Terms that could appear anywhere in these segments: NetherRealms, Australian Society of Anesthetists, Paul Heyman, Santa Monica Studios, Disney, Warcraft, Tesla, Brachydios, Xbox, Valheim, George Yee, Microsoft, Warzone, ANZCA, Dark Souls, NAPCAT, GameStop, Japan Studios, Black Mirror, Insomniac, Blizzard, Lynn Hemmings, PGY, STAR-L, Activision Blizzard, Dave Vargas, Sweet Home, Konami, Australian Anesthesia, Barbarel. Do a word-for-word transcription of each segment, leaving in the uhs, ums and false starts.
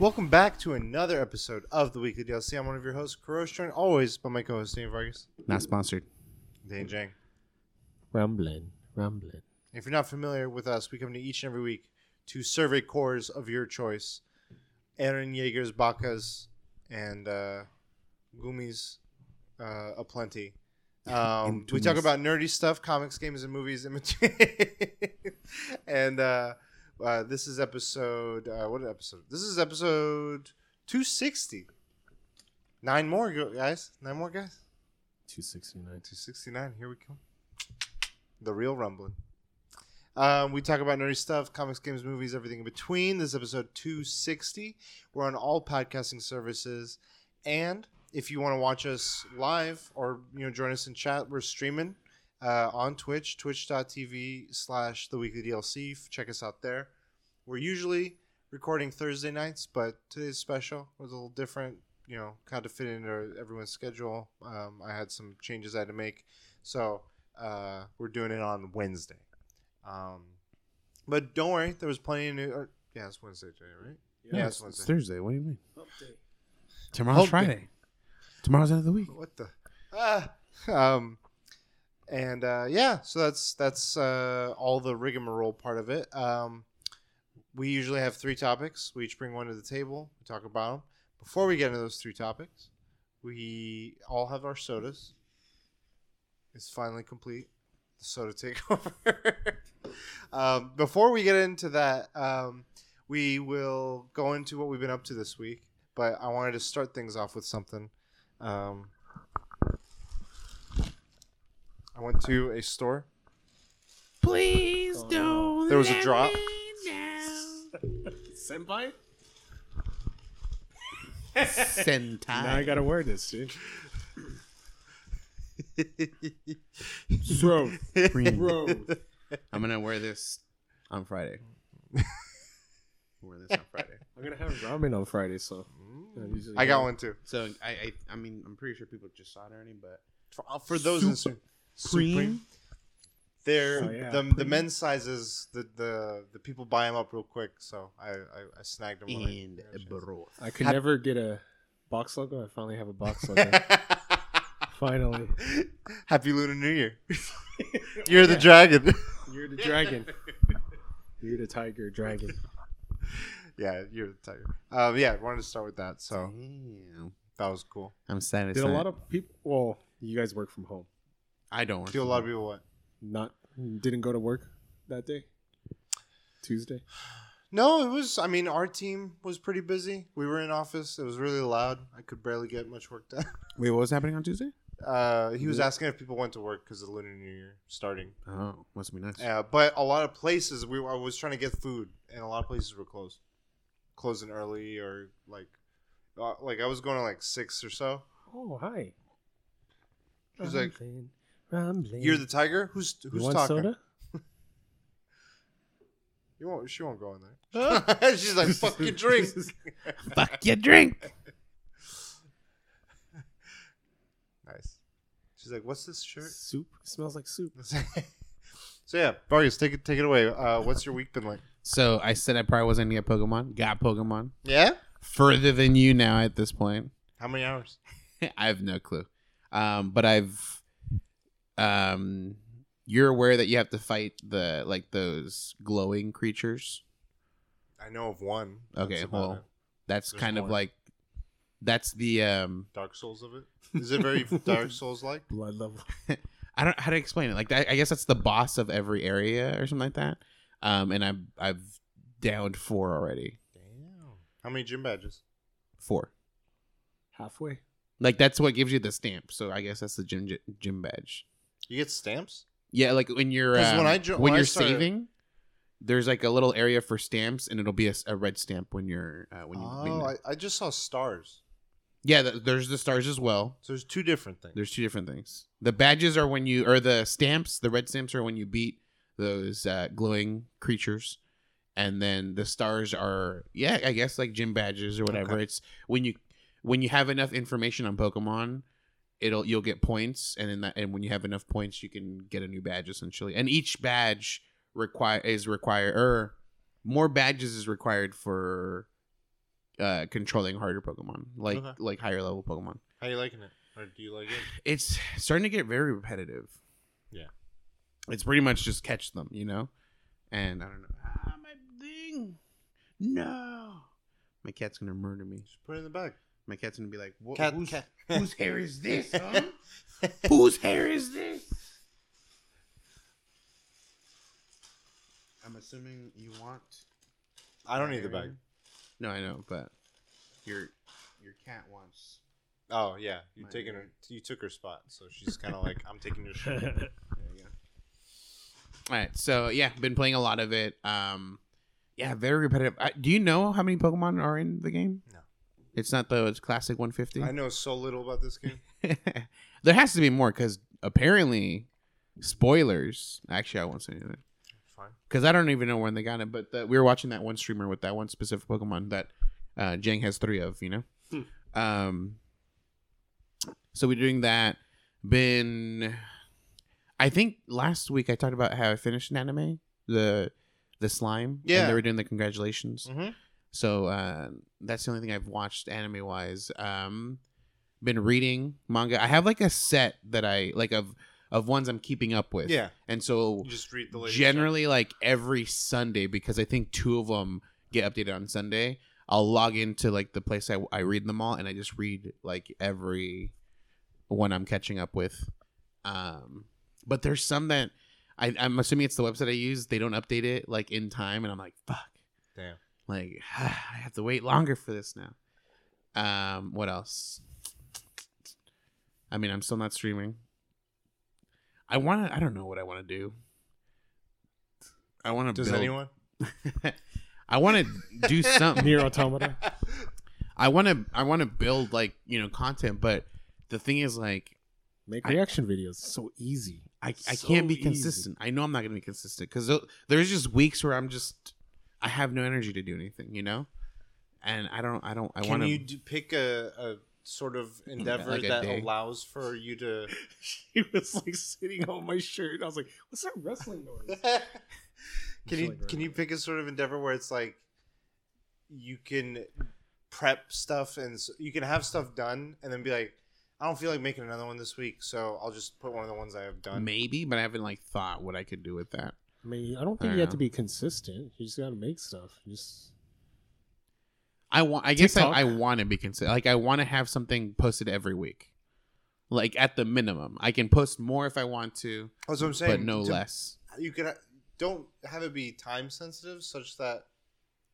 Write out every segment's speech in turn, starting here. Welcome back to another episode of the Weekly D L C. I'm one of your hosts, Kurosh, joined always by my co-host, Dave Vargas. Not sponsored. Danny Jang. Rumbling, rumbling. If you're not familiar with us, we come to each and every week to survey cores of your choice. Aaron Yeager's, Bacas, and uh, Gummies uh, aplenty. Um, we talk about nerdy stuff, comics, games, and movies. and uh, uh, this is episode... Uh, what episode? This is episode two sixty. Nine more, guys. Nine more, guys. two sixty-nine. two sixty-nine. Here we come. The real rumbling. Um, we talk about nerdy stuff, comics, games, movies, everything in between. This is episode two sixty. We're on all podcasting services. And if you want to watch us live or, you know, join us in chat, we're streaming uh, on Twitch, twitch.tv slash the weekly DLC. Check us out there. We're usually recording Thursday nights, but today's special was a little different, you know, kind of fit into everyone's schedule. Um, I had some changes I had to make. So uh, we're doing it on Wednesday. Um, but don't worry, there was plenty of new. Or, yeah, it's Wednesday today, right? Yeah, yeah it's, it's Wednesday. It's Thursday. What do you mean? Tomorrow's Hope Friday. Day. Tomorrow's end of the week. What the? Ah, um, and uh, yeah, so that's that's uh, all the rigmarole part of it. Um, we usually have three topics. We each bring one to the table. We talk about them. Before we get into those three topics, we all have our sodas. It's finally complete. The soda takeover. um, before we get into that, um, we will go into what we've been up to this week. But I wanted to start things off with something. Um, I went to a store. Please oh. don't. There was a drop. Senpai? Sentai. Now I gotta wear this, dude. Bro. Bro. I'm gonna wear this on Friday. Wear this on Friday. I'm gonna have ramen on Friday, so mm. I got one too. So I, I, I mean, I'm pretty sure people just saw it already, but for, for those Supreme, Supreme they're oh, yeah, the Supreme. The men's sizes. The, the the people buy them up real quick, so I, I, I snagged them. And bro, I could I, never get a box logo. I finally have a box logo. Finally. Happy Lunar New Year. You're the yeah. dragon. You're the dragon. You're the tiger dragon. Yeah, you're the tiger. Um, yeah, I wanted to start with that. So Damn. That was cool. I'm sad. Did a lot of people... Well, you guys work from home. I don't work Do a lot home. Of people what? Not, didn't go to work that day? Tuesday? No, it was... I mean, our team was pretty busy. We were in office. It was really loud. I could barely get much work done. Wait, what was happening on Tuesday? Uh, he was yeah. asking if people went to work because of the Lunar New Year starting. Oh, must be nice. Yeah, but a lot of places we were, I was trying to get food, and a lot of places were closed, closing early or like, uh, like I was going to like six or so. Oh hi. He's like, rumbling. You're the tiger. Who's who's you talking? Soda? you won't. She won't go in there. Huh? She's like, fuck your drink. Fuck your drink. Nice. She's like, what's this shirt? Soup. It smells like soup. So yeah, Vargas, take it take it away. Uh, what's your week been like? So I said I probably wasn't gonna get Pokemon. Got Pokemon. Yeah? Further than you now at this point. How many hours? I have no clue. Um, but I've um you're aware that you have to fight the like those glowing creatures? I know of one. Okay, that's well it. that's There's kind more. of like That's the um, Dark Souls of it. Is it very Dark Souls like? Blood level. I don't know how to explain it. Like that, I guess that's the boss of every area or something like that. Um, and I've I've downed four already. Damn. How many gym badges? Four. Halfway. Like that's what gives you the stamp. So I guess that's the gym gym badge. You get stamps? Yeah, like when you're uh, when, I jo- when, when I you're started- saving. There's like a little area for stamps, and it'll be a, a red stamp when you're uh, when you. Oh, I, I just saw stars. Yeah, th- there's the stars as well. So there's two different things. There's two different things. The badges are when you, or the stamps, the red stamps are when you beat those uh, glowing creatures. And then the stars are, yeah, I guess like gym badges or whatever. Okay. It's when you when you have enough information on Pokemon, it'll you'll get points, and then that, and when you have enough points, you can get a new badge essentially. And each badge require is require or more badges is required for uh, controlling harder Pokemon, like okay. like higher level Pokemon. How are you liking it? Or do you like it? It's starting to get very repetitive. Yeah. It's pretty much just catch them, you know? And I don't know. Ah, my thing. No. My cat's going to murder me. Just put it in the bag. My cat's going to be like, what, cat, who's, cat. whose hair is this, huh? Whose hair is this? I'm assuming you want... I don't need the bag. No, I know, but your your cat wants... Oh, yeah. You taking her, you took her spot, so she's kind of like, I'm taking your shit. There you go. All right. So, yeah, been playing a lot of it. Um, yeah, very repetitive. I, do you know how many Pokemon are in the game? No. It's not the it's classic one fifty. I know so little about this game. There has to be more, because apparently, spoilers. Actually, I won't say anything. Fine. Because I don't even know when they got it, but the, we were watching that one streamer with that one specific Pokemon that uh, Jang has three of, you know? Hmm. Um. So we're doing that. Been, I think last week I talked about how I finished an anime, the the slime. Yeah. And they were doing the congratulations. Mm-hmm. So uh, that's the only thing I've watched anime wise. Um, been reading manga. I have like a set that I like of of ones I'm keeping up with. Yeah. And so you just read the latest generally one. Like every Sunday, because I think two of them get updated on Sunday. I'll log into like the place I, I read them all, and I just read like every one I'm catching up with. Um, but there's some that I, I'm assuming it's the website I use. They don't update it like in time, and I'm like, fuck. Damn. Like, I have to wait longer for this now. Um, what else? I mean, I'm still not streaming. I want to, I don't know what I want to do. I want to build. Does anyone? I want to do something. Near Automata. I want to. I want to build like you know content, but the thing is like, make reaction I, videos. It's so easy. I, I so can't be easy. consistent. I know I'm not gonna be consistent because there's just weeks where I'm just I have no energy to do anything, you know. And I don't. I don't. I want to. Can you do, pick a, a sort of endeavor like that day. Allows for you to? She was like sitting on my shirt. I was like, what's that wrestling noise? Can you can you pick a sort of endeavor where it's like you can prep stuff and you can have stuff done and then be like, I don't feel like making another one this week, so I'll just put one of the ones I have done. Maybe, but I haven't like thought what I could do with that. I mean, I don't think I don't you know. have to be consistent. You just gotta make stuff. You just I want. I guess I, I want to be consistent. Like I want to have something posted every week. Like at the minimum, I can post more if I want to. That's what I'm saying. But no to, less. You can. Don't have it be time sensitive, such that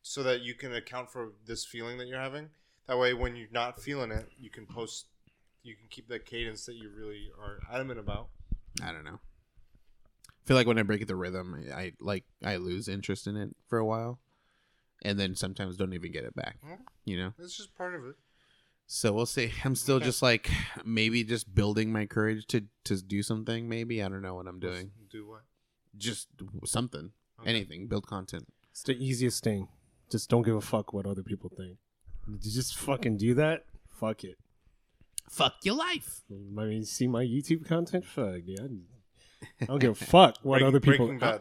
so that you can account for this feeling that you're having. That way, when you're not feeling it, you can post. You can keep that cadence that you really are adamant about. I don't know. I feel like when I break the rhythm, I, I like I lose interest in it for a while, and then sometimes don't even get it back. Yeah. You know, it's just part of it. So we'll see. I'm still okay. just like maybe just building my courage to to do something. Maybe I don't know what I'm doing. Do what? Just something, okay. anything, build content. It's the easiest thing. Just don't give a fuck what other people think. You just fucking do that. Fuck it. Fuck your life. I mean, see my YouTube content? Fuck, yeah. I don't give a fuck what breaking, other people think. I,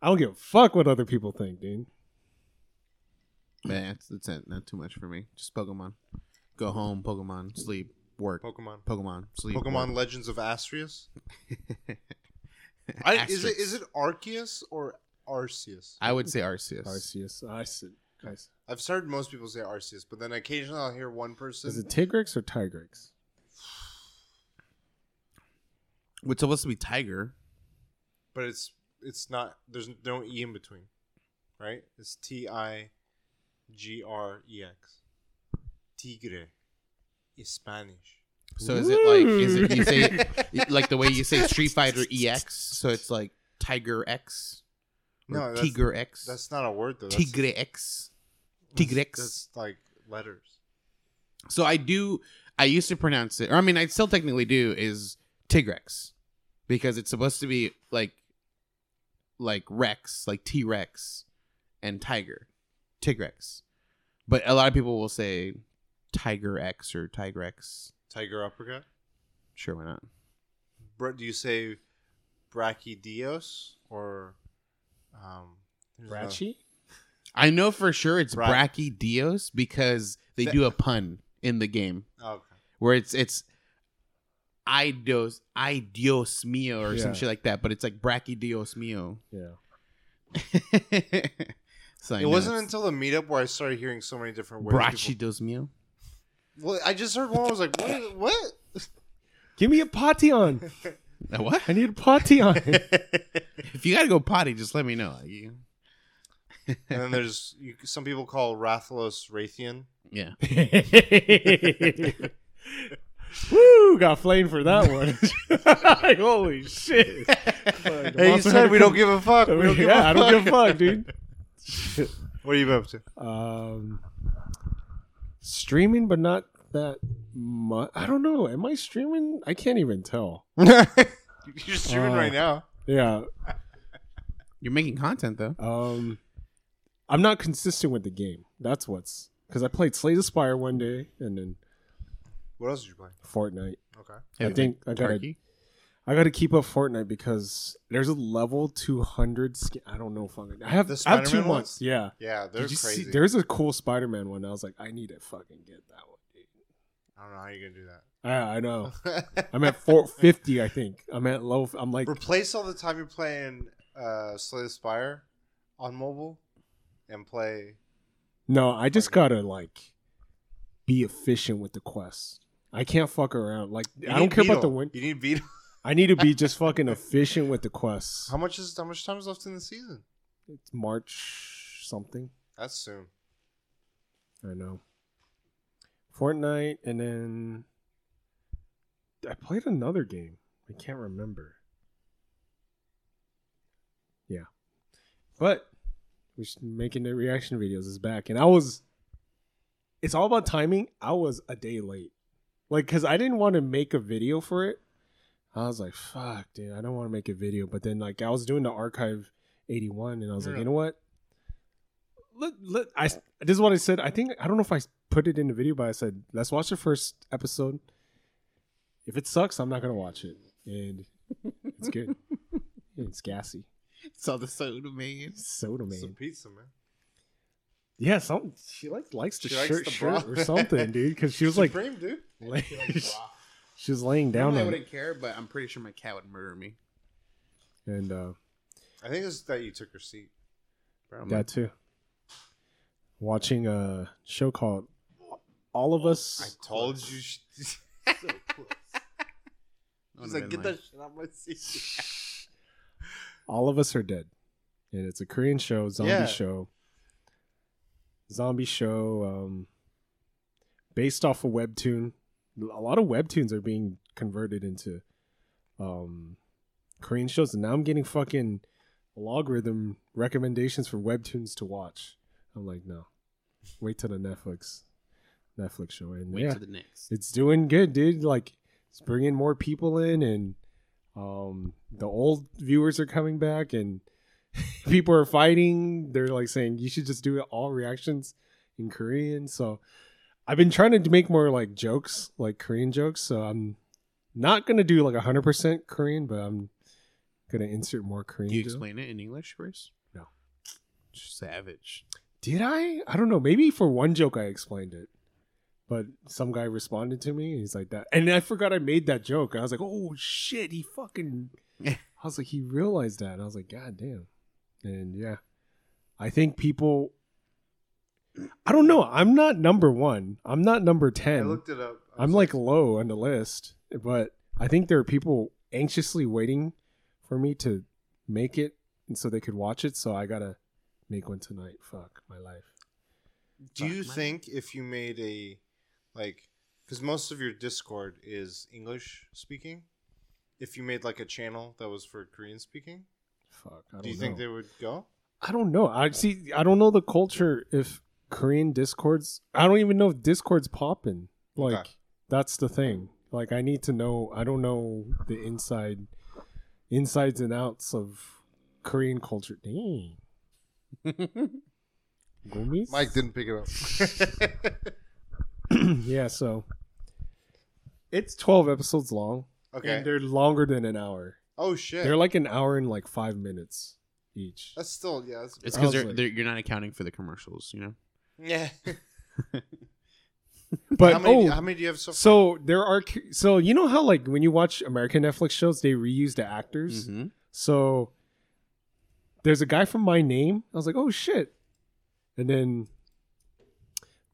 I don't give a fuck what other people think, dude. Man, that's, that's it. Not too much for me. Just Pokemon. Go home, Pokemon, sleep, work. Pokemon. Pokemon, sleep. Pokemon work. Legends of Astreus? I, is it is it Arceus or Arceus? I would say Arceus. Arceus. I see. I see. I've heard most people say Arceus, but then occasionally I'll hear one person. Is it Tigrex or Tigrex? It's supposed to be tiger, but it's it's not. There's no e in between, right? It's T I G R E X. Tigre is Spanish. So is it like is it you say like the way you say Street Fighter E X? So it's like Tiger X, no that's, Tiger X. That's not a word though. Tigre X, Tigrex. That's like letters. So I do. I used to pronounce it, or I mean, I still technically do is Tigrex, because it's supposed to be like like Rex, like T Rex, and Tiger, Tigrex. But a lot of people will say Tiger X or Tigrex. Tiger uppercut? Sure, why not? Do you say Brachydios or um, Brachy? I know for sure it's right. Brachydios because they do a pun in the game. Okay. Where it's it's I Dios, I Dios mio or yeah. some shit like that, but it's like Brachydios mio. Yeah. So it wasn't until the meetup where I started hearing so many different words. Brachydios mio. Well, I just heard one. I was like, what? What? Give me a potty on. A what? I need a potty on. If you gotta go potty, just let me know. And then there's you, some people call Rathalos Raytheon. Yeah. Woo! Got flamed for that one. Like, holy shit! Like, hey, you said we don't give a fuck. We don't give yeah, a I don't fuck. give a fuck, dude. Shit. What are you up to? Um, streaming, but not that much. I don't know. Am I streaming? I can't even tell. You're streaming uh, right now. Yeah. You're making content though. Um, I'm not consistent with the game. That's what's because I played Slay the Spire one day, and then what else did you play? Fortnite. Okay. Have I think I got. I got to keep up Fortnite because there's a level two hundred. Skin. I don't know if I'm. I have, the I have two ones? months. Yeah. Yeah, they're crazy. See, there's a cool Spider-Man one. I was like, I need to fucking get that one, dude. I don't know how you're going to do that. I, I know. I'm at four fifty, I think. I'm at low. I'm like. Replace all the time you're playing uh, Slay the Spire on mobile and play. No, I just got to, like, be efficient with the quests. I can't fuck around. Like, you I don't care Beetle. about the win. You need Beetle. I need to be just fucking efficient with the quests. How much is how much time is left in the season? It's March something. That's soon. I know. Fortnite, and then I played another game. I can't remember. Yeah, but we're making the reaction videos is back, and I was. It's all about timing. I was a day late, like because I didn't want to make a video for it. I was like, fuck, dude, I don't want to make a video. But then, like, I was doing the Archive eighty-one, and I was yeah. like, you know what? Let, let, I, this is what I said. I think, I don't know if I put it in the video, but I said, let's watch the first episode. If it sucks, I'm not going to watch it. And it's good. It's gassy. It's all the soda, man. Soda, man. Some pizza, man. Yeah, some, she like, likes the she shirt, likes the shirt or something, dude, because she was Supreme, like, dude. Like, she likes bra. She was laying down. Normally I wouldn't care, but I'm pretty sure my cat would murder me. And uh, I think it's that you took her seat. Probably. That too. Watching a show called All of Us. I told you. She... so close. I was like, get that shit out of my seat. All of Us Are Dead, and it's a Korean show, zombie yeah. show, zombie show, um, based off a webtoon. A lot of webtoons are being converted into um, Korean shows, and now I'm getting fucking logarithm recommendations for webtoons to watch. I'm like, no, wait till the Netflix Netflix show, and wait yeah, till the next. It's doing good, dude. Like, it's bringing more people in, and um, the old viewers are coming back, and people are fighting. They're like saying you should just do all reactions in Korean, so. I've been trying to make more like jokes, like Korean jokes. So I'm not going to do like one hundred percent Korean, but I'm going to insert more Korean. Do you explain it in English first? No. Savage. Did I? I don't know. Maybe for one joke I explained it. But some guy responded to me. He's like that. And I forgot I made that joke. I was like, oh shit. He fucking. I was like, he realized that. And I was like, god damn. And yeah. I think people. I don't know. I'm not number one. I'm not number ten. I looked it up. I'm like low on the list, but I think there are people anxiously waiting for me to make it and so they could watch it. So I got to make one tonight. Fuck my life. Do you think if you made a, like, because most of your Discord is English speaking, if you made like a channel that was for Korean speaking, fuck, I don't know. Do you think they would go? I don't know. I see. I don't know the culture if. Korean Discords. I don't even know if Discord's popping. Like, okay. That's the thing. Like, I need to know. I don't know the inside, insides and outs of Korean culture. Dang. Mike didn't pick it up. Yeah, so. It's twelve episodes long. Okay. And they're longer than an hour. Oh, shit. They're like an hour and like five minutes each. That's still, yeah. That's it's because like, you're not accounting for the commercials, you know? Yeah. But how many, oh, do, how many do you have so far? So there are, so you know how like when you watch American Netflix shows, they reuse the actors. Mm-hmm. So there's a guy from My Name. I was like, oh shit! And then,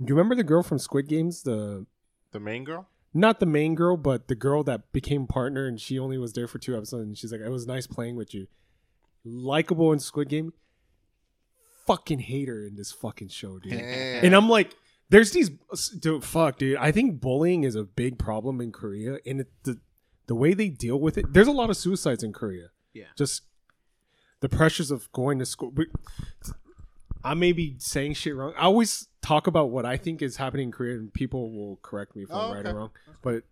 do you remember the girl from Squid Games? The the main girl? Not the main girl, but the girl that became partner, and she only was there for two episodes. And she's like, it was nice playing with you. Likeable in Squid Game. Fucking hate her in this fucking show, dude. Damn. And I'm like. There's these, dude, fuck, dude. I think bullying is a big problem in Korea, and it, the the way they deal with it. There's a lot of suicides in Korea. Yeah, just the pressures of going to school. I may be saying shit wrong. I always talk about what I think is happening in Korea, and people will correct me if oh, I'm right okay. or wrong. But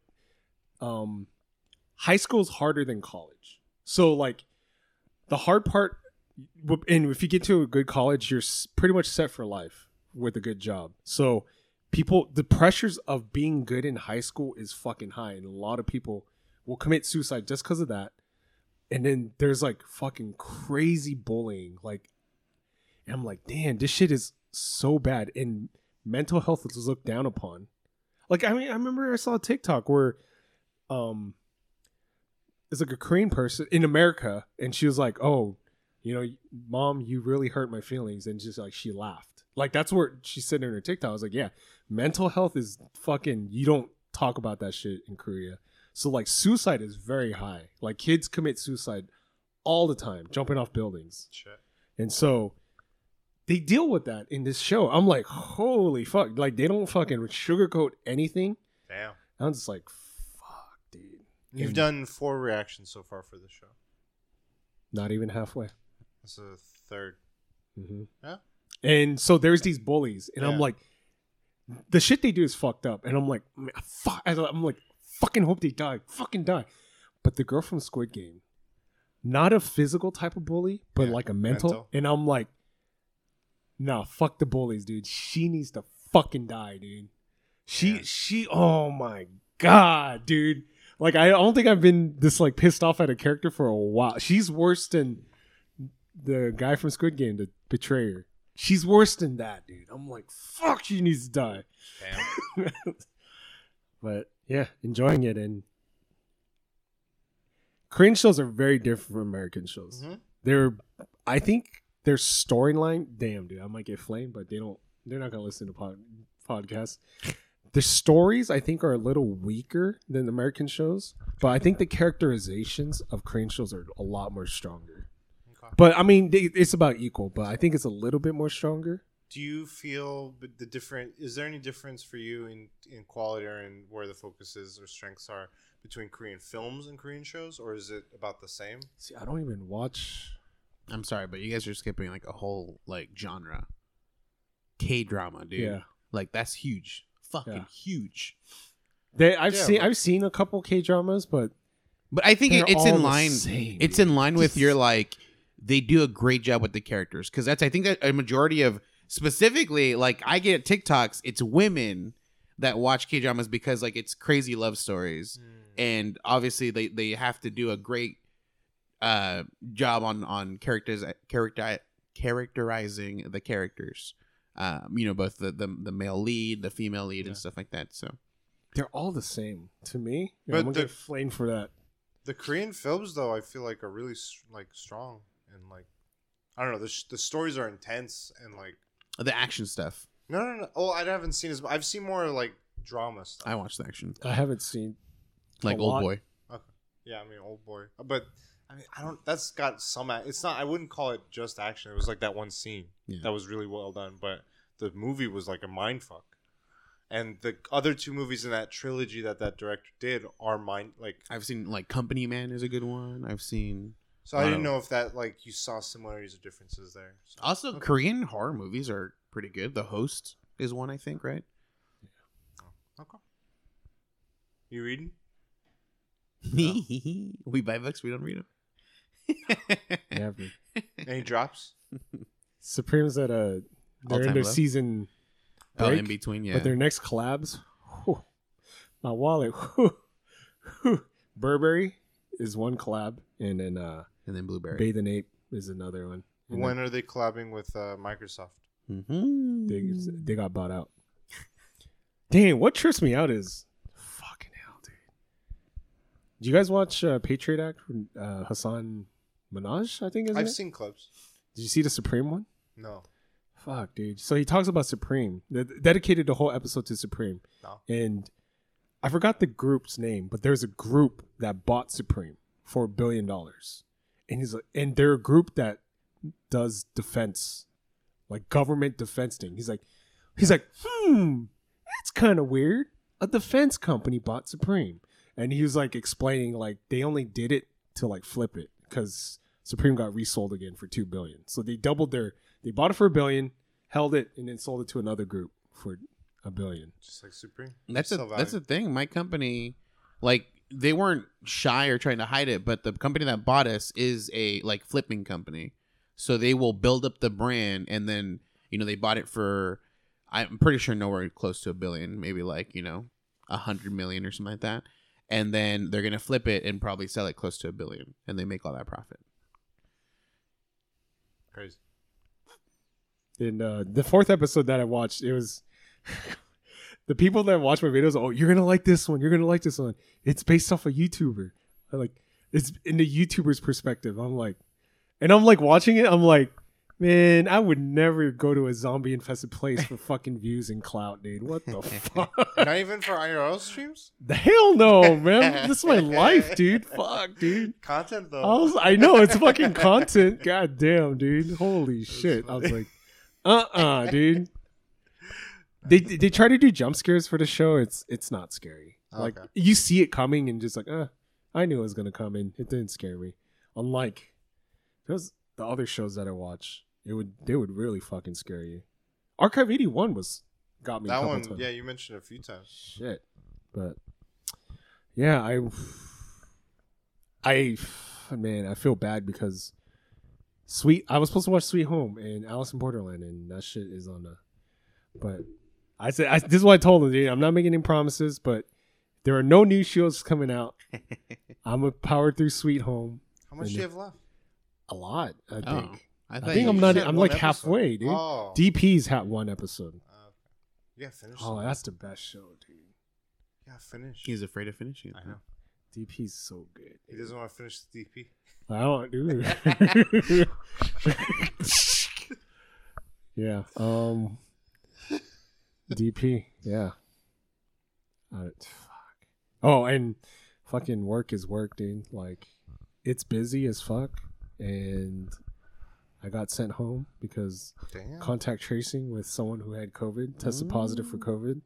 um, high school is harder than college. So like the hard part, and if you get to a good college, you're pretty much set for life. With a good job. So people, the pressures of being good in high school is fucking high, and a lot of people will commit suicide just because of that. And then there's like fucking crazy bullying, like, and I'm like, damn, this shit is so bad, and mental health is looked down upon. Like, I mean, I remember I saw a TikTok where um it's like a Korean person in America, and she was like, oh, you know, mom, you really hurt my feelings, and just like she laughed. Like, that's where she said in her TikTok. I was like, yeah, mental health is fucking, you don't talk about that shit in Korea. So, like, suicide is very high. Like, kids commit suicide all the time, jumping off buildings. Shit. And so they deal with that in this show. I'm like, holy fuck. Like, they don't fucking sugarcoat anything. Damn. I'm just like, fuck, dude. You've and done four reactions so far for this show. Not even halfway. That's the third. Mm-hmm. Yeah. And so there's these bullies, and yeah. I'm like, the shit they do is fucked up. And I'm like, fuck. I'm like, fucking hope they die, fucking die. But the girl from Squid Game, not a physical type of bully, but yeah, like a mental. mental. And I'm like, nah, fuck the bullies, dude. She needs to fucking die, dude. She, yeah. she, oh my God, dude. Like, I don't think I've been this like pissed off at a character for a while. She's worse than the guy from Squid Game, the betrayer. She's worse than that, dude. I'm like, fuck, she needs to die. Damn. But yeah, enjoying it. And Korean shows are very different from American shows. Mm-hmm. They're, I think their storyline, damn, dude, I might get flamed, but they don't, they're not going to listen to pod, podcasts. The stories, I think, are a little weaker than American shows, but I think the characterizations of Korean shows are a lot more stronger. But, I mean, they, it's about equal, but I think it's a little bit more stronger. Do you feel the different... Is there any difference for you in, in quality or in where the focuses or strengths are between Korean films and Korean shows, or is it about the same? See, I don't even watch... I'm sorry, but you guys are skipping, like, a whole, like, genre. K-drama, dude. Yeah. Like, that's huge. Fucking yeah. huge. They, I've yeah, seen like, I've seen a couple K-dramas, but... But I think it, it's in line... Same, it's dude. in line with your, like... They do a great job with the characters because that's, I think, that a majority of specifically, like, I get TikToks. It's women that watch K-dramas because, like, it's crazy love stories. Mm. And obviously, they, they have to do a great uh, job on, on characters, character, characterizing the characters, um, you know, both the, the, the male lead, the female lead, yeah. and stuff like that. So they're all the same to me. Yeah, but I'm going to get flamed for that. The Korean films, though, I feel like are really, like, strong. And like, I don't know, the sh- the stories are intense and like the action stuff. No, no, no. Oh, I haven't seen as much. I've seen more like drama stuff. I watched the action. I haven't seen like Old lot. Boy. Okay. Yeah, I mean Old Boy, but I mean I don't. That's got some. It's not. I wouldn't call it just action. It was like that one scene yeah. that was really well done, but the movie was like a mind fuck. And the other two movies in that trilogy that that director did are mind like. I've seen like Company Man is a good one. I've seen. So I didn't know if that, like, you saw similarities or differences there. So. Also, okay. Korean horror movies are pretty good. The Host is one, I think, right? Yeah. Oh, okay. You reading? No. We buy books. We don't read them. Never. Any drops? Supreme's at a... They're in their low? season break. Oh, in between, yeah. But their next collabs... Whew, my wallet. Whew, whew. Burberry is one collab. And then... uh And then Blueberry. Bathe and Ape is another one. When are they collabing with uh, Microsoft? Mm-hmm. They, they got bought out. Dang, what trips me out is fucking hell, dude. Do you guys watch uh, Patriot Act from uh, Hassan Minaj? I think is I've it? seen clips. Did you see the Supreme one? No. Fuck, dude. So he talks about Supreme. They dedicated the whole episode to Supreme. No. And I forgot the group's name, but there's a group that bought Supreme for a billion dollars. And he's like, and they're a group that does defense, like government defense thing. He's like, he's like, hmm, that's kind of weird. A defense company bought Supreme. And he was like explaining, like, they only did it to like flip it because Supreme got resold again for two billion dollars. So they doubled their, they bought it for a billion, held it, and then sold it to another group for a billion. Just like Supreme. That's a, that's the thing. My company, like, they weren't shy or trying to hide it, but the company that bought us is a like flipping company. So they will build up the brand, and then, you know, they bought it for, I'm pretty sure nowhere close to a billion, maybe like, you know, a hundred million or something like that. And then they're going to flip it and probably sell it close to a billion, and they make all that profit. Crazy. In uh, the fourth episode that I watched, it was the people that watch my videos. Oh, you're gonna like this one. You're gonna like this one. It's based off a YouTuber. I like it's in the YouTuber's perspective. I'm like, and I'm like watching it. I'm like, man, I would never go to a zombie infested place for fucking views and clout, dude. What the fuck? Not even for I R L streams? The hell no, man. This is my life, dude. Fuck, dude. Content though. I, was, I know it's fucking content. God damn, dude. Holy shit. Funny. I was like, uh, uh-uh, uh, dude. They they try to do jump scares for the show. It's it's not scary. Okay. Like you see it coming and just like, uh, I knew it was gonna come in. It didn't scare me. Unlike those the other shows that I watch, it would they would really fucking scare you. Archive eighty-one was got me. That a one, times. Yeah, you mentioned it a few times. Shit, but yeah, I I man, I feel bad because Sweet. I was supposed to watch Sweet Home and Alice in Borderland, and that shit is on the. But. I said, I, this is what I told him, dude. I'm not making any promises, but there are no new shows coming out. I'm going to power through Sweet Home. How much do you have left? A lot, I oh, think. I, I think I'm not. I'm like episode. halfway, dude. Oh. D P's had one episode. Uh, you got to finish. Oh, that's the best show, dude. You got to finish. He's afraid of finishing it. I know. D P's so good. Dude. He doesn't want to finish the D P. I don't, dude. yeah. Um... D P, yeah. Uh, fuck. Oh, and fucking work is work, dude. Like, it's busy as fuck, and I got sent home because Damn. contact tracing with someone who had COVID, tested mm. positive for COVID,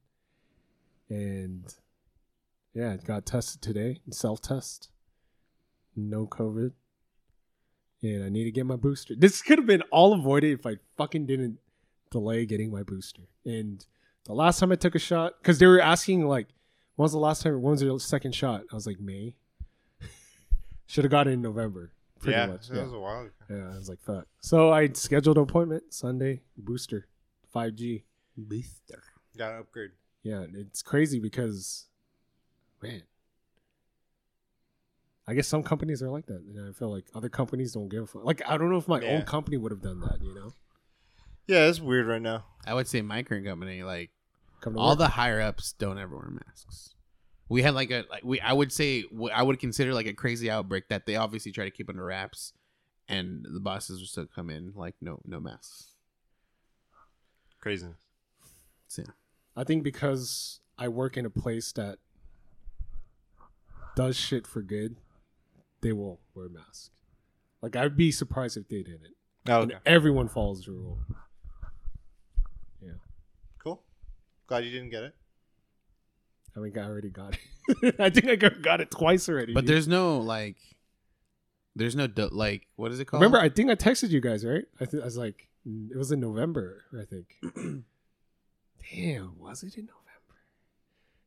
and yeah, got tested today, self-test, no COVID, and I need to get my booster. This could have been all avoided if I fucking didn't delay getting my booster, and the last time I took a shot, because they were asking, like, when was the last time, when was your second shot? I was like, May. Should have got it in November. Pretty yeah, much. It yeah. was a while ago. Yeah, I was like, fuck. So I scheduled an appointment Sunday, booster, five G. Booster. Got to upgrade. Yeah, it's crazy because, man, I guess some companies are like that. And I feel like other companies don't give a fuck. Like, I don't know if my yeah. own company would have done that, you know? Yeah, it's weird right now. I would say my current company, like, all work. the higher ups don't ever wear masks. We had like a like we I would say I would consider like a crazy outbreak that they obviously try to keep under wraps, and the bosses would still come in like no no masks. Craziness. So, yeah. I think because I work in a place that does shit for good, they will wear masks. Like I'd be surprised if they didn't. Oh, okay. And everyone follows the rule. Yeah. Cool. Glad you didn't get it. I think I already got it. I think I got it twice already. But dude. there's no like, there's no like, what is it called? Remember, I think I texted you guys, right? I, th- I was like, it was in November, I think. Damn, was it in November?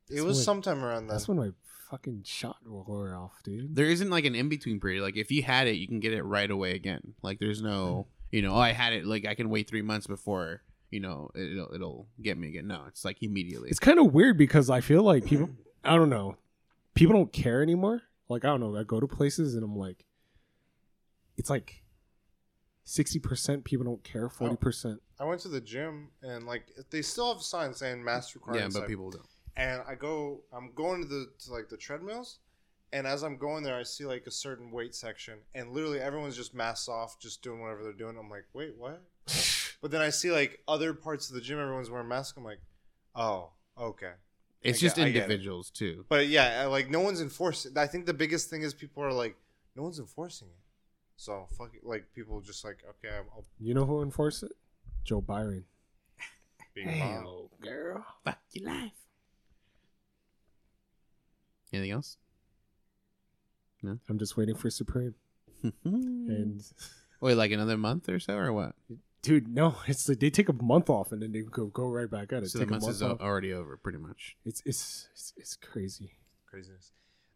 That's it was when, sometime around that. That's when my fucking shot will wear off, dude. There isn't like an in-between period. Like if you had it, you can get it right away again. Like there's no, you know, oh, I had it. Like I can wait three months before, you know, it'll it'll get me again. No, it's like immediately. It's kind of weird because I feel like people, I don't know, people don't care anymore. Like I don't know, I go to places and I'm like, it's like sixty percent people don't care, forty percent. Oh, I went to the gym, and like they still have signs saying mask required. Yeah, but like, people don't. And I go, I'm going to the to like the treadmills, and as I'm going there, I see like a certain weight section, and literally everyone's just masks off, just doing whatever they're doing. I'm like, wait, what? But then I see like other parts of the gym, everyone's wearing masks. I'm like, oh, okay. It's I just get, individuals it. too. But yeah, like no one's enforcing. I think the biggest thing is people are like, no one's enforcing it. So fuck it. Like people just like, okay, I'll. You know who enforced it? Joe Byron. Big hey, old girl, fuck your life. Anything else? No. I'm just waiting for Supreme. And wait, like another month or so, or what? Dude, no. It's like they take a month off and then they go go right back at it. So take the month, a month is off. Already over, pretty much. It's it's it's, it's crazy. Craziness.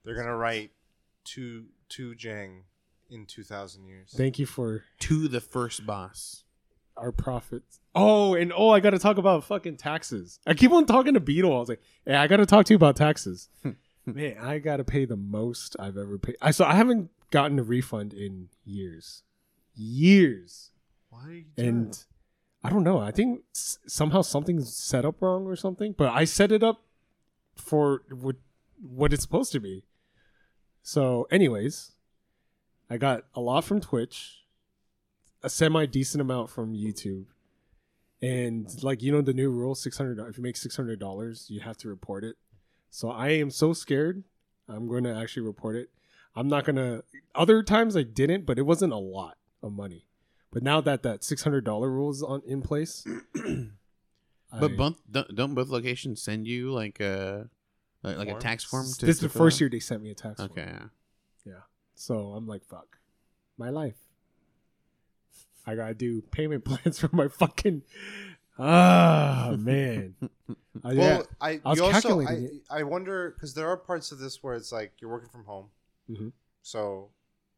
They're gonna write to to Jang in two thousand years. Thank you for to the first boss. Our profits. Oh, and oh, I got to talk about fucking taxes. I keep on talking to Beetle. I was like, hey, I got to talk to you about taxes. Man, I got to pay the most I've ever paid. I so I haven't gotten a refund in years. Years. Why are you doing And that? I don't know. I think s- somehow something's set up wrong or something. But I set it up for what, what it's supposed to be. So anyways, I got a lot from Twitch. A semi-decent amount from YouTube. And like, you know, the new rule, six hundred dollars. If you make six hundred dollars, you have to report it. So I am so scared. I'm going to actually report it. I'm not going to. Other times I didn't, but it wasn't a lot of money. But now that that six hundred dollars rule is on, in place. I, but both, don't, don't both locations send you like a, like, like a tax form? To, this is the first year they sent me a tax okay. form. Okay. Yeah. So I'm like, fuck. My life. I gotta do payment plans for my fucking ah man. I, well, I, I was also, calculating. I, I wonder because there are parts of this where it's like you're working from home, mm-hmm. so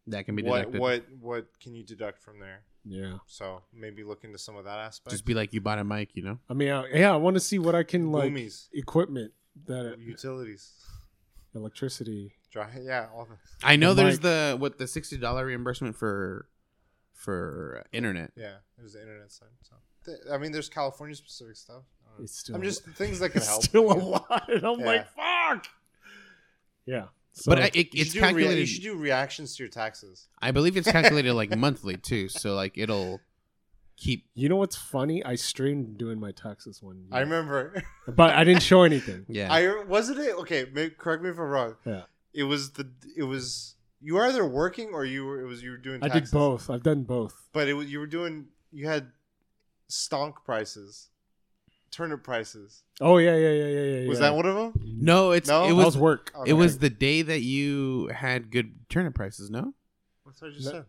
that can be deducted. What what what can you deduct from there? Yeah. So maybe look into some of that aspect. Just be like you bought a mic, you know. I mean, I, yeah, I want to see what I can like Boomies. equipment that utilities, electricity, dry, yeah, all that. I know the there's mic. the what the sixty dollar reimbursement for. For internet, yeah, there's the internet side. So, Th- I mean, there's California specific stuff. It's still I'm just things that can help. Still a lot. And I'm yeah. like, fuck. Yeah, so but I, it, it's calculated. Rea- you should do reactions to your taxes. I believe it's calculated like monthly too. So like it'll keep. You know what's funny? I streamed doing my taxes one year. I remember, but I didn't show anything. Yeah, I wasn't it. Okay, maybe, correct me if I'm wrong. Yeah, it was the it was. You were either working or you were it was you were doing taxes. I did both. I've done both. But it was you were doing you had stonk prices, turnip prices. Oh yeah, yeah, yeah, yeah, yeah. Was yeah. that one of them? No, it's no? it was, was work. Okay. It was the day that you had good turnip prices, no? What's what I just no, said?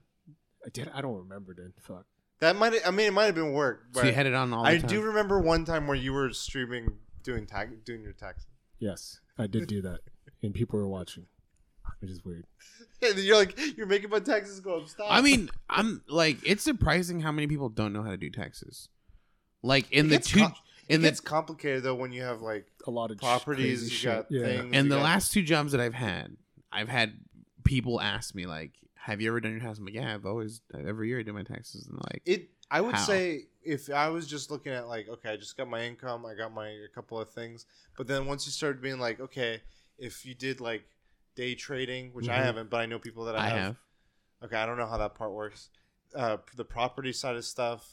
I did I don't remember then. Fuck. That might I mean it might have been work. So you had it on all the I time. I do remember one time where you were streaming doing tag doing your taxes. Yes, I did do that. And people were watching. Which is weird. And you're like, you're making my taxes go up. Stop. I mean, I'm like, it's surprising how many people don't know how to do taxes. Like in it the two, com- in the, it's complicated though when you have like a lot of properties, you got yeah. things. And the got- last two jobs that I've had, I've had people ask me like, "Have you ever done your taxes?" I'm like, "Yeah, I've always every year I do my taxes." And like, it, I would how? say if I was just looking at like, okay, I just got my income, I got my a couple of things, but then once you started being like, okay, if you did like. Day trading, which mm-hmm. I haven't, but I know people that I, I have. have. Okay, I don't know how that part works. Uh, the property side of stuff,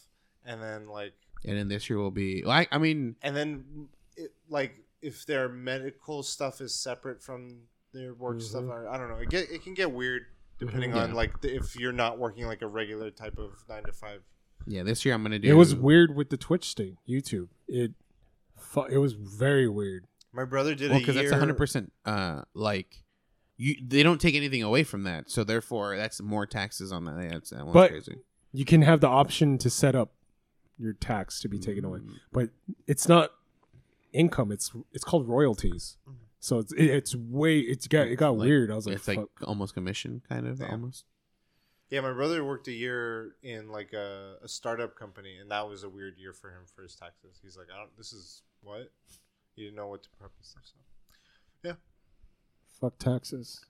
and then like, and then this year will be like, I mean, and then it, like if their medical stuff is separate from their work mm-hmm. stuff, I, I don't know. It get it can get weird depending yeah. on like the, if you're not working like a regular type of nine to five. Yeah, this year I'm gonna do. It was weird with the Twitch thing, YouTube. It it was very weird. My brother did well, a year because that's one hundred percent uh, like. You, they don't take anything away from that, so therefore that's more taxes on that. Yeah, that's, that one's but crazy. You can have the option to set up your tax to be mm-hmm. taken away, but it's not income. It's it's called royalties. So it's it, it's way it's got it got like, weird. I was like, it's fuck. like almost commission kind of yeah. almost. Yeah, my brother worked a year in like a, a startup company, and that was a weird year for him for his taxes. He's like, I don't. This is what he didn't know what to prep and stuff. So yeah. Fuck taxes.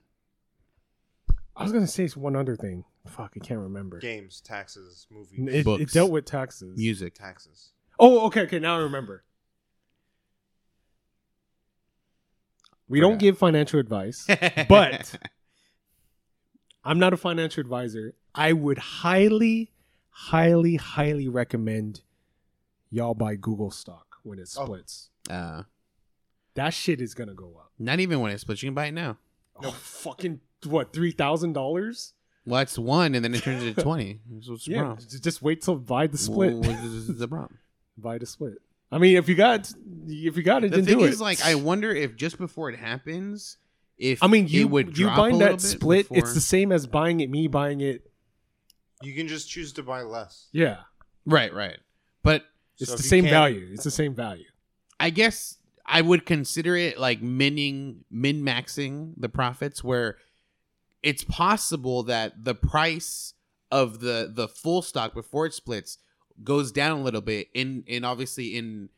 I was going to say one other thing. Fuck, I can't remember. Games, taxes, movies. It, books, it dealt with taxes. Music. Taxes. Oh, okay, okay. Now I remember. We don't give financial advice, but I'm not a financial advisor. I would highly, highly, highly recommend y'all buy Google stock when it splits. Oh. Uh, that shit is going to go up. Not even when it splits. You can buy it now. No, oh, fucking, what, three thousand dollars? Well, that's one, and then it turns into twenty. What's yeah, wrong? Just wait till buy the split. The problem. Buy the split. I mean, if you got, if you got it, the then do it. The thing is, like, I wonder if just before it happens, if I mean, you it would you buying that split, before... it's the same as buying it. Me buying it. You can just choose to buy less. Yeah. Right. Right. But it's so the same can... value. It's the same value. I guess I would consider it like mining, min maxing the profits where. It's possible that the price of the, the full stock before it splits goes down a little bit, in in obviously in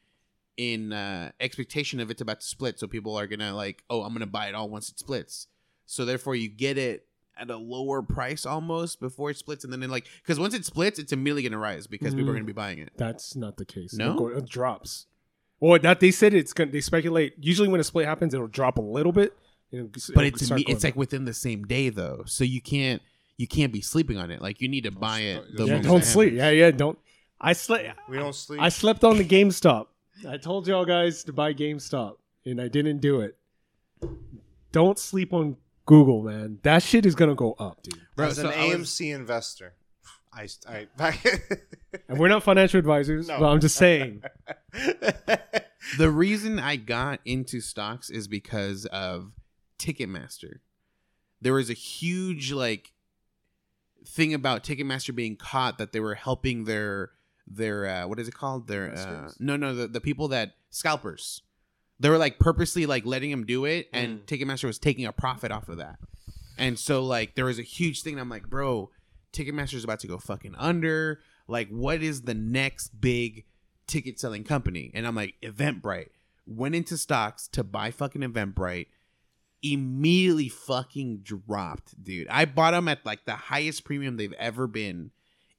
in uh, expectation of it's about to split. So people are gonna like, oh, I'm gonna buy it all once it splits. So therefore, you get it at a lower price almost before it splits, and then like because once it splits, it's immediately gonna rise because mm, people are gonna be buying it. That's not the case. No, it, go, it drops. Well, that they said it's gonna. They speculate usually when a split happens, it'll drop a little bit. It'll, but it'll it's me, it's like within the same day though, so you can't you can't be sleeping on it. Like you need to don't buy it. The yeah, don't sleep. Yeah, yeah, don't. I slept. We don't sleep. I slept on the GameStop. I told y'all guys to buy GameStop, and I didn't do it. Don't sleep on Google, man. That shit is gonna go up, dude. Bro, As so an A M C was, investor, I, I and we're not financial advisors, no. But I'm just saying. The reason I got into stocks is because of Ticketmaster. There was a huge like thing about Ticketmaster being caught that they were helping their their uh, what is it called their uh, no no the, the people that scalpers. They were like purposely like letting them do it, and mm. Ticketmaster was taking a profit off of that. And so like there was a huge thing. And I'm like, bro, Ticketmaster is about to go fucking under. Like, what is the next big ticket selling company? And I'm like, Eventbrite. Went into stocks to buy fucking Eventbrite. Immediately fucking dropped, dude. I bought them at like the highest premium they've ever been.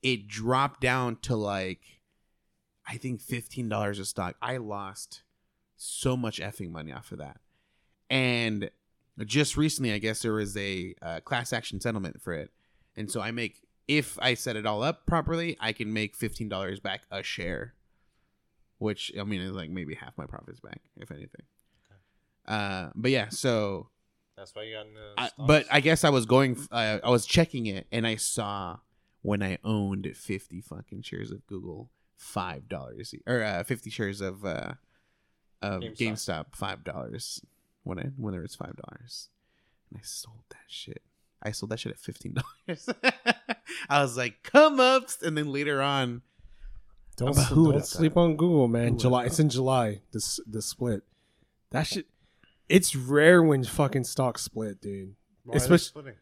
It dropped down to like, I think fifteen dollars a stock. I lost so much effing money off of that. And just recently, I guess there was a uh, class action settlement for it. And so I make, if I set it all up properly, I can make fifteen dollars back a share, which I mean is like maybe half my profits back, if anything. Okay. Uh, but yeah, so. That's why you got into I, but I guess I was going, uh, I was checking it, and I saw when I owned fifty fucking shares of Google, five dollars or uh, fifty shares of uh, of GameStop, GameStop five dollars when I when there was five dollars, and I sold that shit. I sold that shit at fifteen dollars. I was like, come ups. And then later on. Don't, sleep, don't sleep on Google, man. Who July. It's in July. This the split. That shit. It's rare when fucking stocks split, dude. Why Especially, are they splitting?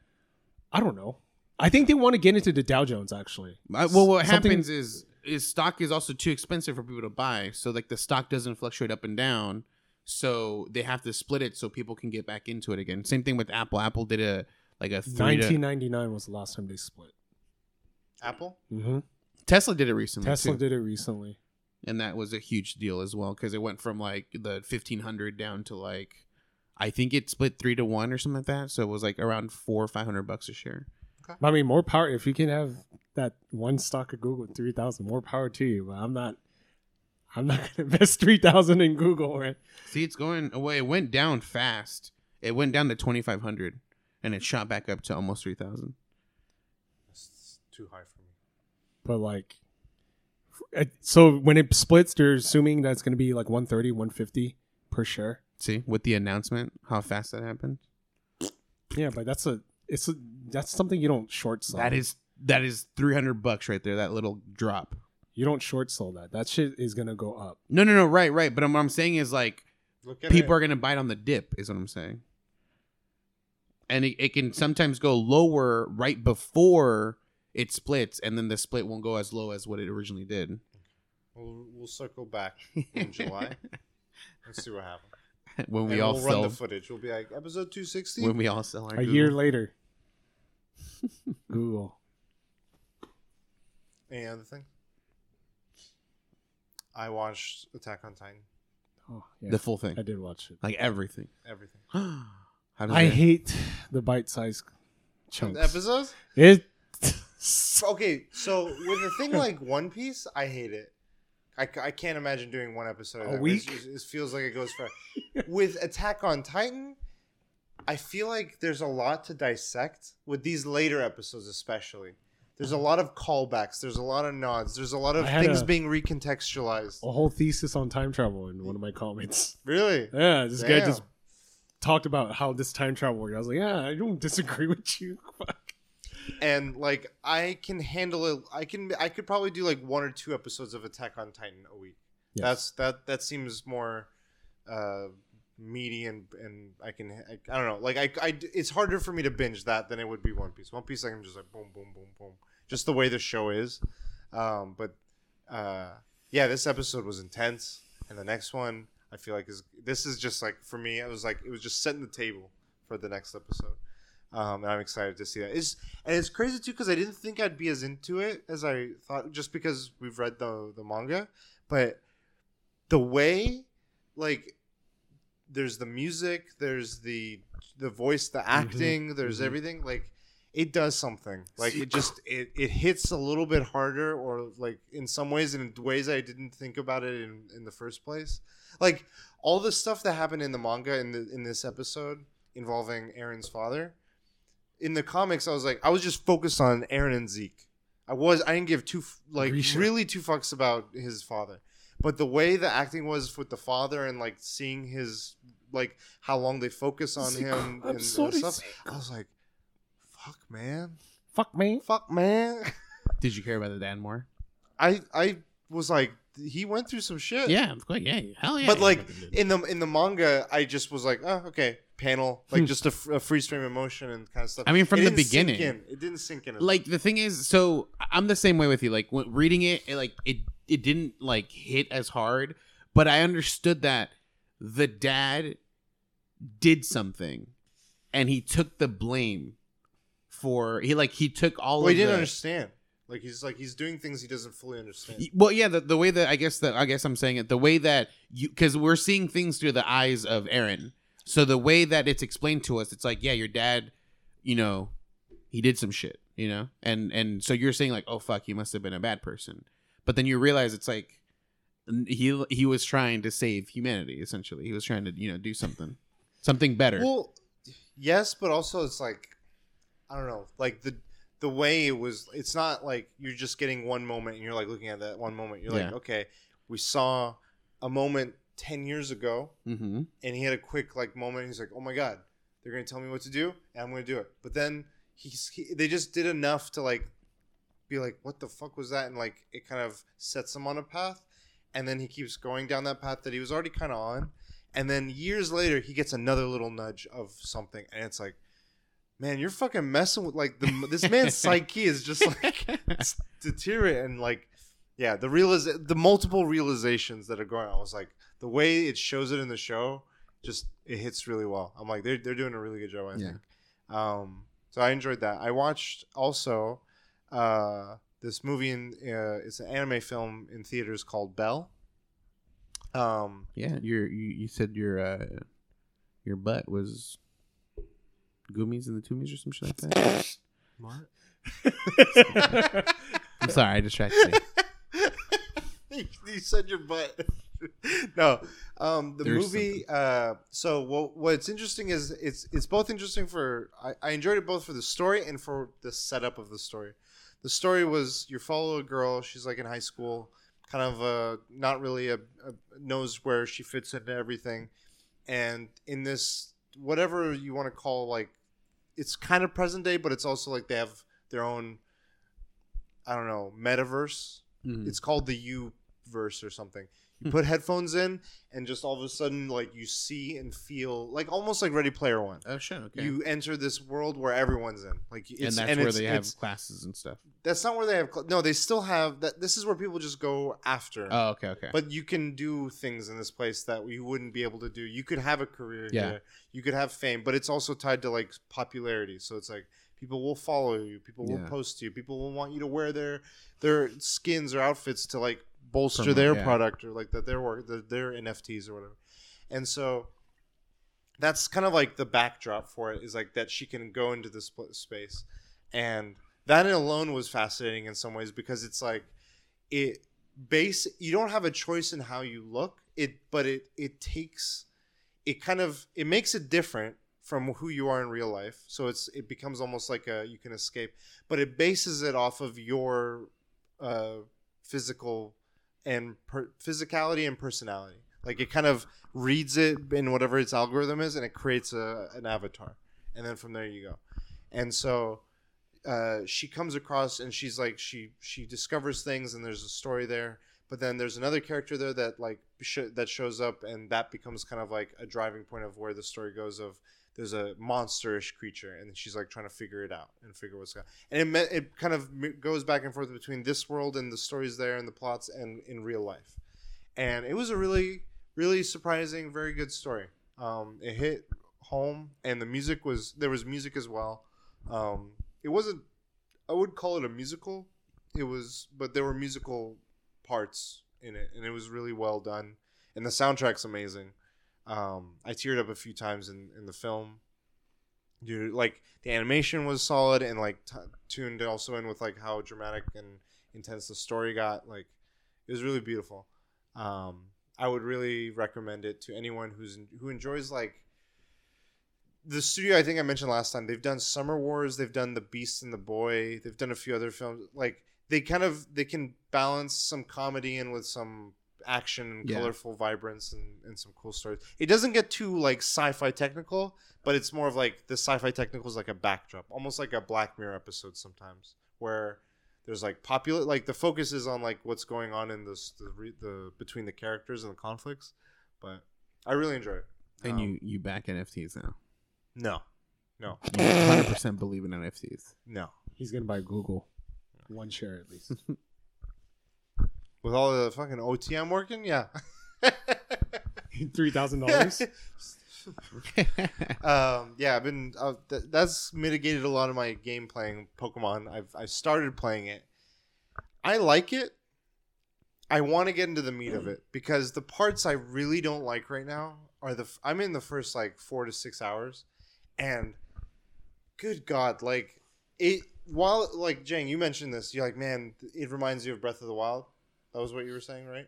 I don't know. I think they want to get into the Dow Jones, actually. I, well, what Something, happens is, is stock is also too expensive for people to buy. So like the stock doesn't fluctuate up and down. So they have to split it so people can get back into it again. Same thing with Apple. Apple did a... Like a nineteen ninety-nine was the last time they split. Apple? Mm-hmm. Tesla did it recently. Tesla too. did it recently. And that was a huge deal as well because it went from like the fifteen hundred down to like, I think it split three to one or something like that. So it was like around four or five hundred bucks a share. Okay. I mean, more power. If you can have that one stock of Google at three thousand, more power to you. But I'm not, I'm not going to invest three thousand in Google. Right? See, it's going away. It went down fast. It went down to twenty-five hundred. And it shot back up to almost three thousand. That's too high for me. But like, so when it splits, they're assuming that's going to be like one thirty, one fifty per share. See, with the announcement, how fast that happened. Yeah, but that's a, it's a, that's something you don't short sell. That is, that is three hundred bucks right there. That little drop. You don't short sell that. That shit is going to go up. No, no, no. Right, right. But what I'm saying is like, people it. are going to bite on the dip is what I'm saying. And it, it can sometimes go lower right before it splits, and then the split won't go as low as what it originally did. We'll, we'll circle back in July. Let's see what happens. When we and all we'll sell. We'll run the footage. We'll be like, episode two sixty. When we all sell our A Google. year later. Google. Any other thing? I watched Attack on Titan. Oh, yeah. The full thing. I did watch it. Like everything. Everything. How does I that... hate the bite-sized chunks. The episodes? It. Okay, so with a thing like One Piece, I hate it. I, I can't imagine doing one episode. A week? It feels like it goes for. With Attack on Titan, I feel like there's a lot to dissect with these later episodes, especially. There's a lot of callbacks. There's a lot of nods. There's a lot of things a, being recontextualized. A whole thesis on time travel in one of my comments. Really? Yeah, this Damn. guy just talked about how this time travel worked. I was like, yeah, I don't disagree with you. And like, I can handle it. I can. I could probably do like one or two episodes of Attack on Titan a week. Yes. That's that. That seems more uh, meaty, and, and I can. I, I don't know. Like I, I, it's harder for me to binge that than it would be One Piece. One Piece, I can just like boom, boom, boom, boom. Just the way the show is. Um, but uh, yeah, this episode was intense, and the next one I feel like is this is just like for me. It was like it was just setting the table for the next episode. Um, and I'm excited to see that. It's, and it's crazy, too, because I didn't think I'd be as into it as I thought, just because we've read the, the manga. But the way, like, there's the music, there's the the voice, the acting, mm-hmm. there's mm-hmm. everything. Like, it does something. Like, it just it, it hits a little bit harder, or, like, in some ways, in ways I didn't think about it in, in the first place. Like, all the stuff that happened in the manga in the, in this episode involving Aaron's father... In the comics, I was like, I was just focused on Aaron and Zeke. I was, I didn't give two, like, Risha. really two fucks about his father. But the way the acting was with the father and, like, seeing his, like, how long they focus on Zeke. him I'm and, sorry, and stuff, Zeke. I was like, fuck, man. Fuck, man. Fuck, man. Did you care about the dad more? I, I was like, he went through some shit. Yeah, I'm like, yeah, hell yeah. But, yeah, like, in the, in the manga, I just was like, oh, okay. Panel like just a, f- a free stream of emotion and kind of stuff. I mean, from it the beginning, it didn't sink in. Like the thing is, so I'm the same way with you. Like when reading it, it, like it, it didn't like hit as hard, but I understood that the dad did something, and he took the blame for he like he took all. Well, of he didn't the, understand. Like he's like he's doing things he doesn't fully understand. Well, yeah, the, the way that I guess that I guess I'm saying it the way that you because we're seeing things through the eyes of Aaron. So the way that it's explained to us, it's like, yeah, your dad, you know, he did some shit, you know? And and so you're saying like, oh, fuck, he must have been a bad person. But then you realize it's like he he was trying to save humanity, essentially. He was trying to, you know, do something, something better. Well, yes, but also it's like, I don't know, like the the way it was, it's not like you're just getting one moment and you're like looking at that one moment. You're yeah. like, okay, we saw a moment ten years ago, mm-hmm. and he had a quick like moment. He's like, "Oh my god, they're gonna tell me what to do, and I'm gonna do it." But then he's he, they just did enough to like be like, "What the fuck was that?" And like it kind of sets him on a path, and then he keeps going down that path that he was already kind of on. And then years later, he gets another little nudge of something, and it's like, "Man, you're fucking messing with like the, this man's psyche is just like deteriorating." And like, yeah, the realiza- the multiple realizations that are going on. I was like. The way it shows it in the show, just it hits really well. I'm like, they're they're doing a really good job, I yeah. think. Um, so I enjoyed that. I watched also uh, this movie. In, uh, it's an anime film in theaters called Bell. Um, yeah, you're, you you said your uh, your butt was Goomies and the Toomies or some shit like that. What? I'm sorry, I distracted you. You said your butt. No, um, the There's movie. Uh, so what, what's interesting is it's it's both interesting for I, I enjoyed it both for the story and for the setup of the story. The story was you follow a girl. She's like in high school, kind of a, not really a, a knows where she fits into everything. And in this, whatever you want to call like, it's kind of present day, but it's also like they have their own, I don't know, metaverse. Mm-hmm. It's called the U-verse or something. You put headphones in, and just all of a sudden, like, you see and feel, like, almost like Ready Player One. Oh, shit, okay. You enter this world where everyone's in. like, it's, And that's and where it's, they have classes and stuff. That's not where they have cl- No, they still have... that. This is where people just go after. Oh, okay, okay. But you can do things in this place that you wouldn't be able to do. You could have a career yeah. here. You could have fame, but it's also tied to, like, popularity. So it's like, People will follow you. People will yeah. post to you. People will want you to wear their their skins or outfits to like bolster From, their yeah. product or like that their work, their, their N F Ts or whatever. And so that's kind of like the backdrop for it is like that she can go into this space, and that alone was fascinating in some ways because it's like it base you don't have a choice in how you look it, but it it takes it kind of it makes it different from who you are in real life. So it's it becomes almost like a you can escape, but it bases it off of your uh, physical and per, physicality and personality. Like it kind of reads it in whatever its algorithm is, and it creates a, an avatar, and then from there you go. And so uh, she comes across, and she's like she she discovers things, and there's a story there. But then there's another character there that like sh- that shows up, and that becomes kind of like a driving point of where the story goes. Of there's a monster-ish creature, and she's like trying to figure it out and figure what's going on. And it it kind of goes back and forth between this world and the stories there and the plots and in real life. And it was a really Really surprising, very good story. Um, it hit home, and the music was there was music as well. Um, it wasn't, I would call it a musical. It was, but there were musical parts in it, and it was really well done. And the soundtrack's amazing. Um, I teared up a few times in, in the film. Dude, like the animation was solid, and like t- tuned also in with like how dramatic and intense the story got. Like it was really beautiful. Um, I would really recommend it to anyone who's who enjoys like the studio. I think I mentioned last time, they've done Summer Wars, they've done The Beast and the Boy, they've done a few other films. Like they kind of they can balance some comedy in with some action and yeah. colorful vibrance and, and some cool stories. It doesn't get too like sci-fi technical, but it's more of like the sci-fi technical is like a backdrop, almost like a Black Mirror episode sometimes, where there's like popular, like the focus is on like what's going on in this, the, the, the between the characters and the conflicts, but I really enjoy it. And um, you, you back N F Ts now? No, no. You one hundred percent believe in N F Ts? No. He's gonna buy Google, one share at least. With all the fucking O T I'm working, yeah. Three thousand dollars. um yeah I've been uh, th- that's mitigated a lot of my game playing Pokemon. I've I started playing it. I like it. I want to get into the meat of it because the parts I really don't like right now are the f- I'm in the first like four to six hours, and good God, like it while like Jang, you mentioned this, you're like, man, it reminds you of Breath of the Wild. That was what you were saying, right?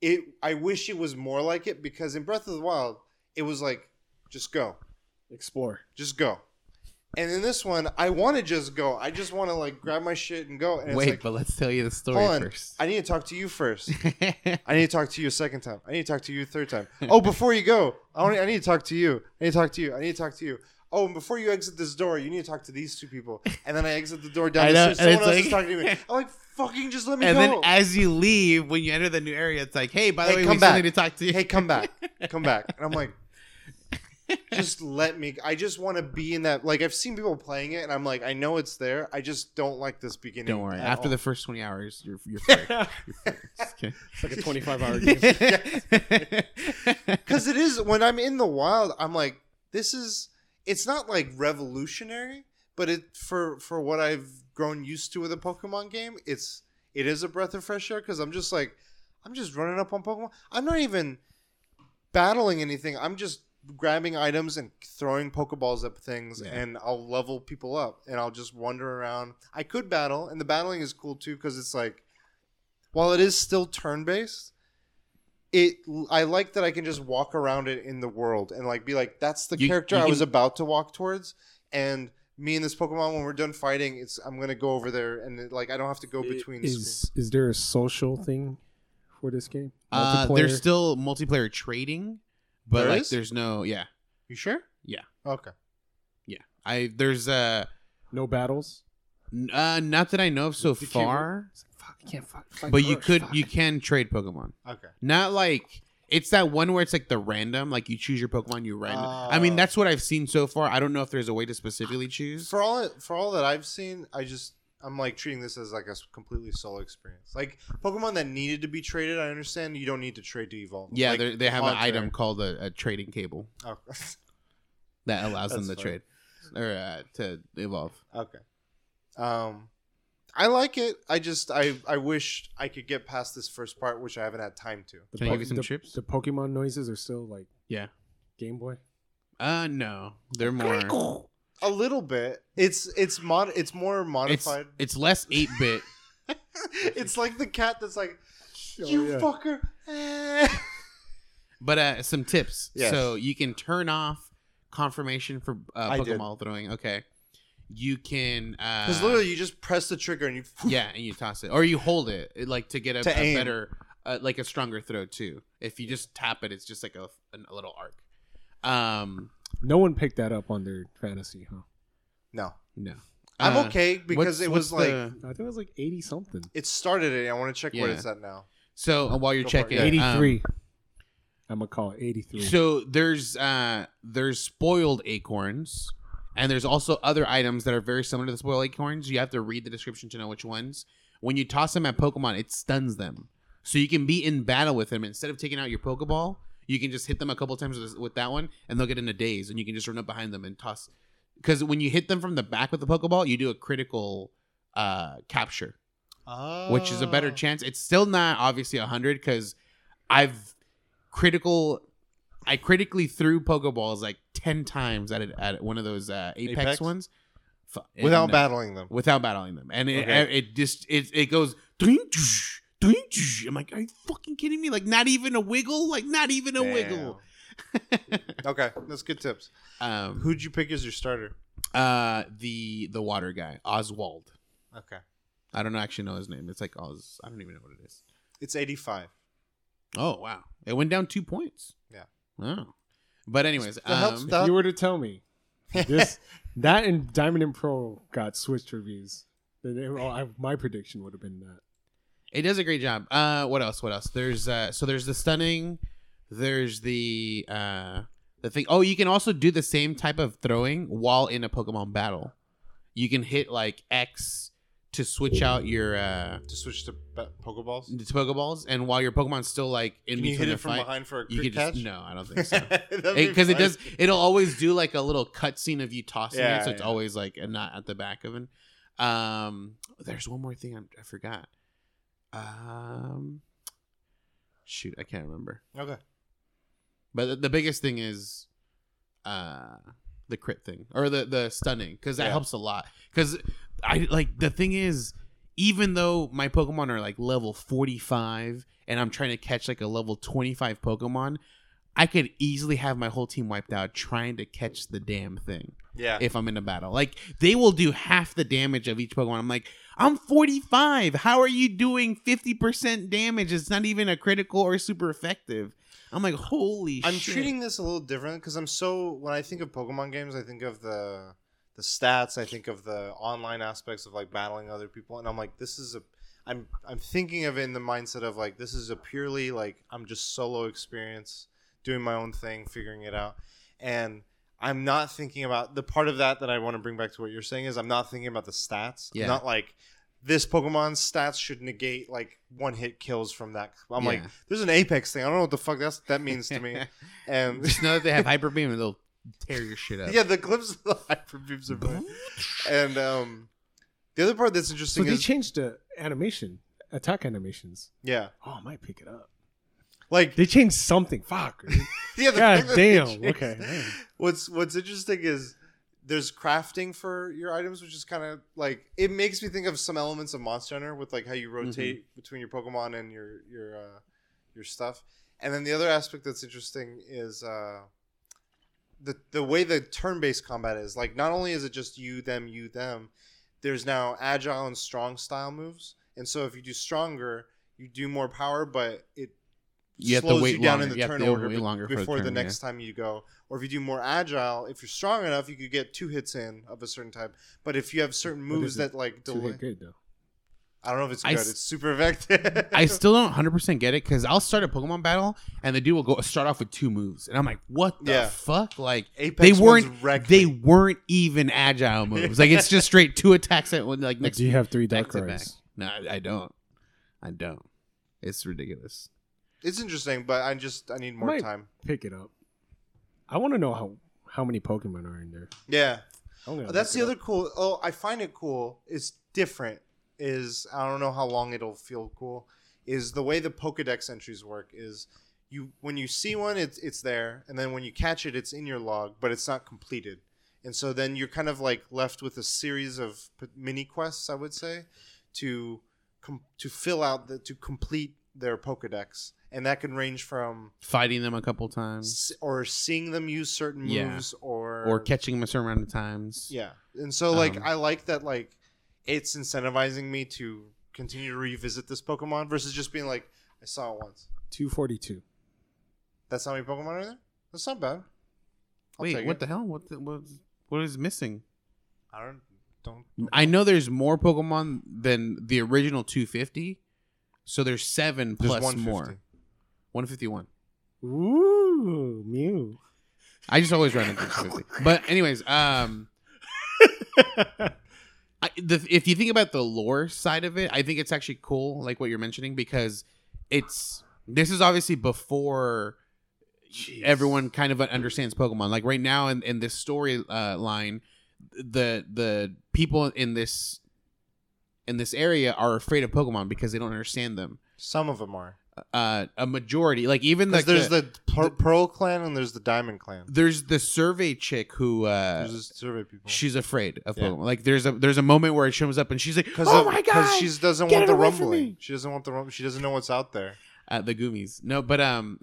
It I wish it was more like it because in Breath of the Wild it was like, just go. Explore. Just go. And in this one, I want to just go. I just want to, like, grab my shit and go. And Wait, it's like, but let's tell you the story hold on. first. I need to talk to you first. I need to talk to you a second time. I need to talk to you a third time. Oh, before you go, I, want to, I need to talk to you. I need to talk to you. I need to talk to you. Oh, and before you exit this door, you need to talk to these two people. And then I exit the door down the street. Someone else like, is talking to me. I'm like, fucking just let me and go. And then as you leave, when you enter the new area, it's like, hey, by the hey, way, we still need to talk to you. Hey, come back. Come back. And I'm like, just let me I just want to be in that. Like I've seen people playing it and I'm like, I know it's there, I just don't like this beginning. Don't worry, after all. The first twenty hours you're you're free. You're free. It's, okay. It's like a twenty-five hour game. Because it is, when I'm in the wild I'm like, this is, it's not like revolutionary, but it for for what I've grown used to with a Pokemon game, it's it is a breath of fresh air because I'm just like, I'm just running up on Pokemon. I'm not even battling anything. I'm just grabbing items and throwing Pokeballs at things, yeah. and I'll level people up, and I'll just wander around. I could battle, and the battling is cool too because it's like, while it is still turn-based, it I like that I can just walk around it in the world and like be like, that's the you, character you can... I was about to walk towards, and me and this Pokemon, when we're done fighting, it's I'm gonna go over there, and it, like I don't have to go it between. Is the is there a social thing for this game? Uh, there's still multiplayer trading. But there like, is? There's no, yeah. You sure? Yeah. Okay. Yeah. I there's uh no battles. N- uh, not that I know of so far. It's like, fuck, I can't fuck. fuck but you could, fuck. you can trade Pokemon. Okay. Not like it's that one where it's like the random, like you choose your Pokemon, you random. Uh, I mean, that's what I've seen so far. I don't know if there's a way to specifically choose. For all for all that I've seen, I just I'm like treating this as like a completely solo experience. Like Pokemon that needed to be traded, I understand you don't need to trade to evolve. Yeah, like, they have an item called a, a trading cable. Oh. That allows them to trade. or uh, to evolve. Okay. Um, I like it. I just I I wish I could get past this first part, which I haven't had time to. The Can po- I give you some the, chips? The Pokemon noises are still like yeah, Game Boy. Uh no, they're more a little bit. It's it's mod. It's more modified. It's, it's less eight bit. It's like the cat that's like, oh, you yeah. fucker. But uh, some tips. Yes. So you can turn off confirmation for uh, Pokemon throwing. Okay. You can because uh, literally you just press the trigger and you yeah and you toss it or you hold it like to get a, to a better uh, like a stronger throw too. If you just tap it, it's just like a, a little arc. Um, no one picked that up on their fantasy, huh? No, no. I'm uh, okay because it was like the, I think it was like eighty something. It started it. I want to check yeah. where it's at now. So uh, while you're Go checking, yeah. eighty-three. Um, I'm gonna call it eighty-three. So there's uh there's spoiled acorns. And there's also other items that are very similar to the spoiled acorns. You have to read the description to know which ones. When you toss them at Pokemon, it stuns them. So you can be in battle with them. Instead of taking out your Pokeball, you can just hit them a couple times with, with that one, and they'll get in a daze. And you can just run up behind them and toss. Because when you hit them from the back with the Pokeball, you do a critical uh, capture, oh. which is a better chance. It's still not, obviously, one hundred because I've critical... I critically threw Pokeballs like ten times at, it, at one of those uh, Apex, Apex ones, and, without battling them. Without battling them, and it okay. it, it just it it goes. I'm like, are you fucking kidding me? Like, not even a wiggle. Like, not even a Damn. wiggle. Okay, that's good tips. Um, Who'd you pick as your starter? Uh, the the water guy, Oswald. Okay, I don't actually know his name. It's like Oz. I don't even know what it is. It's eighty-five. Oh wow! It went down two points. Yeah. Oh, but anyways, um, if you were to tell me this, that and Diamond and Pearl got switched reviews, then it, well, I, my prediction would have been that. It does a great job. Uh, what else? What else? There's uh, so there's the stunning, there's the uh, the thing. Oh, you can also do the same type of throwing while in a Pokemon battle. You can hit like X to switch out your uh, to switch to be- Pokeballs, to Pokeballs, and while your Pokemon's still like in can you hit it from fight, behind for a quick catch? Just, no, I don't think so. Because it, it does, it'll always do like a little cutscene of you tossing yeah, it, so it's yeah. always like and not at the back of it. Um, there's one more thing I, I forgot. Um, shoot, I can't remember. Okay, but the, the biggest thing is, uh, the crit thing or the the stunning because that yeah. helps a lot because. I like the thing is, even though my Pokemon are like level forty-five and I'm trying to catch like a level twenty-five Pokemon, I could easily have my whole team wiped out trying to catch the damn thing. Yeah. If I'm in a battle, like they will do half the damage of each Pokemon. I'm like, I'm forty-five. How are you doing fifty percent damage? It's not even a critical or super effective. I'm like, holy I'm shit. I'm treating this a little different because I'm so, when I think of Pokemon games, I think of the. The stats, I think of the online aspects of like battling other people, and I'm like, this is a, I'm I'm thinking of it in the mindset of like, this is a purely like I'm just solo experience, doing my own thing, figuring it out, and I'm not thinking about the part of that that I want to bring back to what you're saying is I'm not thinking about the stats. Yeah. I'm not like this Pokemon's stats should negate like one hit kills from that. I'm yeah. like, there's an Apex thing. I don't know what the fuck that's that means to me. And just know that they have Hyper Beam and they'll. Tear your shit up. Yeah, the clips of the hyper beams are bad. And um, the other part that's interesting so is... they changed the animation, attack animations. Yeah. Oh, I might pick it up. Like... They changed something. Fuck. yeah, the God damn. Okay. Man. What's What's interesting is there's crafting for your items, which is kind of like... It makes me think of some elements of Monster Hunter with like how you rotate mm-hmm. between your Pokemon and your, your, uh, your stuff. And then the other aspect that's interesting is... Uh, The the way the turn-based combat is, like, not only is it just you, them, you, them, there's now agile and strong style moves. And so if you do stronger, you do more power, but it you slows have to wait you down longer. in the you turn order be- before the, turn, the next yeah. time you go. Or if you do more agile, if you're strong enough, you could get two hits in of a certain type. But if you have certain moves that, like, delay... Good, though. I don't know if it's good. S- it's super effective. I still don't one hundred percent get it because I'll start a Pokemon battle and the dude will go start off with two moves, and I'm like, "What the yeah. fuck?" Like Apex they weren't they weren't even agile moves. Like it's just straight two attacks at one. Like next. Do you have three Darkraids? No, I don't. I don't. It's ridiculous. It's interesting, but I just I need more I might time. Pick it up. I want to know how how many Pokemon are in there. Yeah. Oh, that's the other cool. Oh, I find it cool. It's different. Is I don't know how long it'll feel cool. Is the way the Pokedex entries work is you when you see one, it's it's there, and then when you catch it, it's in your log, but it's not completed, and so then you're kind of like left with a series of mini quests, I would say, to com- to fill out the to complete their Pokedex. And that can range from fighting them a couple times, or seeing them use certain moves, yeah. or or catching them a certain amount of times. Yeah, and so like um, I like that like it's incentivizing me to continue to revisit this Pokemon versus just being like I saw it once. two forty-two That's how many Pokemon are there? That's not bad. I'll Wait, what it. the hell? What the, what what is missing? I don't don't. I know there's more Pokemon than the original two fifty, so there's seven there's plus more. one fifty-one Ooh, Mew. I just always run into two fifty. But anyways, um, I, the, if you think about the lore side of it, I think it's actually cool, like what you're mentioning, because it's this is obviously before Jeez. everyone kind of understands Pokemon. Like right now in, in this story uh, line, the the people in this in this area are afraid of Pokemon because they don't understand them. Some of them are. Uh, a majority, like even like there's the, the, Pearl, the Pearl Clan and there's the Diamond Clan. There's the survey chick who uh, there's survey people. She's afraid of yeah. Pokemon. Like there's a there's a moment where it shows up and she's like, "Oh of, my god!" Because she doesn't want the rumbling. She doesn't want the rumbling. She doesn't know what's out there. Uh, the Goomies. No, but um,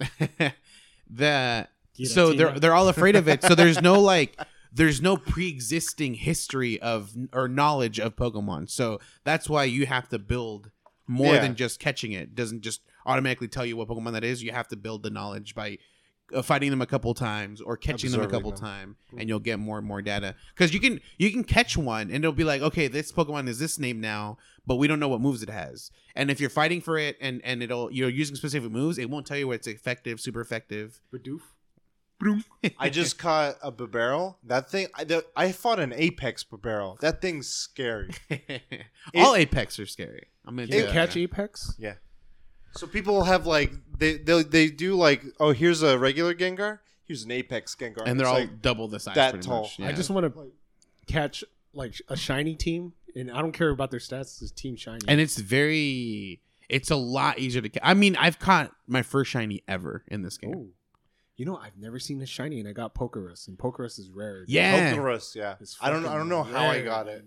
the Get so they're they're all afraid of it. So there's no like. There's no pre-existing history of or knowledge of Pokemon. So that's why you have to build more yeah. than just catching it. It doesn't just automatically tell you what Pokemon that is. You have to build the knowledge by uh, fighting them a couple times or catching Observing them a couple times, and you'll get more and more data. Because you can you can catch one, and it'll be like, okay, this Pokemon is this name now, but we don't know what moves it has. And if you're fighting for it, and and it'll you're using specific moves, it won't tell you what's effective, super effective. Bidoof. I just caught a Barbarel. That thing, I, the, I fought an Apex Barbarel. That thing's scary. All it, Apex are scary. I'm gonna you catch yeah. Apex. Yeah. So people have like they they they do like oh here's a regular Gengar, here's an Apex Gengar, and they're all like double the size that tall. Much, yeah. I just want to catch like a shiny team, and I don't care about their stats. It's team shiny, and it's very it's a lot easier to catch. I mean, I've caught my first shiny ever in this game. Ooh. You know, I've never seen a shiny, and I got Pokerus, and Pokerus is rare. Yeah, Pokerus. Yeah, I don't I don't know rare. how I got it.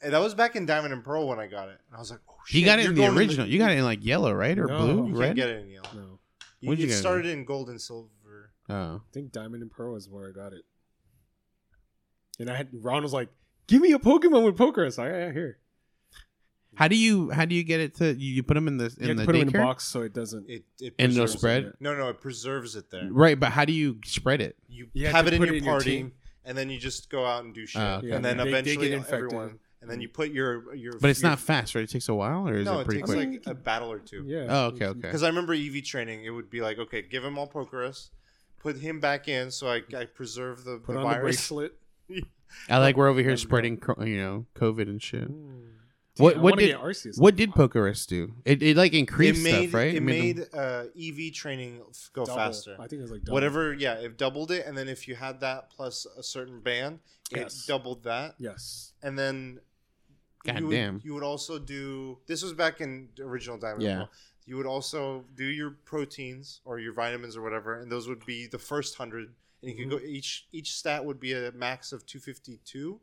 And that was back in Diamond and Pearl when I got it, and I was like. Shit, you got it in the original. In the... You got it in like yellow, right? Or no, blue? You red? Can't get it in yellow. No. You, you get started it in gold and silver. Oh. I think Diamond and Pearl is where I got it. And I had Ron was like, give me a Pokemon with Pokerus. I right, here. How do you how do you get it to you put them in the in you have the to put daycare? Them in a box so it doesn't it, it and it'll spread? It. No, no, it preserves it there. Right, but how do you spread it? You, you have, have it in your it party in your and then you just go out and do shit. Oh, okay. yeah, and then they, eventually they everyone And then you put your... your but it's your, not fast, right? It takes a while? Or is no, it pretty quick? No, it takes quick? like a battle or two. Yeah. Oh, okay, okay. Because I remember E V training, it would be like, okay, give him all Pokerus, put him back in so I, I preserve the, put the on virus. The bracelet. I like we're over here spreading, you know, COVID and shit. Dude, what what did what did Pokerus do? It, it like increased it made, stuff, right? It, it made, made uh, E V training go double. faster. I think it was like double. Whatever, yeah, it doubled it. And then if you had that plus a certain band, yes. it doubled that. Yes. And then... God you damn. Would, you would also do... This was back in original Diamond. Yeah. Well. You would also do your proteins or your vitamins or whatever, and those would be the first one hundred. And you mm-hmm. could go... Each each stat would be a max of two fifty-two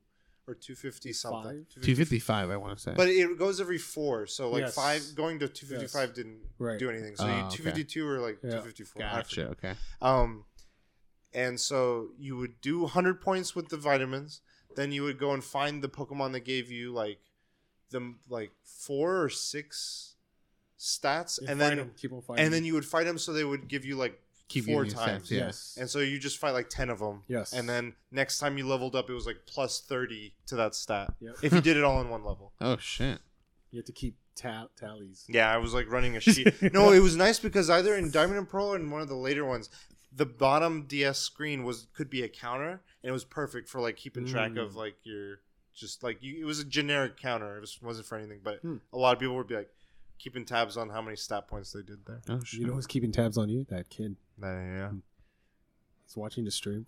or two fifty-something. two fifty-five, I want to say. But it goes every four. So, like, yes. five going to two fifty-five yes. didn't right. do anything. So, oh, you okay. two fifty-two or, like, yeah. two fifty-four. Gotcha, okay. Um, and so, you would do one hundred points with the vitamins. Then you would go and find the Pokemon that gave you, like... them like four or six stats you and then them, keep on and then you would fight them so they would give you like keep four times stats, yes and so you just fight like ten of them yes and then next time you leveled up it was like plus thirty to that stat yep. if you did it all in one level. Oh shit, you have to keep ta- tallies. Yeah, I was like running a sheet. No, it was nice because either in Diamond and Pearl or in one of the later ones the bottom D S screen was could be a counter and it was perfect for like keeping track mm. of like your just like you, it was a generic counter. It was, wasn't for anything, but hmm. a lot of people would be like keeping tabs on how many stat points they did there. Oh, shit. You know who's keeping tabs on you? That kid. Uh, yeah. He's watching the stream.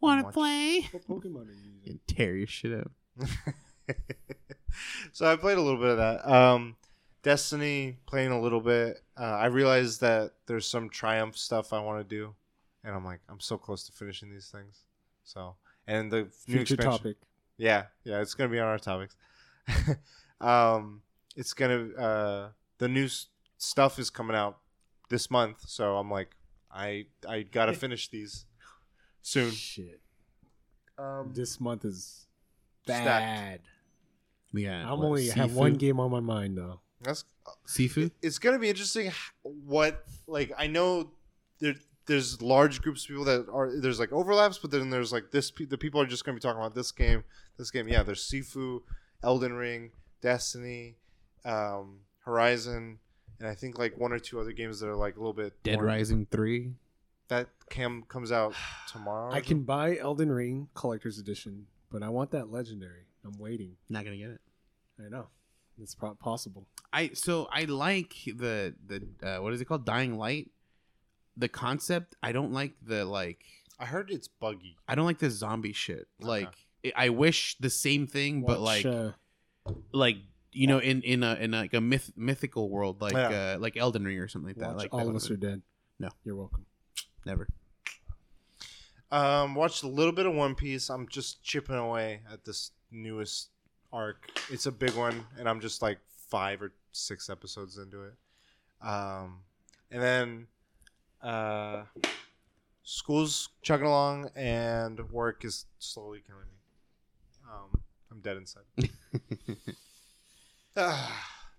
Want to play? What Pokemon are you using? Tear your shit up. So I played a little bit of that. Um, Destiny, playing a little bit. Uh, I realized that there's some Triumph stuff I want to do. And I'm like, I'm so close to finishing these things. So, and the new Future expansion. Topic. Yeah. Yeah. It's going to be on our topics. um, it's going to, uh, the new s- stuff is coming out this month. So I'm like, I, I got to finish these soon. Shit. Um, this month is bad. Stacked. Yeah. I'm what, only seafood? Have one game on my mind though. That's uh, seafood. It's going to be interesting. What, like, I know there. There's large groups of people that are, there's like overlaps, but then there's like this, the people are just going to be talking about this game, this game. Yeah, there's Sifu, Elden Ring, Destiny, um, Horizon, and I think like one or two other games that are like a little bit. Dead more. Rising three. That cam comes out tomorrow. I can buy Elden Ring Collector's Edition, but I want that Legendary. I'm waiting. Not going to get it. I know. It's possible. I So I like the, the uh, what is it called? Dying Light. The concept, I don't like the, like... I heard it's buggy. I don't like the zombie shit. Okay. Like, it, I wish the same thing, Watch, but like... Uh, like, you know, in, in a in a, like a myth, mythical world, like yeah. uh, like Elden Ring or something like Watch that. Like All that of Us Are Dead. No. You're welcome. Never. Um, watched a little bit of One Piece. I'm just chipping away at this newest arc. It's a big one, and I'm just like five or six episodes into it. Um, and then... Uh, school's chugging along and work is slowly killing me. Um, I'm dead inside. uh,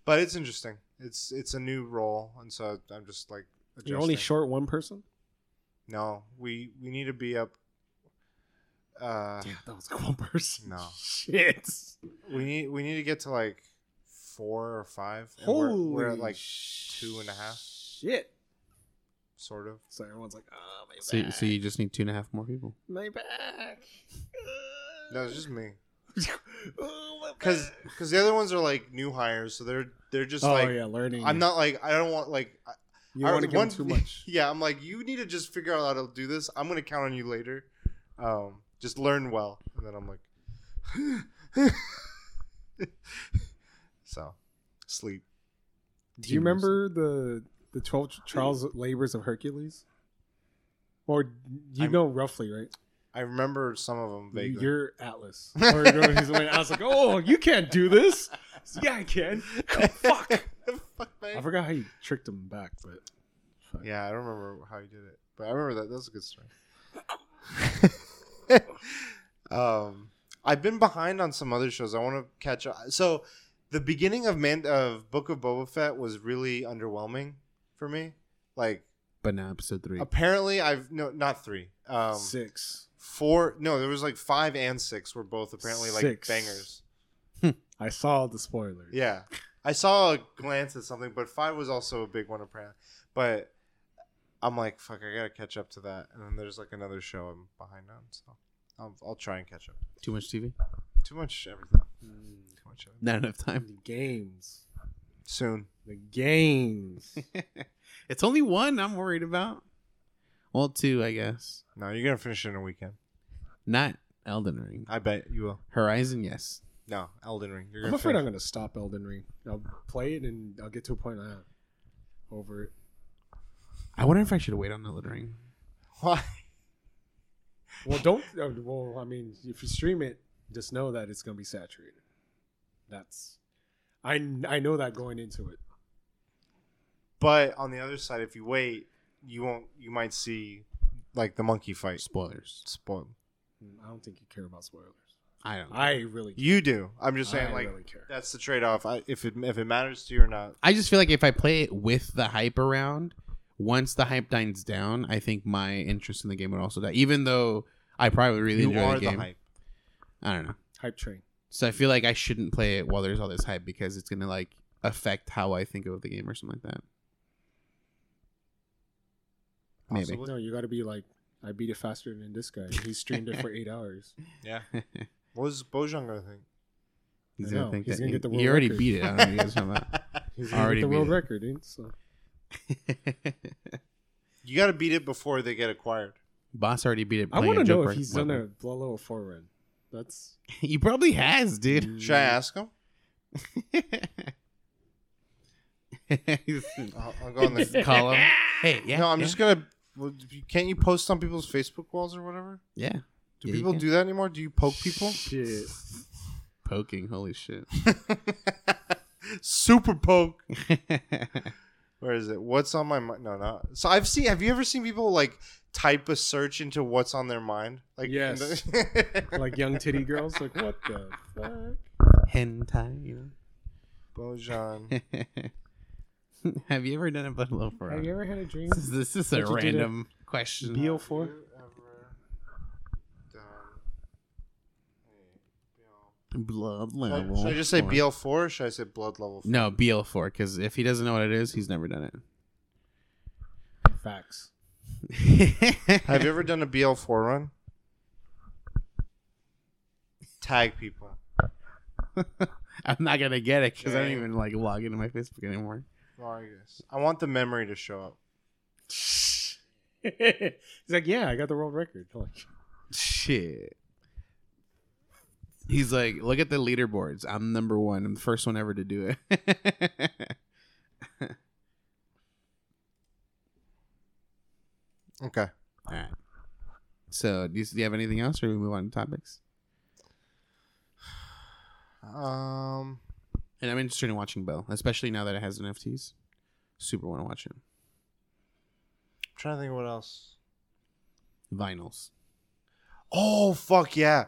but it's interesting. It's it's a new role, and so I'm just like adjusting. You're only short one person? No, we we need to be up. Uh, yeah, that was like one person. No shit. We need we need to get to like four or five. And Holy we're, we're at like two and a half. Shit. Sort of. So everyone's like, oh, my so, back. So you just need two and a half more people. My back. No, it's just me. Because oh, the other ones are like new hires, so they're they're just oh, like, yeah, learning. I'm not like, I don't want like. You don't I, want to give one, them too much. Yeah, I'm like, you need to just figure out how to do this. I'm going to count on you later. Um, just learn well. And then I'm like. So, sleep. Do you remember the... The twelve Trials Labors of Hercules? Or you I'm, know roughly, right? I remember some of them vaguely. You're Atlas. Or, or he's like, I was like, oh, you can't do this. Like, yeah, I can. Oh, fuck. Fuck I forgot how you tricked him back, but. Fuck. Yeah, I don't remember how you did it. But I remember that. That was a good story. um, I've been behind on some other shows. I want to catch up. So the beginning of, Man- of Book of Boba Fett was really underwhelming. For me, like, but now episode three. Apparently, I've no, not three, um, six, four. No, there was like five and six were both apparently like six. Bangers. I saw the spoilers. Yeah, I saw a glance at something, but five was also a big one apparently. But I'm like, fuck, I gotta catch up to that. And then there's like another show I'm behind on, so I'll, I'll try and catch up. Too much T V. Too much everything. Mm. Too much everything. Not enough time. Games. Soon. The games. It's only one I'm worried about. Well, two, I guess. No, you're going to finish it in a weekend. Not Elden Ring. I bet you will. Horizon, yes. No, Elden Ring. You're I'm gonna afraid finish. I'm going to stop Elden Ring. I'll play it and I'll get to a point like that. Over it. I wonder if I should wait on Elden Ring. Why? Well, don't. Well, I mean, if you stream it, just know that it's going to be saturated. That's... I, I know that going into it. But on the other side, if you wait, you won't. You might see like the monkey fight. Spoilers. Spoil. I don't think you care about spoilers. I don't. I really care. You do. I'm just saying, I like really care. That's the trade-off. I, if it if it matters to you or not. I just feel like if I play it with the hype around, once the hype dines down, I think my interest in the game would also die. Even though I probably really you enjoy are the game. The hype. I don't know. Hype train. So I feel like I shouldn't play it while there's all this hype because it's going to like affect how I think of the game or something like that. Maybe. Possibly. No, you got to be like, I beat it faster than this guy. He streamed it for eight hours. Yeah. What was Bojang going to think? He's going to think he's that. Gonna get the world he already record. Beat it. I don't know you guys know that. He's going to get the world it. Record, dude. So. You got to beat it before they get acquired. Boss already beat it. I want to know if he's done a level four run. That's he probably has, dude. Should I ask him? I'll, I'll go in the column. Hey, yeah. No, I'm yeah. just gonna. Can't you post on people's Facebook walls or whatever? Yeah. Do yeah, people do that anymore? Do you poke people? Shit. Poking, holy shit. Super poke. Where is it? What's on my mind? No, no. So I've seen. Have you ever seen people like type a search into what's on their mind? Like yes. Like young titty girls. Like what the fuck? Hentai, you know. Bojan. Have you ever done a Buffalo for? Have you ever had a dream? This is, this is a random question. B O four. Blood level. Should I just say B L four or should I say blood level four? No, B L four, because if he doesn't know what it is, he's never done it. Facts. Have you ever done a B L four run? Tag people. I'm not going to get it because I don't even like log into my Facebook anymore. Vargas. I want the memory to show up. He's like, yeah, I got the world record. Like, shit. He's like, look at the leaderboards. I'm number one. I'm the first one ever to do it. Okay. All right. So, do you, do you have anything else, or do we move on to topics? Um, and I'm interested in watching Bell, especially now that it has N F Ts. Super want to watch it. I'm trying to think of what else. Vinyls. Oh, fuck yeah.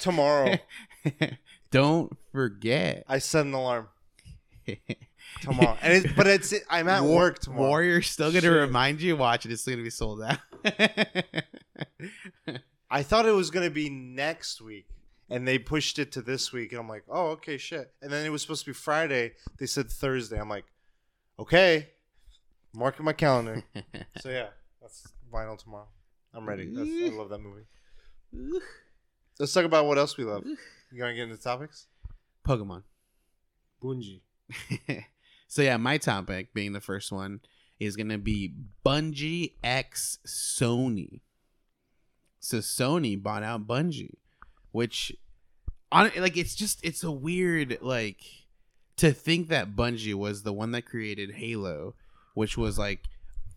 Tomorrow. Don't forget. I set an alarm. Tomorrow. And it's, but it's I'm at War, work tomorrow. Warrior's still going to remind you. Watch it. It's going to be sold out. I thought it was going to be next week. And they pushed it to this week. And I'm like, oh, okay, shit. And then it was supposed to be Friday. They said Thursday. I'm like, okay. Marking my calendar. So, yeah. That's vinyl tomorrow. I'm ready. That's, I love that movie. Let's talk about what else we love. You gonna get into topics? Pokemon. Bungie. So yeah, my topic, being the first one, is gonna be Bungie x Sony. So Sony bought out Bungie, which, on like, it's just it's a weird like to think that Bungie was the one that created Halo, which was like.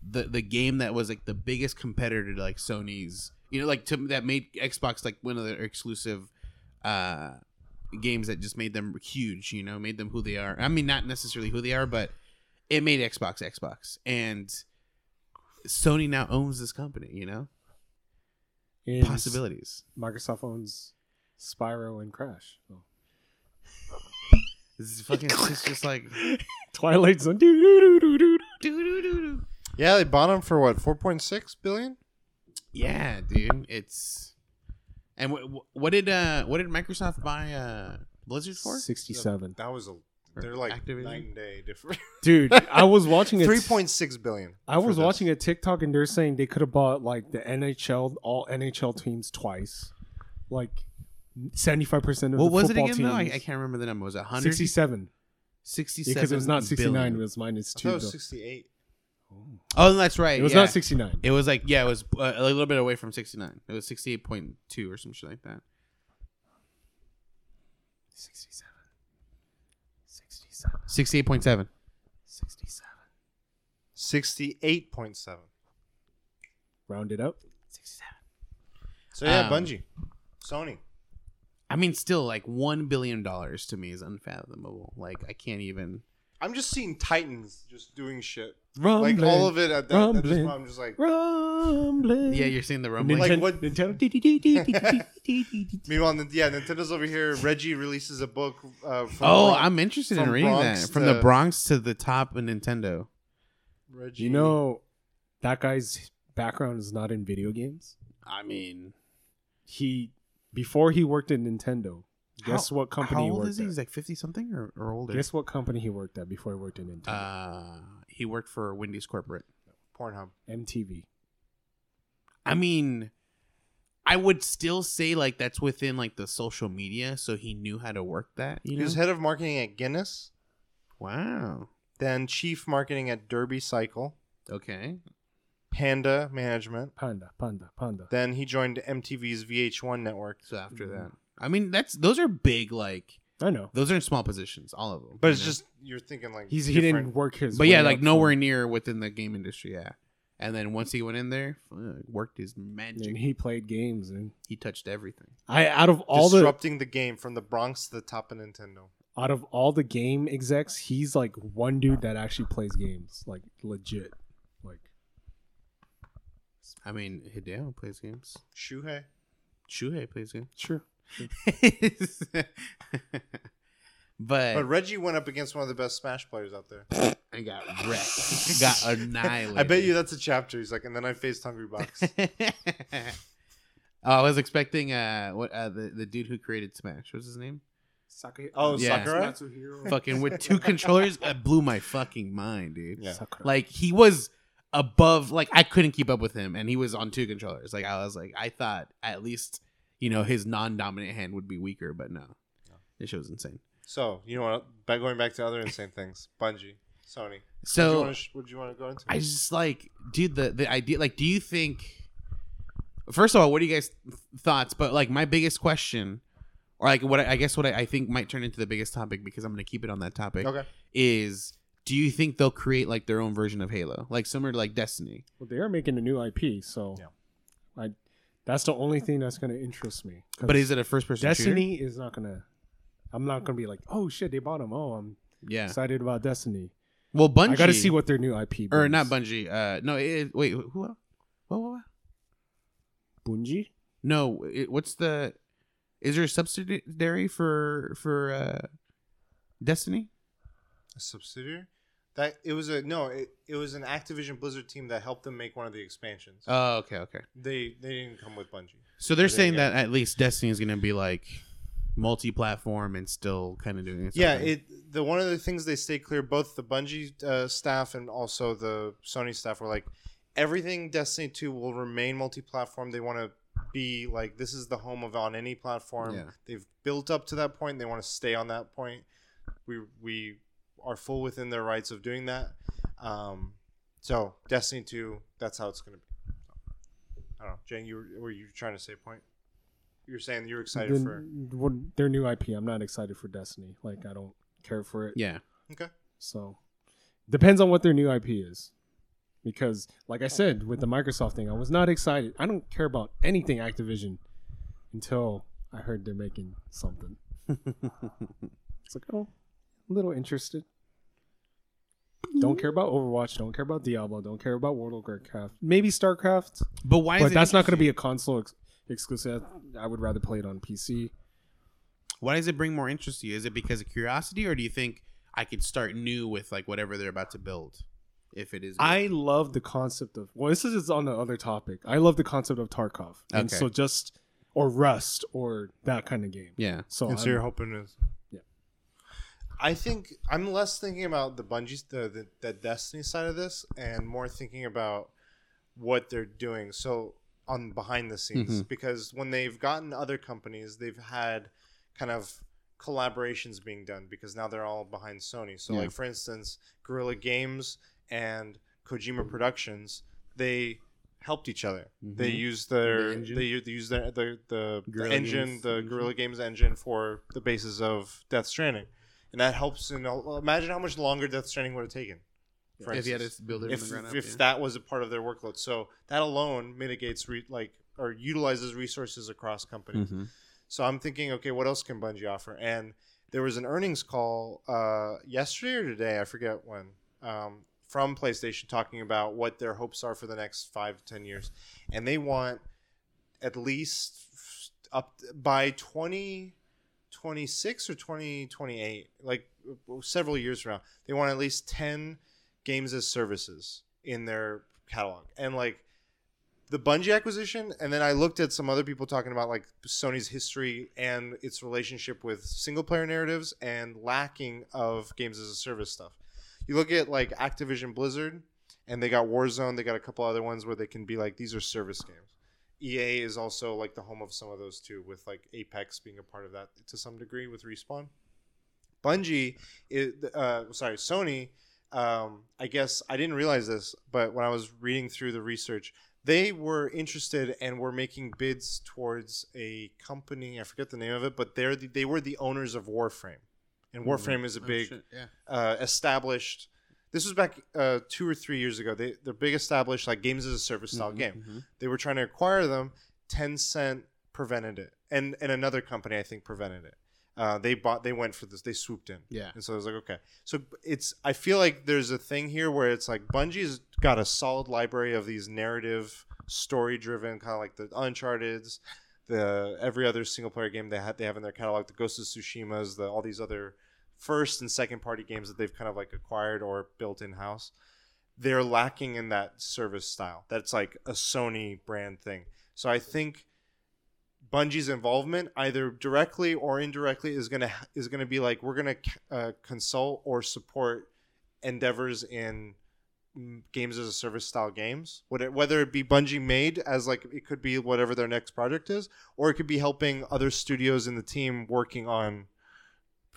The the game that was like the biggest competitor to like Sony's, you know, like to, that made Xbox like one of their exclusive uh, games that just made them huge, you know, made them who they are. I mean, not necessarily who they are, but it made Xbox Xbox. And Sony now owns this company, you know? And possibilities. Microsoft owns Spyro and Crash. So. This is fucking it's just like Twilight Zone. Yeah, they bought them for what, four point six billion? Yeah, dude, it's and w- what did uh, what did Microsoft buy uh, Blizzard for? sixty-seven. That was a they're like Activision? nine day difference. Dude, I was watching a three point six billion. I was watching this. a TikTok and they're saying they could have bought like the N H L all N H L teams twice, like seventy-five percent of what the football teams. What was it again? Though? I, I can't remember the number. Was it one hundred? sixty-seven. sixty-seven. Because yeah, it was not sixty-nine. Billion. It was minus two. I thought it was sixty-eight. Oh, that's right. It was yeah. not sixty-nine. It was like, yeah, it was uh, a little bit away from sixty-nine. It was sixty-eight point two or some shit like that. sixty-seven. sixty-seven. sixty-eight point seven. sixty-seven. sixty-eight point seven. Rounded up. sixty-seven. So, yeah, um, Bungie. Sony. I mean, still, like, one billion dollars to me is unfathomable. Like, I can't even... I'm just seeing Titans just doing shit. Rumbling, like all of it at that, rumbling, that just, I'm just like rumbling. Yeah, you're seeing the rumbling. Ninten- like what Nintendo? Meanwhile, yeah, Nintendo's over here. Reggie releases a book. Uh, from oh, Bronx, I'm interested in reading Bronx that. To, from the Bronx to the top of Nintendo. Reggie, you know that guy's background is not in video games. I mean, he before he worked at Nintendo. Guess how, what company he worked at? How old is he? At? He's like fifty something or, or older. Guess what company he worked at before he worked at Nintendo? Uh, he worked for Wendy's Corporate. Pornhub. M T V. I mean, I would still say like that's within like the social media, so he knew how to work that. You he know? was head of marketing at Guinness. Wow. Then chief marketing at Derby Cycle. Okay. Panda Management. Panda, Panda, Panda. Then he joined M T V's V H one network after mm-hmm. that. I mean, that's those are big, like... I know. Those are in small positions, all of them. But it's know? just, you're thinking like... He's, he didn't work his But way yeah, like nowhere from. near within the game industry, yeah. And then once he went in there, worked his magic. And he played games and... He touched everything. I Out of all Disrupting the... Disrupting the game from the Bronx to the top of Nintendo. Out of all the game execs, he's like one dude that actually plays games. Like, legit. Like... I mean, Hideo plays games. Shuhei. Shuhei plays games. Sure. but, but Reggie went up against one of the best Smash players out there and got wrecked. Got annihilated. I bet you that's a chapter. He's like, and then I faced Hungrybox. oh, I was expecting uh, what uh, the the dude who created Smash. What's his name? Sakura. Oh, yeah. Sakura. Fucking with two controllers, that blew my fucking mind, dude. Yeah. Like he was above. Like I couldn't keep up with him, and he was on two controllers. Like I was like, I thought at least. You know, his non-dominant hand would be weaker, but no. no. This show's insane. So, you know what? By going back to other insane things. Bungie, Sony. So, what do you want to go into? I just like, dude, the, the idea, like, do you think, first of all, what do you guys' thoughts? But, like, my biggest question, or, like, what I, I guess what I, I think might turn into the biggest topic, because I'm going to keep it on that topic, okay. is... Do you think they'll create, like, their own version of Halo? Like, similar to, like, Destiny? Well, they are making a new I P, so... Yeah. I. That's the only thing that's going to interest me. But is it a first-person shooter? Destiny is not going to... I'm not going to be like, oh, shit, they bought them. Oh, I'm yeah. excited about Destiny. Well, Bungie... I got to see what their new I P brings. Or not Bungie. Uh, no, it, wait, who? What, what, what? Bungie? No, it, what's the... Is there a subsidiary for for uh, Destiny? A subsidiary? That it was a no, it, it was an Activision Blizzard team that helped them make one of the expansions. Oh, okay, okay. They they didn't come with Bungie. So they're so they saying that at least Destiny is going to be like multi-platform and still kind of doing its yeah. Thing. It the one of the things they stayed clear, both the Bungie uh, staff and also the Sony staff were like, everything Destiny two will remain multi-platform. They want to be like this is the home of on any platform. Yeah. They've built up to that point. They want to stay on that point. We we. are full within their rights of doing that. Um, so Destiny two, that's how it's going to be. I don't know. Jane, you were, were you trying to say a point? You're saying you're excited the, for... Their new I P. I'm not excited for Destiny. Like, I don't care for it. Yeah. Okay. So, depends on what their new I P is. Because, like I said, with the Microsoft thing, I was not excited. I don't care about anything Activision until I heard they're making something. It's like, oh, a little interested. Don't care about Overwatch. Don't care about Diablo. Don't care about World of Warcraft. Maybe StarCraft. But why? But is that's it not going to be a console ex- exclusive. I would rather play it on P C. Why does it bring more interest to you? Is it because of curiosity, or do you think I could start new with like whatever they're about to build? If it is, new? I love the concept of. Well, this is on the other topic. I love the concept of Tarkov, and okay. so just or Rust or that kind of game. Yeah. So, and so you're hoping to. I think I'm less thinking about the Bungie, the, the the Destiny side of this, and more thinking about what they're doing. So on behind the scenes, mm-hmm. because when they've gotten other companies, they've had kind of collaborations being done because now they're all behind Sony. So yeah. like for instance, Guerrilla Games and Kojima Productions, they helped each other. Mm-hmm. They used their the they, they used their the the, the engine, Games. the Guerrilla Games engine for the basis of Death Stranding. And that helps. You know, imagine how much longer Death Stranding would have taken. For if instance, you had to build it if, from the ground up, if yeah. that was a part of their workload. So that alone mitigates re- like or utilizes resources across companies. Mm-hmm. So I'm thinking, okay, what else can Bungie offer? And there was an earnings call uh, yesterday or today, I forget when, um, from PlayStation talking about what their hopes are for the next five to ten years. And they want at least up by twenty twenty-six or twenty twenty-eight, like several years from now, they want at least ten games as services in their catalog. And like the Bungie acquisition, and then I looked at some other people talking about like Sony's history and its relationship with single player narratives and lacking of games as a service stuff. You look at like Activision Blizzard, and they got Warzone, they got a couple other ones where they can be like, these are service games. E A is also like the home of some of those too, with like Apex being a part of that to some degree with Respawn. Bungie, is, uh, sorry, Sony um, I guess I didn't realize this, but when I was reading through the research, they were interested and were making bids towards a company. I forget the name of it, but they're the, they were the owners of Warframe. And Warframe mm-hmm. is a big oh, shit. Yeah. uh, established... This was back uh, two or three years ago. They, they're big established, like, games as a service style mm-hmm, game. Mm-hmm. They were trying to acquire them. Tencent prevented it. And and another company, I think, prevented it. Uh, they bought. They went for this. They swooped in. Yeah. And so I was like, okay. So it's. I feel like there's a thing here where it's like Bungie's got a solid library of these narrative, story-driven, kind of like the Uncharted's, the every other single-player game they have they have in their catalog, the Ghost of Tsushima's, the all these other first and second-party games that they've kind of like acquired or built in-house. They're lacking in that service style. That's like a Sony brand thing. So I think Bungie's involvement, either directly or indirectly, is gonna is gonna be like, we're gonna uh, consult or support endeavors in games as a service style games. Whether it be Bungie made as like it could be whatever their next project is, or it could be helping other studios in the team working on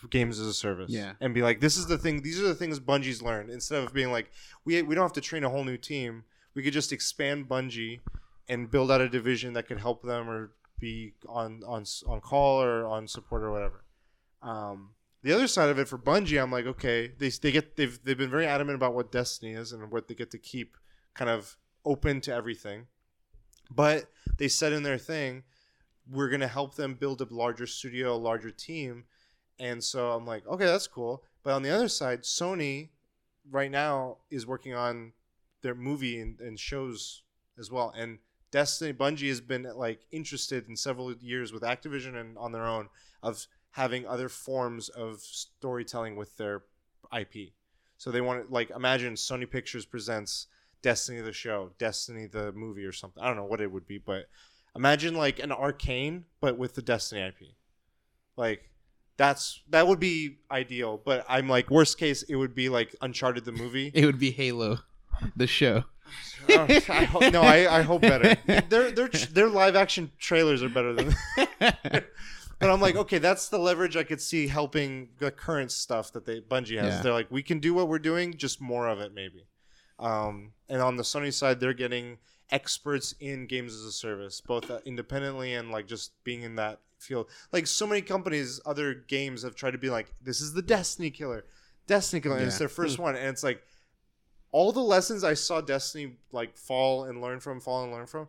games as a service. Yeah, and be like, this is the thing. These are the things Bungie's learned. Instead of being like, we we don't have to train a whole new team. We could just expand Bungie and build out a division that could help them or be on on on call or on support or whatever. Um, the other side of it for Bungie, I'm like, okay, they they get they've they've been very adamant about what Destiny is and what they get to keep kind of open to everything. But they said in their thing, we're gonna help them build a larger studio, a larger team, and so I'm like, okay, that's cool. But on the other side, Sony right now is working on their movie and, and shows as well, and Destiny Bungie has been like interested in several years with Activision and on their own of having other forms of storytelling with their I P. So they want to like imagine Sony Pictures presents Destiny the show, Destiny the movie or something. I don't know what it would be, but imagine like an Arcane but with the Destiny I P. Like that's that would be ideal, but I'm like worst case it would be like Uncharted the movie. It would be Halo the show. I, I hope, no, I, I hope better. Their their their live action trailers are better than. That. But I'm like, okay, that's the leverage I could see helping the current stuff that they Bungie has. Yeah. They're like, we can do what we're doing, just more of it maybe. Um, and on the Sony side, they're getting experts in games as a service, both independently and like just being in that field. Like so many companies, other games have tried to be like, this is the Destiny killer, Destiny killer. And yeah. It's their first one, and it's like. All the lessons I saw Destiny like fall and learn from, fall and learn from,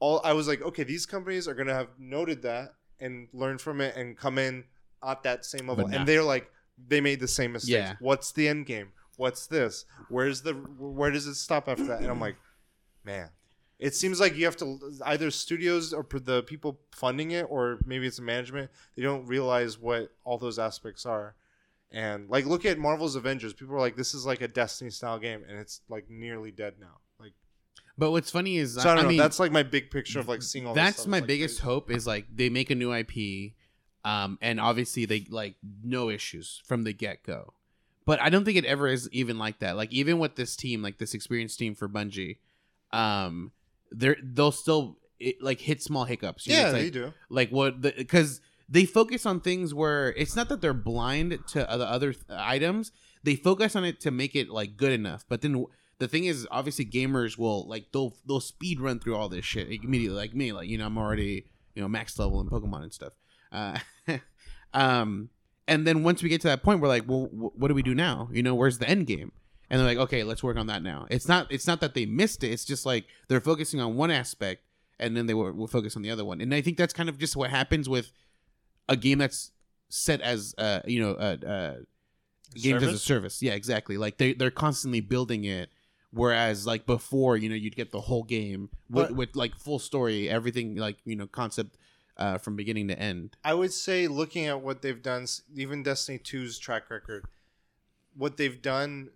all I was like, okay, these companies are gonna have noted that and learn from it and come in at that same level. Nah. And they're like, they made the same mistakes. Yeah. What's the end game? What's this? Where's the? Where does it stop after that? And I'm like, man, it seems like you have to either studios or the people funding it, or maybe it's management. They don't realize what all those aspects are. And like, look at Marvel's Avengers. People are like, "This is like a Destiny-style game," and it's like nearly dead now. Like, but what's funny is, so I, I don't know. Mean, that's like my big picture of like seeing all. That's this stuff. my like biggest crazy. hope is like they make a new I P, um, and obviously they like no issues from the get-go. But I don't think it ever is even like that. Like even with this team, like this experienced team for Bungie, um, they're they'll still it, like hit small hiccups. You yeah, know? It's like, they do. Like what the because. They focus on things where it's not that they're blind to the other th- items. They focus on it to make it like good enough. But then w- the thing is, obviously, gamers will like they'll they'll speed run through all this shit immediately. Like me, like you know, I'm already you know max level in Pokemon and stuff. Uh, um, and then once we get to that point, we're like, well, w- what do we do now? You know, where's the end game? And they're like, okay, let's work on that now. It's not it's not that they missed it. It's just like they're focusing on one aspect and then they will, will focus on the other one. And I think that's kind of just what happens with. A game that's set as, uh, you know, uh, uh, games as a service. Yeah, exactly. Like, they, they're constantly building it, whereas, like, before, you know, you'd get the whole game with, with like, full story, everything, like, you know, concept uh, from beginning to end. I would say, looking at what they've done, even Destiny two's track record, what they've done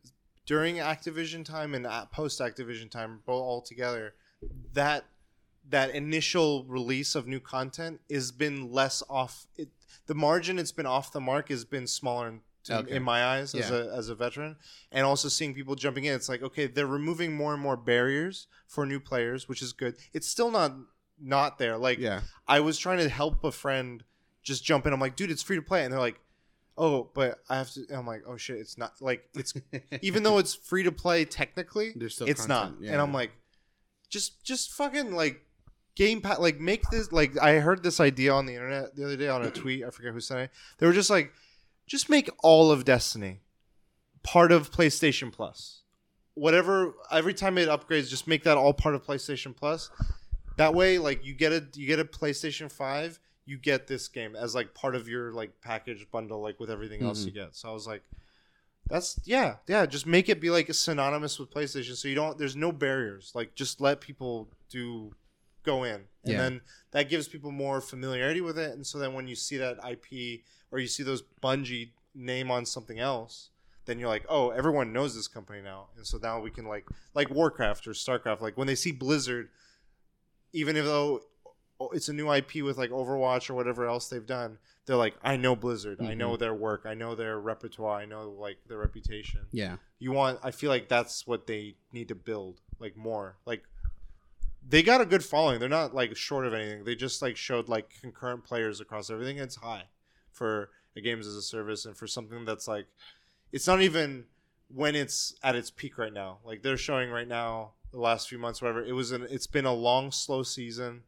during Activision time and post-Activision time, both all together, that... that initial release of new content has been less off. It, the margin it's been off the mark has been smaller in, okay. in my eyes yeah. as a as a veteran. And also seeing people jumping in, it's like, okay, they're removing more and more barriers for new players, which is good. It's still not not there. Like, yeah. I was trying to help a friend just jump in. I'm like, dude, it's free to play. And they're like, oh, but I have to, I'm like, oh shit, it's not, like, it's, even though it's free to play technically, still it's content. Not. Yeah. And I'm like, just, just fucking, like, Game Pass, like, make this, like, I heard this idea on the internet the other day on a tweet, I forget who sent it. They were just like, just make all of Destiny part of PlayStation Plus. Whatever, every time it upgrades, just make that all part of PlayStation Plus. That way, like, you get a, you get a PlayStation five, you get this game as, like, part of your, like, package bundle, like, with everything else mm-hmm. you get. So I was like, that's, yeah, yeah, just make it be, like, synonymous with PlayStation so you don't, there's no barriers. Like, just let people do, go in. And yeah. then that gives people more familiarity with it. And so then when you see that I P or you see those Bungie name on something else, then you're like, oh, everyone knows this company now. And so now we can, like, like Warcraft or StarCraft, like, when they see Blizzard, even if though... it's a new I P with, like, Overwatch or whatever else they've done, they're like, I know Blizzard. Mm-hmm. I know their work. I know their repertoire. I know, like, their reputation. Yeah. You want... I feel like that's what they need to build, like, more. Like, they got a good following. They're not, like, short of anything. They just, like, showed, like, concurrent players across everything. It's high for a games as a service and for something that's, like... It's not even when it's at its peak right now. Like, they're showing right now, the last few months, whatever, it was an, it's been a long, slow season.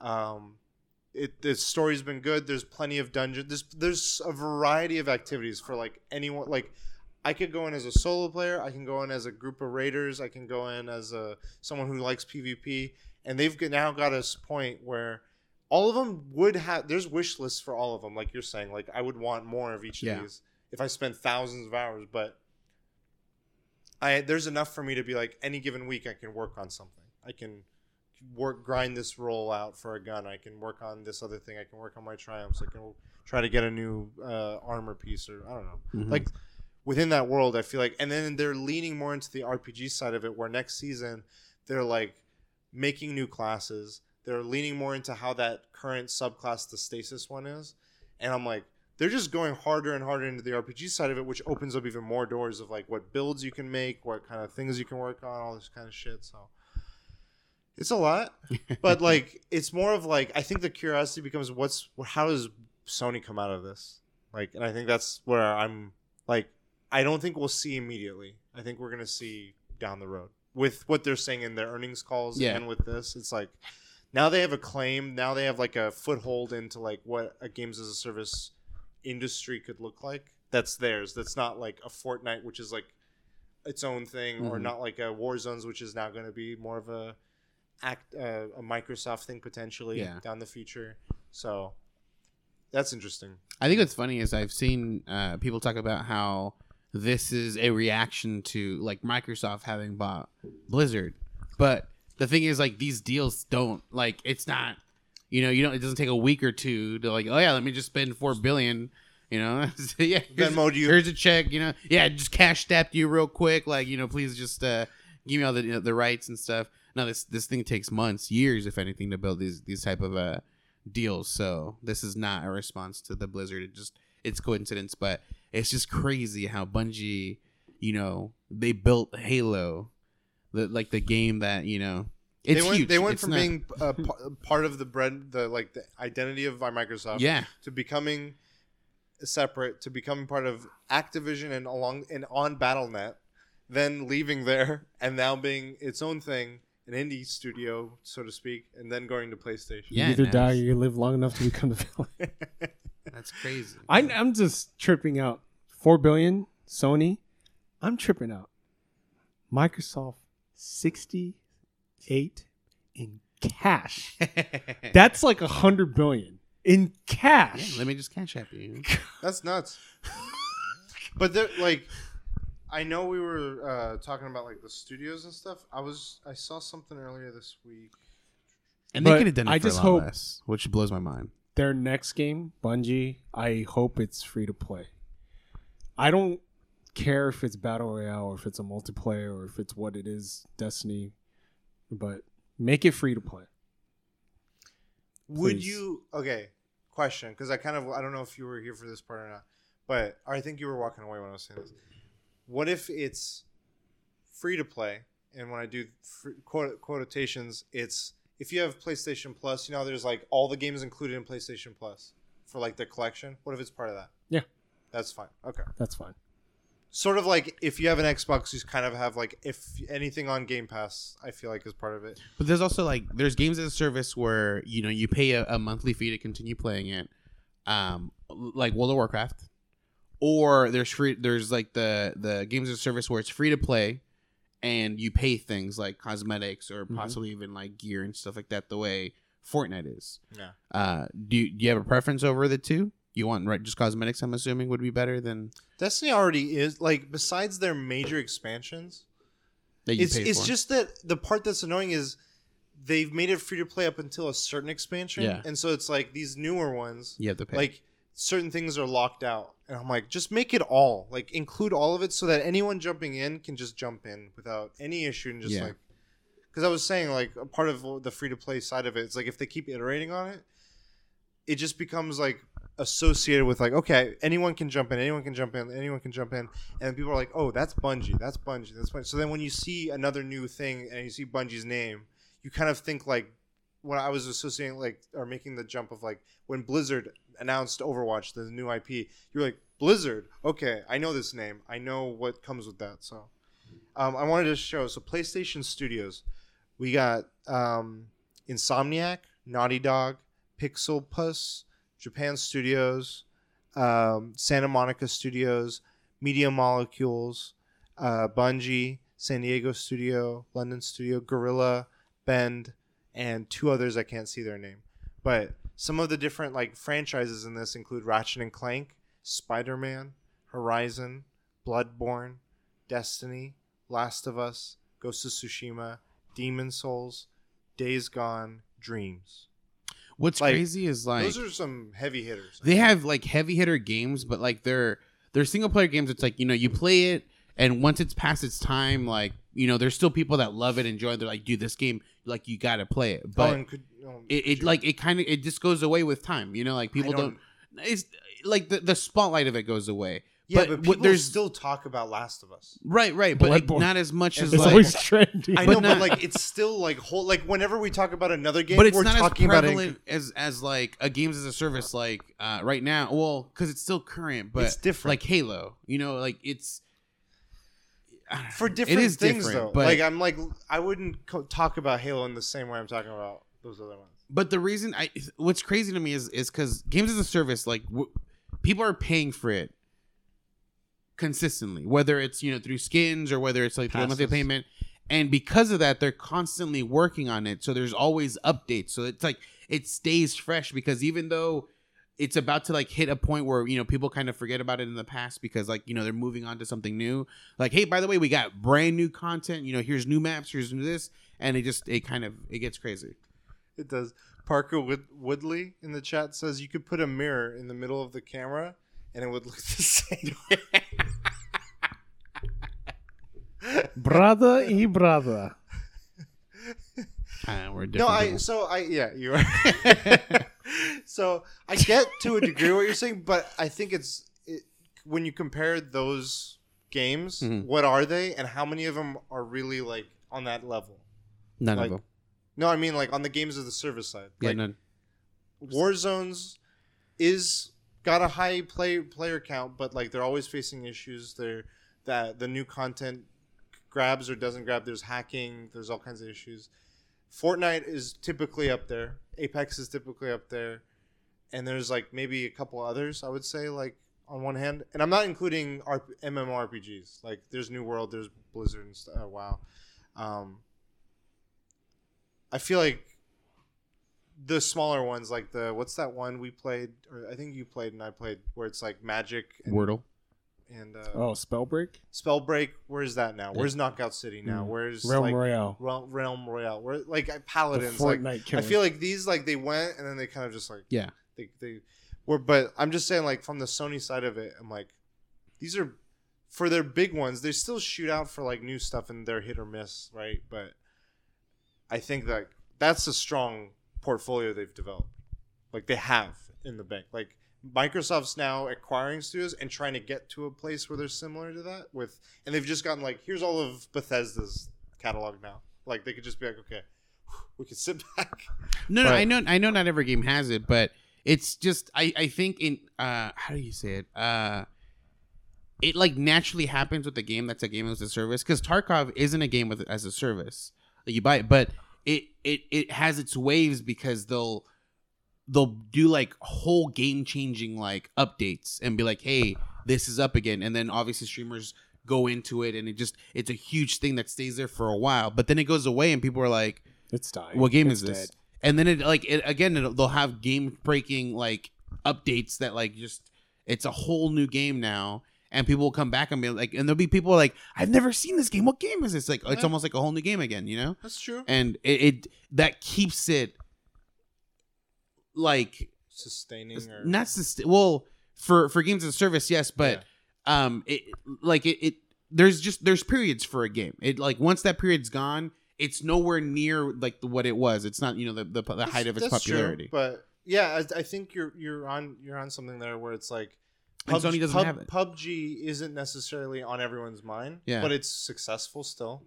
Um, it the story's been good. There's plenty of dungeons. There's there's a variety of activities for, like, anyone. Like, I could go in as a solo player. I can go in as a group of raiders. I can go in as a someone who likes PvP. And they've now got us a point where all of them would have. There's wish lists for all of them. Like you're saying, like, I would want more of each yeah. of these if I spent thousands of hours. But I there's enough for me to be like, any given week I can work on something. I can. Work grind this roll out for a gun. I can work on this other thing. I can work on my triumphs. I can try to get a new uh, armor piece, or I don't know. Mm-hmm. Like, within that world, I feel like, and then they're leaning more into the R P G side of it, where next season they're, like, making new classes. They're leaning more into how that current subclass, the stasis one, is, and I'm like, they're just going harder and harder into the R P G side of it, which opens up even more doors of, like, what builds you can make, what kind of things you can work on, all this kind of shit. So. It's a lot, but, like, it's more of, like, I think the curiosity becomes, what's, how does Sony come out of this? Like, and I think that's where I'm, like, I don't think we'll see immediately. I think we're going to see down the road with what they're saying in their earnings calls yeah. and with this. It's like, now they have a claim. Now they have, like, a foothold into, like, what a games as a service industry could look like. That's theirs. That's not, like, a Fortnite, which is, like, its own thing, mm-hmm. or not like a Warzones, which is now going to be more of a... Act uh, a Microsoft thing potentially yeah. down the future, so that's interesting. I think what's funny is I've seen uh, people talk about how this is a reaction to, like, Microsoft having bought Blizzard, but the thing is, like, these deals don't, like, it's not, you know, you don't. It doesn't take a week or two to, like, oh yeah, let me just spend four billion, you know, so, yeah, here's, Venmo you. Here's a check, you know, yeah, just cash stamped you real quick, like, you know, please just uh, give me all the you know, the rights and stuff. No, this this thing takes months, years, if anything, to build these these type of uh, deals. So this is not a response to the Blizzard. It just it's coincidence, but it's just crazy how Bungie, you know, they built Halo, the, like the game that you know. It's they went, huge. They went it's from not... being uh, p- part of the bread, the like the identity of Microsoft, yeah. to becoming separate, to becoming part of Activision and along and on Battle dot net, then leaving there and now being its own thing. An indie studio, so to speak, and then going to PlayStation. Yeah, you either nice. die or you live long enough to become the villain. That's crazy. I, I'm just tripping out. Four billion, Sony. I'm tripping out. Microsoft, sixty-eight in cash. That's like a hundred billion in cash. Yeah, let me just cash app you. That's nuts. But they're like. I know we were uh, talking about like the studios and stuff. I was I saw something earlier this week, and but they could have done it I for just a lot hope less, which blows my mind. Their next game, Bungie, I hope it's free to play. I don't care if it's battle royale or if it's a multiplayer or if it's what it is, Destiny, but make it free to play. Please. Would you? Okay, question, because I kind of I don't know if you were here for this part or not, but I think you were walking away when I was saying this. What if it's free to play? And when I do free, quote, quotations, it's if you have PlayStation Plus, you know, there's like all the games included in PlayStation Plus for like the collection. What if it's part of that? Yeah. That's fine. Okay. That's fine. Sort of like if you have an Xbox, you kind of have like if anything on Game Pass, I feel like is part of it. But there's also like there's games as a service where, you know, you pay a, a monthly fee to continue playing it, um, like World of Warcraft, or there's free. There's like the the games as a service where it's free to play, and you pay things like cosmetics or mm-hmm. possibly even like gear and stuff like that. The way Fortnite is. Yeah. Uh, do you, do you have a preference over the two? You want right, just cosmetics, I'm assuming, would be better than... Destiny already is. Like, besides their major expansions, that you it's, pay for. It's just that the part that's annoying is they've made it free-to-play up until a certain expansion. Yeah. And so it's like these newer ones, you have to pay. Like, certain things are locked out. And I'm like, just make it all. Like, include all of it so that anyone jumping in can just jump in without any issue and just, yeah. like... Because I was saying, like, a part of the free-to-play side of it is, like, if they keep iterating on it, it just becomes, like... associated with like, okay, anyone can jump in, anyone can jump in, anyone can jump in, and people are like, oh, that's Bungie, that's Bungie, that's Bungie. So then when you see another new thing and you see Bungie's name, you kind of think like what I was associating like or making the jump of like when Blizzard announced Overwatch, the new I P, you're like, Blizzard, okay, I know this name, I know what comes with that. So um, I wanted to show, so PlayStation Studios, we got um, Insomniac, Naughty Dog, Pixel Puss, Japan Studios, um, Santa Monica Studios, Media Molecules, uh, Bungie, San Diego Studio, London Studio, Guerrilla, Bend, and two others I can't see their name. But some of the different like franchises in this include Ratchet and Clank, Spider-Man, Horizon, Bloodborne, Destiny, Last of Us, Ghost of Tsushima, Demon Souls, Days Gone, Dreams. What's like, crazy is like those are some heavy hitters. They have like heavy hitter games, but like they're they're single player games. It's like, you know, you play it and once it's past its time, like, you know, there's still people that love it, enjoy it. They're like, dude, this game, like, you gotta play it. But oh, could, oh, it, it like it kind of it just goes away with time. You know, like people don't, don't. It's like the the spotlight of it goes away. Yeah, but, but people what, there's still talk about Last of Us. Right, right, but like, not as much as it's like, always trendy. I know, but, not, but like it's still like whole like whenever we talk about another game, but it's we're not talking as prevalent about it. as as like a games as a service like uh, right now. Well, because it's still current, but it's different. Like Halo, you know, like it's I for different it is things different, though. But like I'm like I wouldn't co- talk about Halo in the same way I'm talking about those other ones. But the reason I what's crazy to me is is because games as a service like w- people are paying for it. Consistently, whether it's, you know, through skins or whether it's like through a monthly payment, and because of that, they're constantly working on it. So there's always updates. So it's like it stays fresh because even though it's about to like hit a point where, you know, people kind of forget about it in the past because like, you know, they're moving on to something new. Like, hey, by the way, we got brand new content. You know, here's new maps. Here's new this, and it just it kind of it gets crazy. It does. Parker Wood- Woodley in the chat says you could put a mirror in the middle of the camera and it would look the same. Brother y brother. Uh, we're no, I people. so I yeah, you are. So I get to a degree what you're saying, but I think it's it, when you compare those games, mm-hmm. what are they and how many of them are really like on that level? None like, of them. No, I mean like on the games of the service side. Yeah, like none. Warzone's is got a high play, player count, but like they're always facing issues. They're that the new content grabs or doesn't grab. There's hacking. There's all kinds of issues. Fortnite is typically up there. Apex is typically up there, and there's like maybe a couple others. I would say like on one hand, and I'm not including R- MMORPGs. Like there's New World, there's Blizzard, and st- oh, wow. Um, I feel like. The smaller ones, like the what's that one we played, or I think you played and I played, where it's like Magic and Wordle, and uh, oh, Spellbreak. Spellbreak. Where's that now? Where's Knockout City now? Mm. Where's Realm like, Royale? Realm, Realm Royale. Where like Paladins? Like I feel like these like they went and then they kind of just like yeah they they were. But I'm just saying like from the Sony side of it, I'm like these are for their big ones. They still shoot out for like new stuff and they're hit or miss, right? But I think that that's a strong. Portfolio they've developed, like they have in the bank. Like Microsoft's now acquiring studios and trying to get to a place where they're similar to that with, and they've just gotten like, here's all of Bethesda's catalog now. Like they could just be like, okay, we could sit back. No, but, no, I know, I know, not every game has it, but it's just I, I think in uh, how do you say it? Uh, it like naturally happens with a game that's a game as a service, because Tarkov isn't a game with as a service. Like, you buy it, but it it it has its waves because they'll they'll do like whole game changing like updates and be like, hey, this is up again, and then obviously streamers go into it, and it just it's a huge thing that stays there for a while, but then it goes away, and people are like, it's dying. What game it's is this? Dead. And then it like it again it'll, they'll have game breaking like updates that like just it's a whole new game now. And people will come back and be like, and there'll be people like, I've never seen this game. What game is this? Like, it's almost like a whole new game again, you know? That's true. And it, it that keeps it like sustaining, or not sustain. Well, for for games as a service, yes, but yeah. um, it like it, it there's just there's periods for a game. It like once that period's gone, it's nowhere near like the, what it was. It's not, you know, the the, the height of its that's popularity. True, but yeah, I, I think you're you're on you're on something there where it's like. Pub- Sony doesn't Pub- have it. P U B G isn't necessarily on everyone's mind, yeah. but it's successful still,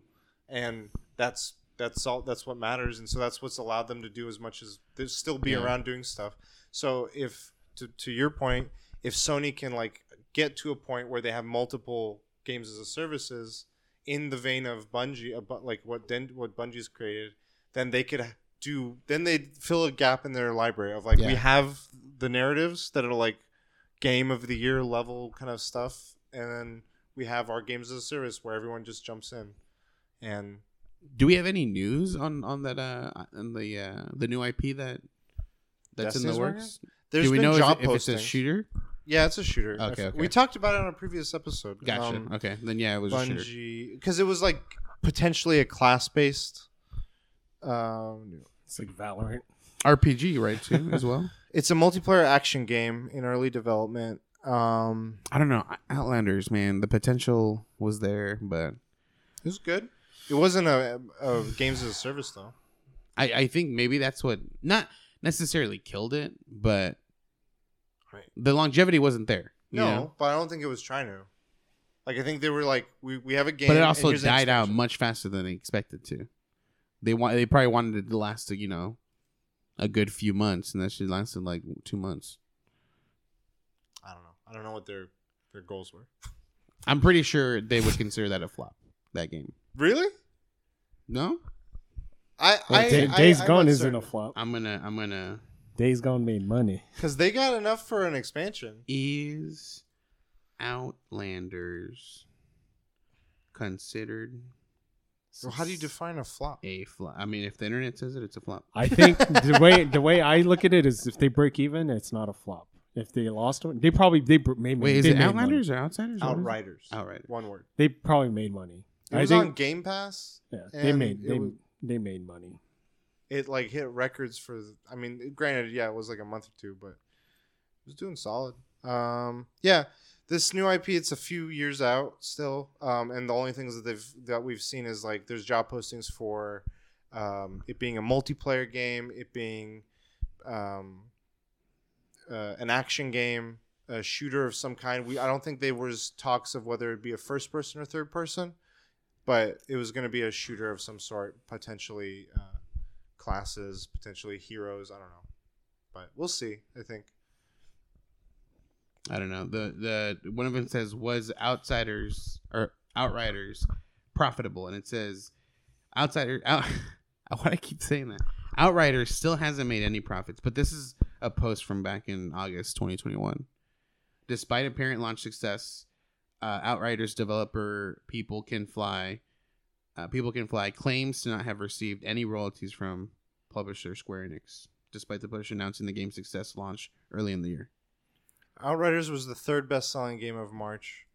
and that's that's all that's what matters, and so that's what's allowed them to do as much as they still be yeah. around doing stuff. So if to to your point, if Sony can like get to a point where they have multiple games as a services in the vein of Bungie, like what Den- what Bungie's created, then they could do then they fill a gap in their library of like yeah. we have the narratives that are like. Game of the year level kind of stuff, and then we have our games as a service where everyone just jumps in. And do we have any news on on that uh on the uh the new I P that that's Destiny's in the works? There's do we been know job if, if it's a shooter? Yeah, it's a shooter. Okay, okay. We talked about it on a previous episode. Gotcha. Um, okay, then yeah, it was Bungie, a shooter because it was like potentially a class based. Um, it's like Valorant. R P G, right, too, as well? It's a multiplayer action game in early development. Um, I don't know. Outlanders, man. The potential was there, but... It was good. It wasn't a, a games as a service, though. I, I think maybe that's what... Not necessarily killed it, but... Right. The longevity wasn't there. No, know? But I don't think it was trying to. Like, I think they were like, we, we have a game... But it also died out much faster than they expected to. They wa- They probably wanted it to last, you know... a good few months, and that shit lasted like two months. I don't know. I don't know what their their goals were. I'm pretty sure they would consider that a flop. That game. Really? No. I, well, I Day, Days I, Gone I isn't a flop. I'm gonna. I'm gonna. Days Gone made money because they got enough for an expansion. Is Outlanders considered? So how do you define a flop? A flop. I mean, if the internet says it, it's a flop. I think the way the way I look at it is, if they break even, it's not a flop. If they lost one, they probably they made. Wait, money. Is they it Outlanders money. Or Outsiders? Outriders. Outriders. One word. They probably made money. It was I think, on Game Pass. Yeah, they made they, was, they made money. It like hit records for. I mean, granted, yeah, it was like a month or two, but it was doing solid. Um, yeah. This new I P, it's a few years out still, um, and the only things that they've that we've seen is like there's job postings for um, it being a multiplayer game, it being um, uh, an action game, a shooter of some kind. We I don't think there was talks of whether it'd be a first person or third person, but it was going to be a shooter of some sort, potentially uh, classes, potentially heroes. I don't know, but we'll see. I think. I don't know. The the one of them says, was Outsiders or Outriders profitable? And it says Outsider out why I keep saying that. Outriders still hasn't made any profits, but this is a post from back in August twenty twenty-one. Despite apparent launch success, uh, Outriders developer People Can Fly uh, People Can Fly claims to not have received any royalties from publisher Square Enix, despite the push announcing the game's success launch early in the year. Outriders was the third best-selling game of March,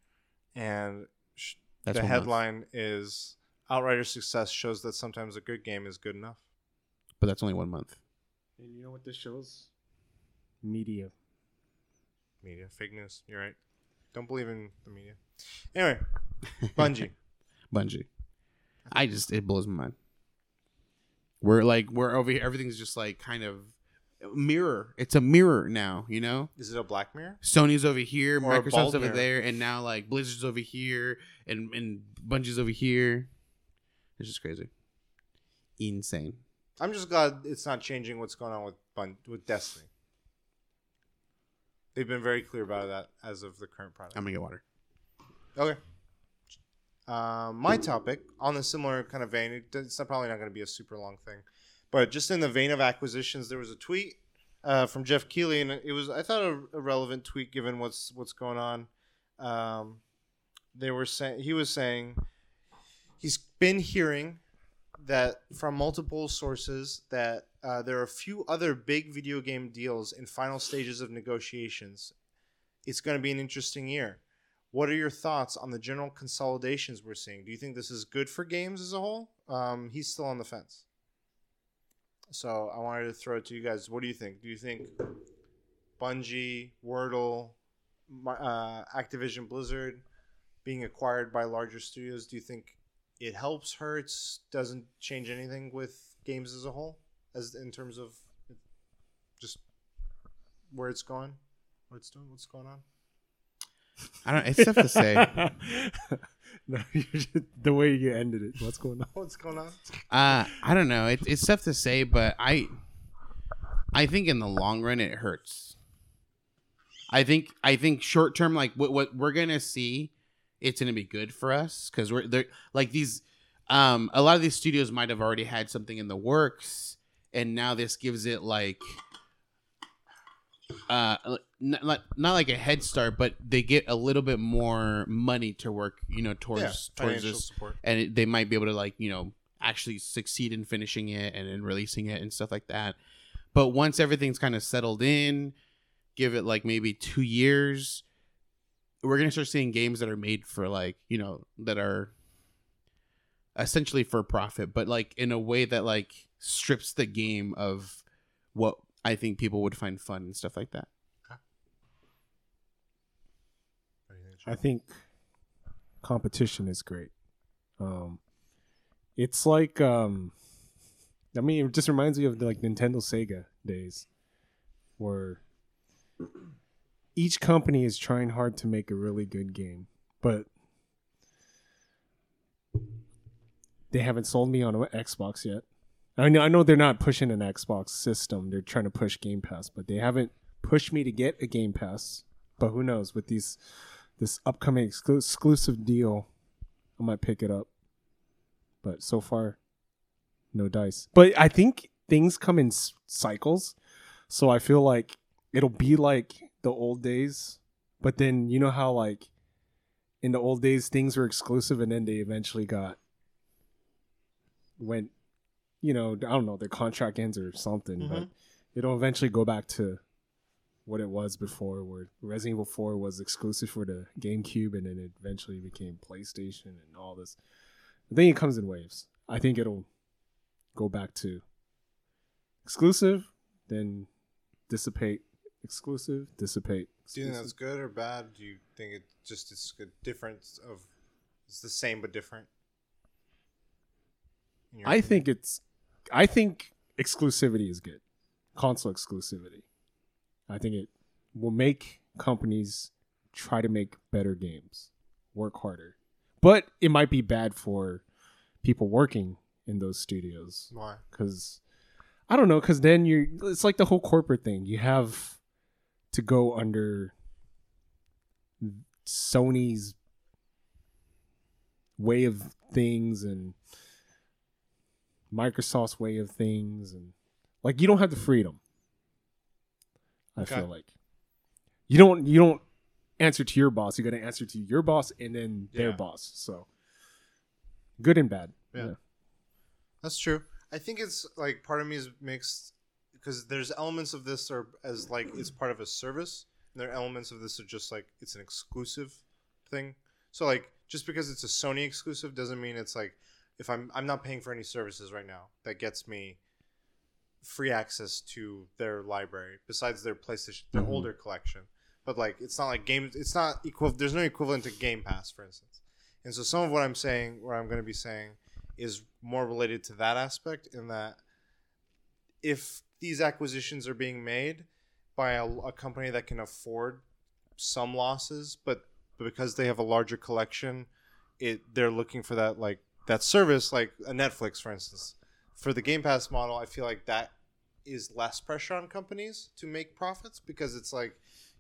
and sh- the headline month. Is Outriders' success shows that sometimes a good game is good enough. But that's only one month. And you know what this shows? Media. Media. Fake news. You're right. Don't believe in the media. Anyway, Bungie. Bungie. I just, it blows my mind. We're like, we're over here, everything's just like kind of mirror. It's a mirror now, you know? Is it a black mirror? Sony's over here, or Microsoft's over mirror. There, and now like Blizzard's over here, and, and Bungie's over here. It's just crazy. Insane. I'm just glad it's not changing what's going on with Bun- with Destiny. They've been very clear about that as of the current product. I'm going to get water. Okay. Uh, my topic, on a similar kind of vein, it's not, probably not going to be a super long thing, but just in the vein of acquisitions, there was a tweet uh, from Jeff Keighley, and it was, I thought, a, a relevant tweet given what's what's going on. Um, they were saying he was saying he's been hearing that from multiple sources that uh, there are a few other big video game deals in final stages of negotiations. It's going to be an interesting year. What are your thoughts on the general consolidations we're seeing? Do you think this is good for games as a whole? Um, he's still on the fence. So I wanted to throw it to you guys. What do you think? Do you think Bungie, Wordle, uh, Activision Blizzard being acquired by larger studios, do you think it helps, hurts, doesn't change anything with games as a whole, as in terms of just where it's going, what it's doing, what's going on? I don't. It's tough to say. No, just, the way you ended it. What's going on? What's going on? Uh, I don't know. It, it's tough to say, but I, I think in the long run it hurts. I think. I think short term, like what, what we're gonna see, it's gonna be good for us because we're there. Like these, um, a lot of these studios might have already had something in the works, and now this gives it like. Uh, not, not, not like a head start, but they get a little bit more money to work, you know, towards yeah, towards this, support. And it, they might be able to, like, you know, actually succeed in finishing it and in releasing it and stuff like that. But once everything's kind of settled in, give it like maybe two years, we're gonna start seeing games that are made for, like, you know, that are essentially for profit, but like in a way that like strips the game of what I think people would find fun and stuff like that. I think competition is great. Um, it's like, um, I mean, it just reminds me of the, like, Nintendo Sega days where each company is trying hard to make a really good game, but they haven't sold me on an Xbox yet. I know, I know they're not pushing an Xbox system. They're trying to push Game Pass, but they haven't pushed me to get a Game Pass. But who knows? With these, this upcoming exclu- exclusive deal, I might pick it up. But so far, no dice. But I think things come in s- cycles. So I feel like it'll be like the old days. But then, you know how, like, in the old days, things were exclusive and then they eventually got, went, you know, I don't know, their contract ends or something, mm-hmm. but it'll eventually go back to what it was before, where Resident Evil four was exclusive for the GameCube and then it eventually became PlayStation and all this. I think it comes in waves. I think it'll go back to exclusive, then dissipate, exclusive, dissipate. Exclusive. Do you think that's good or bad? Do you think it just is a difference of, it's the same but different? I opinion? think it's, I think exclusivity is good. Console exclusivity. I think it will make companies try to make better games, work harder. But it might be bad for people working in those studios. Why? Because, I don't know, because then you're, it's like the whole corporate thing. You have to go under Sony's way of things and Microsoft's way of things, and like you don't have the freedom. I okay. feel like you don't you don't answer to your boss. You got to answer to your boss and then yeah. their boss. So good and bad. Yeah. yeah, that's true. I think it's like part of me is mixed because there's elements of this are as like it's part of a service, and there are elements of this are just like it's an exclusive thing. So like just because it's a Sony exclusive doesn't mean it's like if I'm I'm not paying for any services right now that gets me free access to their library besides their PlayStation, their mm-hmm. older collection. But like, it's not like games. It's not equal. There's no equivalent to Game Pass, for instance. And so some of what I'm saying, what I'm going to be saying is more related to that aspect in that if these acquisitions are being made by a, a company that can afford some losses, but, but because they have a larger collection, it they're looking for that, like that service, like a Netflix, for instance. For the Game Pass model, I feel like that is less pressure on companies to make profits because it's like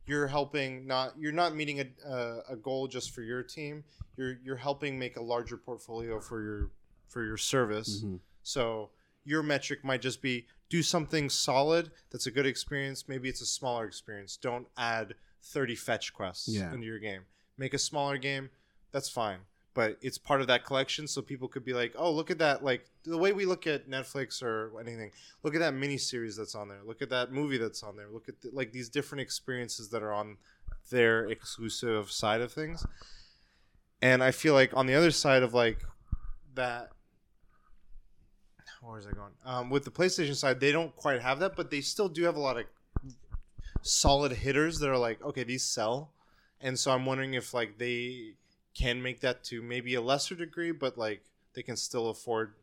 you're helping not you're not meeting a uh, a goal just for your team. You're you're helping make a larger portfolio for your for your service. Mm-hmm. So your metric might just be do something solid that's a good experience. Maybe it's a smaller experience. Don't add thirty fetch quests yeah. into your game. Make a smaller game. That's fine. But it's part of that collection, so people could be like, oh, look at that. Like, the way we look at Netflix or anything, look at that miniseries that's on there. Look at that movie that's on there. Look at, the, like, these different experiences that are on their exclusive side of things. And I feel like on the other side of, like, that... Where is that going? Um, with the PlayStation side, they don't quite have that, but they still do have a lot of solid hitters that are like, okay, these sell. And so I'm wondering if, like, they... can make that to maybe a lesser degree, but like they can still afford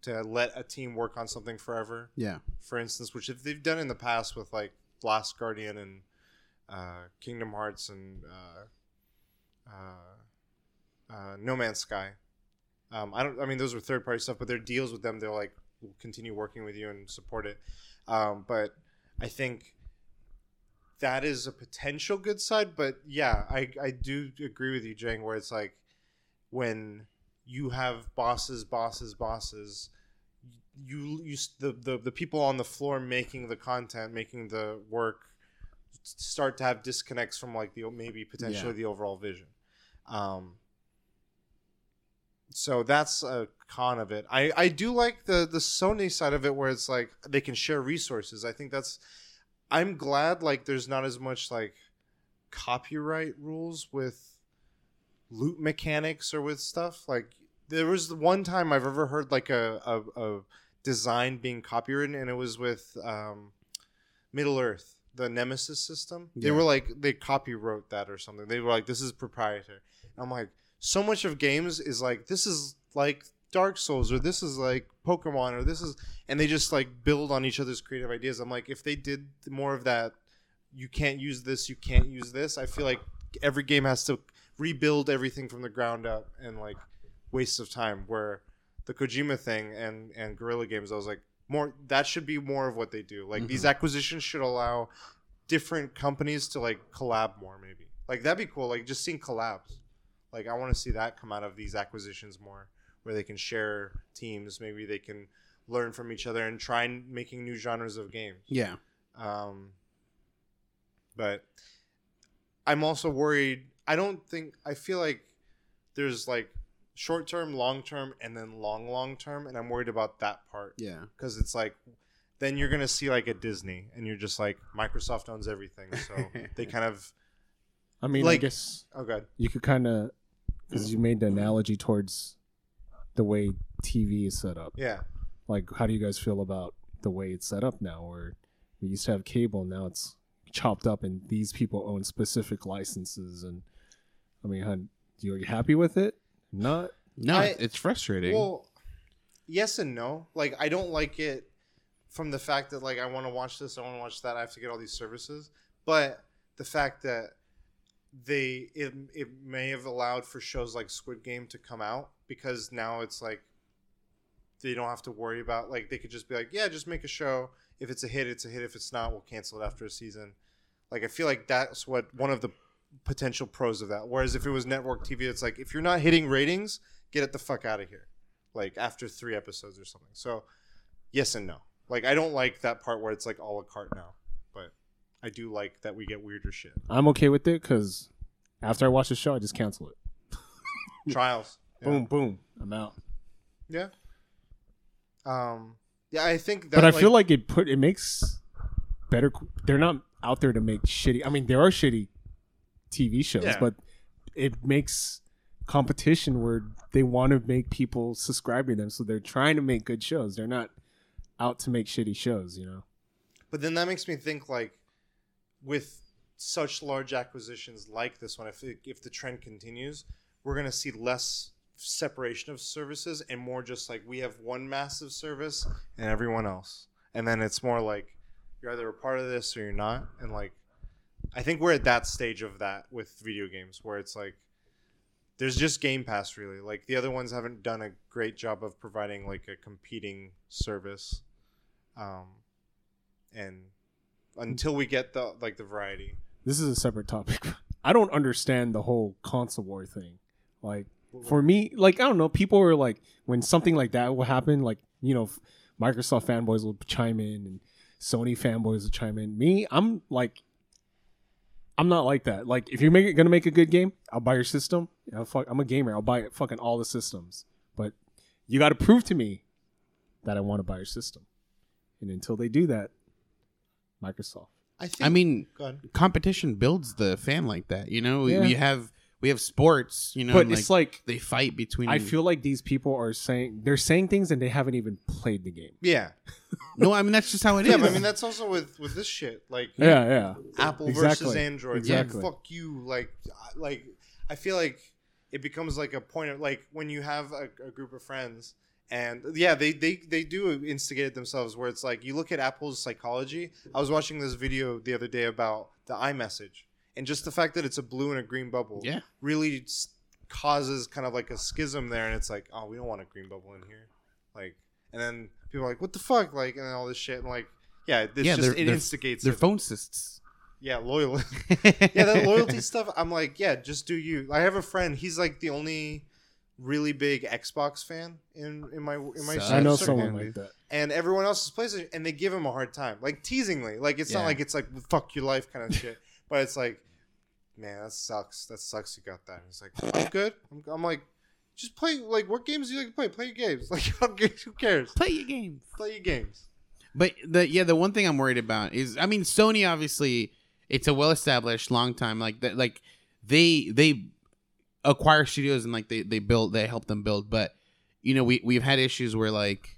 to let a team work on something forever. Yeah. For instance, which if they've done in the past with like Last Guardian and uh, Kingdom Hearts and uh, uh, uh, No Man's Sky. Um, I don't. I mean, those were third party stuff, but their deals with them, they're like, we'll continue working with you and support it. Um, but I think. That is a potential good side, but yeah, I, I do agree with you, Jang, where it's like when you have bosses, bosses, bosses, you, you the, the, the people on the floor making the content, making the work, start to have disconnects from like the maybe potentially yeah. the overall vision. Um, so that's a con of it. I, I do like the, the Sony side of it where it's like they can share resources. I think that's... I'm glad like there's not as much like copyright rules with loot mechanics or with stuff. Like there was the one time I've ever heard like a, a, a design being copyrighted, and it was with um, Middle Earth, the Nemesis system. Yeah. They were like they copywrote that or something. They were like, this is proprietary. And I'm like, so much of games is like this is like Dark Souls or this is like Pokemon or this is, and they just like build on each other's creative ideas. I'm like, if they did more of that, you can't use this, you can't use this. I feel like every game has to rebuild everything from the ground up and like waste of time. Where the Kojima thing and and Guerrilla Games, I was like, more that should be more of what they do. Like mm-hmm. these acquisitions should allow different companies to like collab more. Maybe like that'd be cool. Like just seeing collabs. Like I want to see that come out of these acquisitions more. Where they can share teams, maybe they can learn from each other and try and making new genres of games. Yeah. Um, but I'm also worried. I don't think I feel like there's like short term, long term, and then long, long term, and I'm worried about that part. Yeah. Because it's like then you're gonna see like a Disney, and you're just like Microsoft owns everything, so they kind of. I mean, like, I guess. Oh God. You could kind of because you made the analogy towards. The way T V is set up. Yeah. Like, how do you guys feel about the way it's set up now? Or we used to have cable, now it's chopped up, and these people own specific licenses. And I mean, how, you, are you happy with it? Not? No, I, it's frustrating. Well, yes and no. Like, I don't like it from the fact that, like, I want to watch this, I want to watch that, I have to get all these services. But the fact that they it, it may have allowed for shows like Squid Game to come out. Because now it's like they don't have to worry about like they could just be like, yeah, just make a show. If it's a hit, it's a hit. If it's not, we'll cancel it after a season. Like I feel like that's what one of the potential pros of that. Whereas if it was network T V, it's like if you're not hitting ratings, get it the fuck out of here. Like after three episodes or something. So yes and no. Like I don't like that part where it's like a la carte now. But I do like that we get weirder shit. I'm okay with it because after I watch the show, I just cancel it. Trials. Yeah. Boom, boom. I'm out. Yeah. Um. Yeah, I think that... But I like, feel like it put... It makes better... They're not out there to make shitty... I mean, there are shitty T V shows, yeah. but it makes competition where they want to make people subscribe to them, so they're trying to make good shows. They're not out to make shitty shows, you know? But then that makes me think, like, with such large acquisitions like this one, if, it, if the trend continues, we're going to see less... separation of services and more just like we have one massive service and everyone else, and then it's more like you're either a part of this or you're not. And like I think we're at that stage of that with video games where it's like there's just Game Pass really. Like the other ones haven't done a great job of providing like a competing service, um and until we get the like the variety. this is a separate topic. I don't understand the whole console war thing. Like, for me, like, I don't know. People are like, when something like that will happen, like, you know, Microsoft fanboys will chime in and Sony fanboys will chime in. Me, I'm like, I'm not like that. Like, if you're going to make a good game, I'll buy your system. I'll fuck, I'm a gamer. I'll buy fucking all the systems. But you got to prove to me that I want to buy your system. And until they do that, Microsoft. I, think, I mean, competition builds the fan like that. You know, we, yeah. we have we have sports. You know, but it's like, like they fight between. I feel like these people are saying they're saying things and they haven't even played the game. Yeah. No, I mean that's just how it yeah, is. Yeah, I mean that's also with, with this shit. Like yeah, yeah. Apple exactly. versus Android. Exactly. Like, fuck you. Like like I feel like it becomes like a point of like when you have a, a group of friends. And yeah, they, they, they do instigate it themselves where it's like you look at Apple's psychology. I was watching this video the other day about the iMessage. And just the fact that it's a blue and a green bubble yeah. really causes kind of like a schism there. And it's like, oh, we don't want a green bubble in here. Like, and then people are like, what the fuck? Like, and then all this shit. And like, yeah, it's yeah, just, they're, it they're, instigates. They're it. phone cysts. Yeah, loyal. yeah, that loyalty stuff. I'm like, yeah, just do you. I have a friend. He's like the only... really big Xbox fan in, in my in my so, I know someone like that, and everyone else is PlayStation, and they give him a hard time, like teasingly, like it's yeah. not like it's like fuck your life kind of shit, but it's like, man, that sucks, that sucks, you got that. And it's like I'm good, I'm, I'm like, just play like what games do you like to play? Play your games, like who cares? Play your games, play your games. But the yeah, the one thing I'm worried about is, I mean, Sony obviously it's a well established long time like that, like they they. acquire studios and like they they build they help them build, but you know we we've had issues where like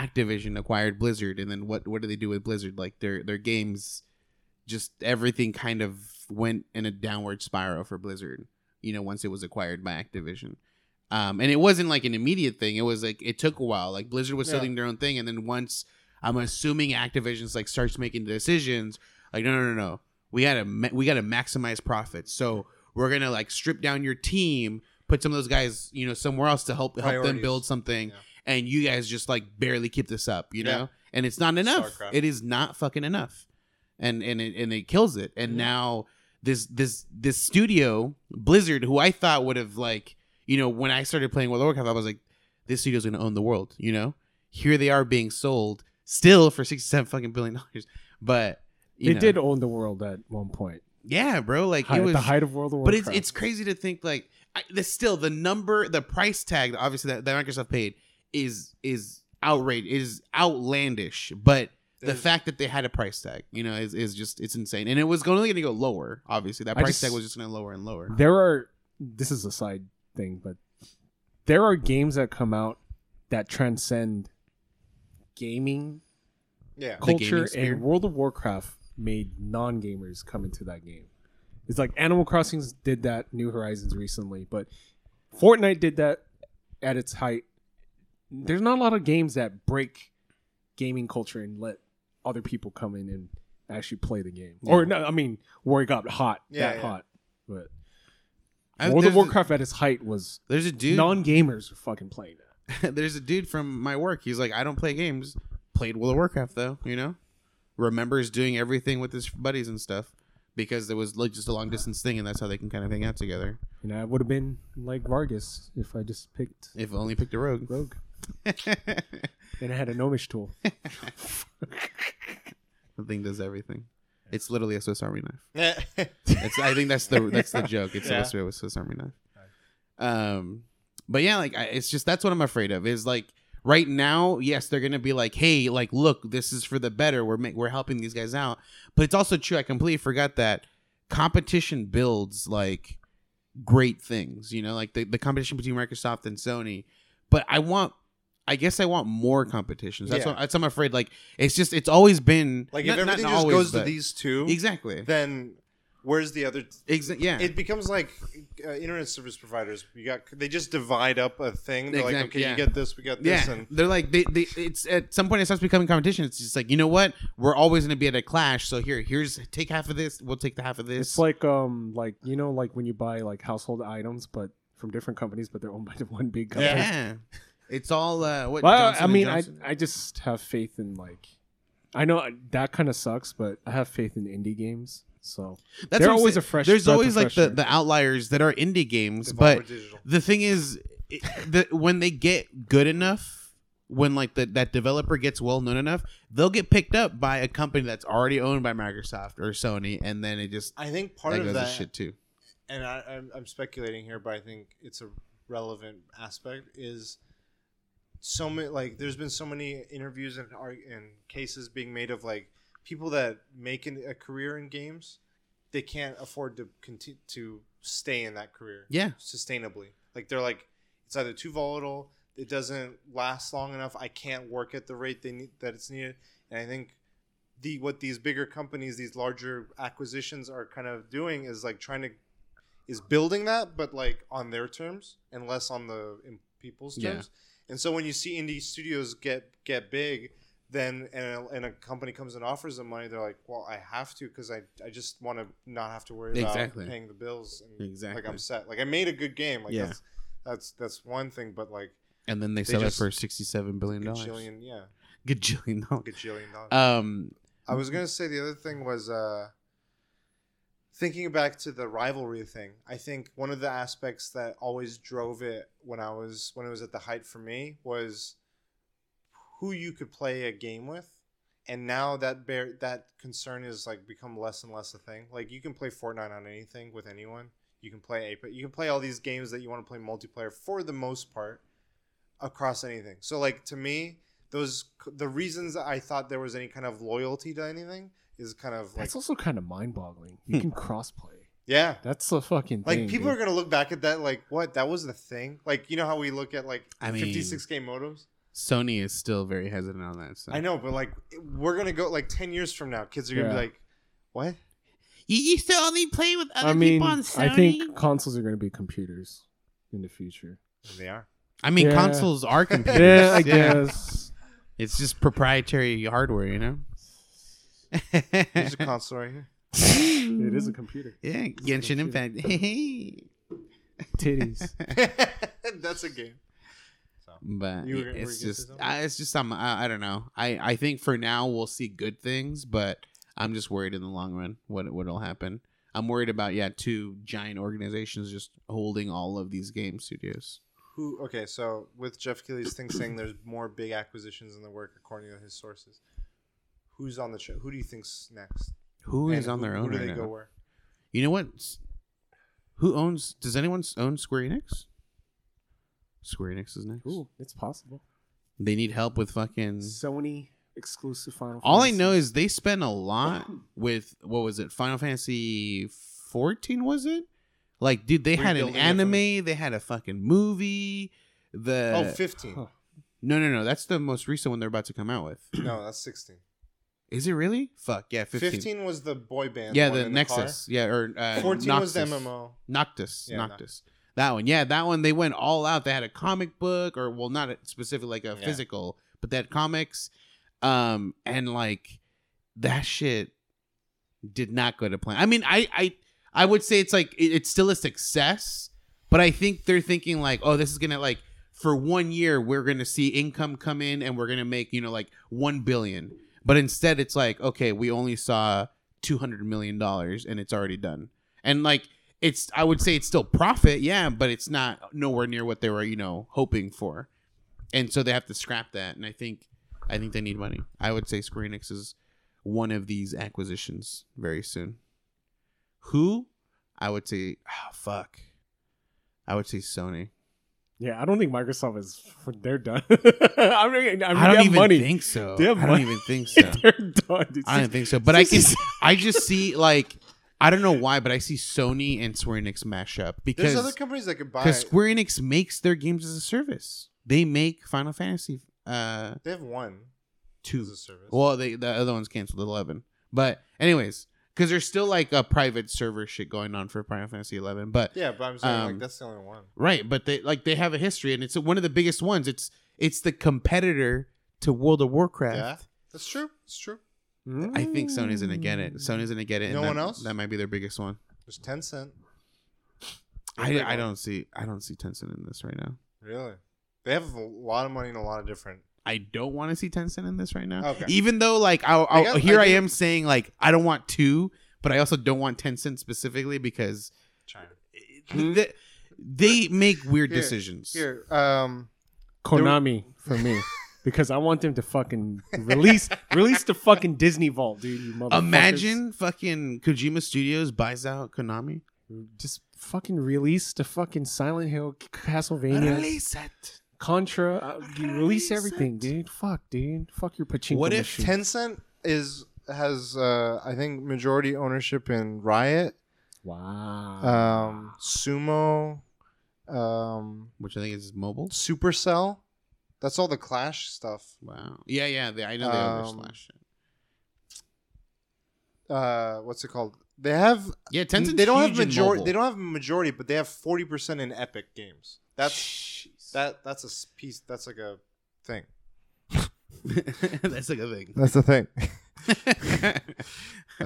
Activision acquired Blizzard, and then what what do they do with Blizzard? Like their their games, just everything kind of went in a downward spiral for Blizzard, you know, once it was acquired by Activision. Um and it wasn't like an immediate thing, it was like it took a while. Like Blizzard was yeah. selling their own thing, and then once I'm assuming Activision's like starts making decisions like no no no no we gotta ma- we gotta maximize profits, so we're going to like strip down your team, put some of those guys, you know, somewhere else to help help Priorities. them build something. Yeah. And you guys just like barely keep this up, you know, yeah. and it's not enough. Starcraft. It is not fucking enough. And, and it, and it kills it. And yeah. now this, this, this studio Blizzard, who I thought would have like, you know, when I started playing World of Warcraft, I was like, this studio's going to own the world. You know, here they are being sold still for sixty-seven fucking billion dollars. But you they know. did own the world at one point. Yeah, bro. Like High, it was the height of World of Warcraft. But it's it's crazy to think like I, the, still the number, the price tag, obviously that, that Microsoft paid is is outrage, is outlandish. But the There's, fact that they had a price tag, you know, is is just it's insane. And it was only going to go lower. Obviously, that price just, tag was just going to lower and lower. There are this is a side thing, but there are games that come out that transcend gaming, yeah, culture, gaming and World of Warcraft made non-gamers come into that game. It's like Animal Crossing did that, New Horizons recently, but Fortnite did that at its height. There's not a lot of games that break gaming culture and let other people come in and actually play the game. Yeah. Or no, I mean, where it got hot, yeah, that yeah. hot. But I, World of Warcraft a, at its height was there's a dude non-gamers were fucking playing that. There's a dude from my work. He's like, I don't play games. Played World of Warcraft though, you know? Remembers doing everything with his buddies and stuff because it was like just a long distance thing, and that's how they can kind of hang out together. And I would have been like Vargas if I just picked if I only picked a rogue rogue and I had a gnomish tool. The thing does everything. It's literally a Swiss Army knife. It's, I think that's the that's the joke. It's yeah. illustrated with Swiss Army knife. Um, but yeah, like I, it's just that's what I'm afraid of is like. Right now, yes, they're going to be like, hey, like, look, this is for the better. We're make, we're helping these guys out. But it's also true. I completely forgot that competition builds, like, great things, you know, like the, the competition between Microsoft and Sony. But I want I guess I want more competitions. That's, yeah. what, that's what I'm afraid. Like, it's just it's always been like not, if everything just always, goes to these two. Exactly. Then. Where's the other? T- exactly. Yeah. It becomes like uh, internet service providers. You got they just divide up a thing. They're exactly, like, okay, yeah. you get this, we got this. Yeah. And they're like, they, they, it's at some point it starts becoming competition. It's just like, you know what? We're always going to be at a clash. So here, here's take half of this. We'll take the half of this. It's like, um, like you know, like when you buy like household items, but from different companies, but they're owned by the one big company. Yeah. It's all. Uh, what? Well, I mean, I, I just have faith in like, I know that kind of sucks, but I have faith in indie games. So that's they're always a fresh. There's always like the, the outliers that are indie games, but the thing is, it, the, when they get good enough, when like the, that developer gets well known enough, they'll get picked up by a company that's already owned by Microsoft or Sony, and then it just I think part that of goes that to shit too. And I, I'm, I'm speculating here, but I think it's a relevant aspect is so many like there's been so many interviews and and cases being made of like people that make an, a career in games, they can't afford to continue to stay in that career, yeah, sustainably. Like they're like it's either too volatile, it doesn't last long enough. I can't work at the rate they need, that it's needed. And I think the what these bigger companies, these larger acquisitions are kind of doing is like trying to. Is building that, but like on their terms and less on the in people's terms. Yeah. And so when you see indie studios get get big, then and a, and a company comes and offers them money, they're like, well, I have to because I, I just want to not have to worry exactly. about paying the bills. And exactly. Like I'm set. Like I made a good game. Like yeah. that's, that's that's one thing. But like. And then they, they sell it for sixty-seven billion dollars. Gajillion, yeah. Gajillion dollars. Gajillion dollars. Um, I was gonna say the other thing was. Uh, Thinking back to the rivalry thing, I think one of the aspects that always drove it when I was when it was at the height for me was who you could play a game with, and now that bear, that concern is like become less and less a thing. Like you can play Fortnite on anything with anyone. You can play Apex. You can play all these games that you want to play multiplayer for the most part across anything. So like to me, those the reasons I thought there was any kind of loyalty to anything. Is kind of like, that's also kind of mind boggling. You can cross play. Yeah. That's the fucking thing. Like people dude. Are going to look back at that like, what? That was the thing? Like, you know how we look at like I fifty-six mean, game modems? Sony is still very hesitant on that. So. I know, but like, we're going to go like ten years from now. Kids are going to yeah. be like, what? You used to only play with other I mean, people on Sony? I think consoles are going to be computers in the future. They are. I mean, yeah. consoles are computers. yeah, I guess. Yeah. It's just proprietary hardware, you know? There's a console right here. It is a computer. Yeah, it's Genshin Impact. Hey, titties. That's a game. So, but were, it's just, I, it's just some. I, I don't know. I, I think for now we'll see good things, but I'm just worried in the long run what what'll happen. I'm worried about yeah, two giant organizations just holding all of these game studios. Who? Okay, so with Jeff Keighley's thing saying there's more big acquisitions in the work according to his sources. Who's on the show? Who do you think's next? Who is and on who, their own? Who do right they now? Go where? You know what? Who owns? Does anyone own Square Enix? Square Enix is next. Ooh, it's possible. They need help with fucking Sony exclusive Final. All Fantasy. I know is they spent a lot with what was it? Final Fantasy fourteen was it? Like, dude, they Rebuilding had an anime. It. They had a fucking movie. The oh fifteen. Huh. No, no, no. That's the most recent one they're about to come out with. No, that's sixteen. Is it really? Fuck, yeah, fifteen. fifteen was the boy band. Yeah, the Nexus. The yeah, or uh, fourteen Noctis. Was the M M O. Noctis. Yeah, Noctis. Noctis. That one. Yeah, that one, they went all out. They had a comic book, or, well, not specifically like a yeah. physical, but they had comics. Um, and, like, that shit did not go to plan. I mean, I, I, I would say it's, like, it, it's still a success, but I think they're thinking, like, oh, this is going to, like, for one year, we're going to see income come in, and we're going to make, you know, like, one billion dollars. But instead, it's like, okay, we only saw two hundred million dollars and it's already done. And like, it's, I would say it's still profit, yeah, but it's not nowhere near what they were, you know, hoping for. And so they have to scrap that. And I think, I think they need money. I would say Square Enix is one of these acquisitions very soon. Who? I would say, oh, fuck. I would say Sony. Yeah, I don't think Microsoft is. They're done. I, mean, I, mean, I don't even money. think so. I money. don't even think so. They're done. It's I don't just, think so. But I can. I just see like I don't know why, but I see Sony and Square Enix mash up because there's other companies that could buy. Because Square Enix makes their games as a service. They make Final Fantasy. Uh, they have one, two as a service. Well, they, the other one's canceled at eleven. But anyways. Because there's still like a private server shit going on for Final Fantasy eleven, but yeah, but I'm saying um, like that's the only one, right? But they like they have a history, and it's one of the biggest ones. It's it's the competitor to World of Warcraft. Yeah, that's true. It's true. Mm. I think Sony's gonna get it. Sony's gonna get it. No and one that, else. That might be their biggest one. There's Tencent. I, I don't see I don't see Tencent in this right now. Really, they have a lot of money and a lot of different. I don't want to see Tencent in this right now. Okay. Even though, like, I'll, I'll, I guess, here I, I am saying, like, I don't want two, but I also don't want Tencent specifically because China. They, they make weird here, decisions. Here, um, Konami for me. Because I want them to fucking release release the fucking Disney vault, dude. You motherfuckers. Imagine fucking Kojima Studios buys out Konami. Just fucking release the fucking Silent Hill, Castlevania. Release it. Contra. Uh, release, release everything, it. dude. Fuck, dude. Fuck your pachinko. What if machine. Tencent is has, uh, I think, majority ownership in Riot? Wow. Um, Sumo. Um, Which I think is mobile. Supercell. That's all the Clash stuff. Wow. Yeah, yeah. They, I know they um, own their Slash shit. Uh, what's it called? They have yeah. Tencent's they don't huge have majority. They don't have majority, but they have forty percent in Epic Games. That's Jeez. that. That's a piece. That's like a thing. That's like a thing. That's a thing.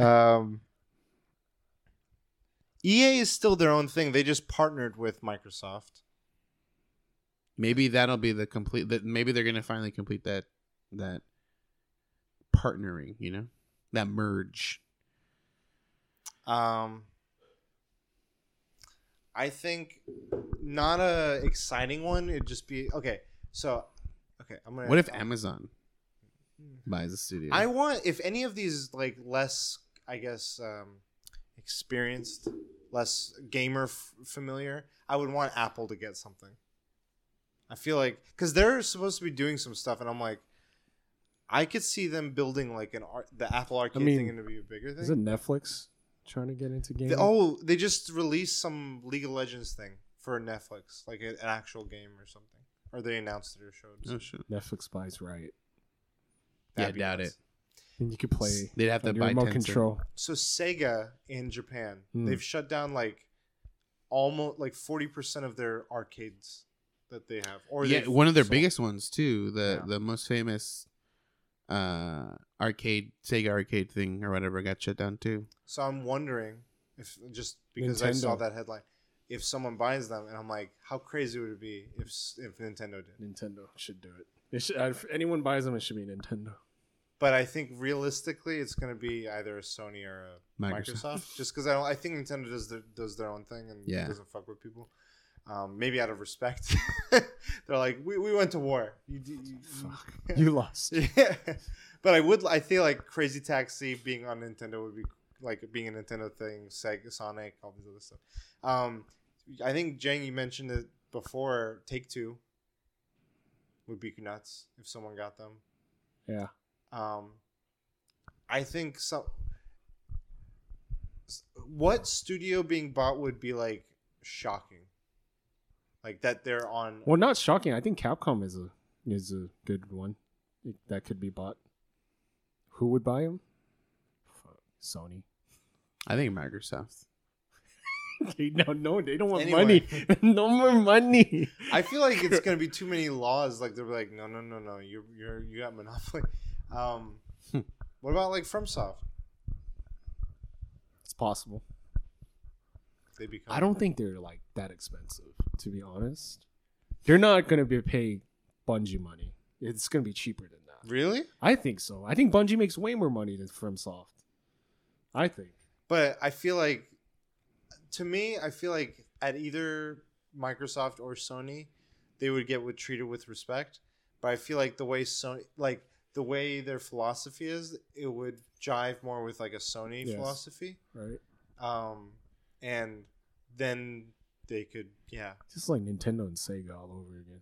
um, E A is still their own thing. They just partnered with Microsoft. Maybe that'll be the complete. That maybe they're gonna finally complete that that partnering. You know, that merge. Um, I think not a exciting one. It'd just be okay. So, okay, I'm gonna. What if um, Amazon buys a studio? I want if any of these like less, I guess, um, experienced, less gamer f- familiar. I would want Apple to get something. I feel like because they're supposed to be doing some stuff, and I'm like, I could see them building like an art, the Apple Arcade I mean, thing, and to be a bigger thing. Is it Netflix trying to get into gaming? The, oh, they just released some League of Legends thing for Netflix, like a, an actual game or something, or they announced it or showed. Oh no shit! Netflix buys Riot. That'd yeah, I doubt nice. it. And you could play. They'd have to buy remote control. So Sega in Japan, mm. they've shut down like almost like forty percent of their arcades. That they have, or yeah, one of their sold. biggest ones too. The yeah. the most famous uh, arcade Sega arcade thing or whatever got shut down too. So I'm wondering if just because Nintendo. I saw that headline, if someone buys them, and I'm like, how crazy would it be if if Nintendo did? Nintendo should do it. It should, if anyone buys them, it should be Nintendo. But I think realistically, it's going to be either a Sony or a Microsoft. Microsoft just because I don't. I think Nintendo does their, does their own thing and yeah. doesn't fuck with people. Um, maybe out of respect, they're like, we, we went to war. You, you, you, Fuck. you lost. Yeah. But I would, I feel like Crazy Taxi being on Nintendo would be like being a Nintendo thing, Sega, Sonic, all this other stuff. Um, I think Jang, you mentioned it before. Take Two would be nuts if someone got them. Yeah. Um, I think so. What studio being bought would be like shocking? Like that they're on. Well, not shocking. I think Capcom is a is a good one that could be bought. Who would buy them? Fuck. Sony. I think Microsoft. no, no, they don't want anyway. money. No more money. I feel like it's gonna be too many laws. Like they're like, no, no, no, no. You're you're you got monopoly. Um, what about like FromSoft? It's possible. They become I don't think they're like that expensive. To be honest, they're not gonna be pay Bungie money. It's gonna be cheaper than that. Really? I think so. I think Bungie makes way more money than FromSoft. I think. But I feel like, to me, I feel like at either Microsoft or Sony, they would get treated with respect. But I feel like the way Sony, like the way their philosophy is, it would jive more with like a Sony yes. philosophy, right? Um, and then. They could, yeah. Just like Nintendo and Sega all over again.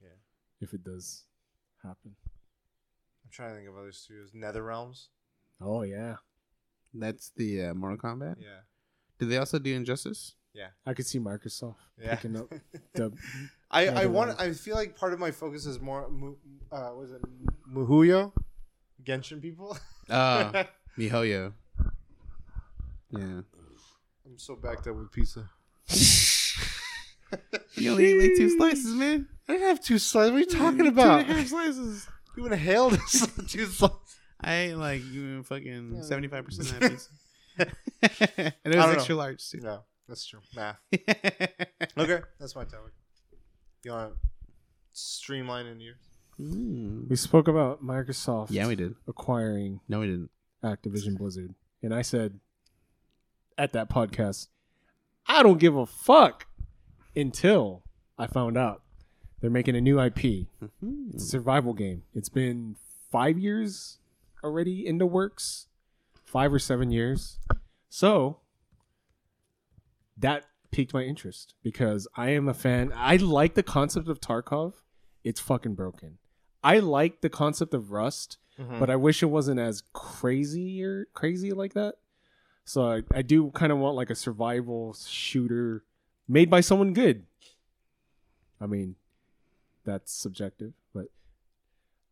Yeah. If it does happen. I'm trying to think of other studios. NetherRealms. Oh, yeah. That's the uh, Mortal Kombat? Yeah. Did they also do Injustice? Yeah. I could see Microsoft yeah. picking up the... I, I, want, I feel like part of my focus is more... Uh, what is it? MiHoYo? Genshin people? Oh, uh, MiHoYo. Yeah. I'm so backed up with pizza. You only ate like two slices, man. I didn't have two slices. What are you talking about? Two and a half slices. You would have hailed us on two slices. I ate like you fucking seventy-five percent of that piece. And it was extra know. large too. No, that's true. Math. Okay, that's my topic. You want to streamline into yours? Mm. We spoke about Microsoft. Yeah, we did. Acquiring. No, we didn't. Activision Blizzard. And I said at that podcast, I don't give a fuck until I found out they're making a new I P. Mm-hmm. It's a survival game. It's been five years already in the works, five or seven years. So that piqued my interest because I am a fan. I like the concept of Tarkov. It's fucking broken. I like the concept of Rust, mm-hmm. but I wish it wasn't as crazy or crazy like that. So I, I do kind of want like a survival shooter made by someone good. I mean, that's subjective, but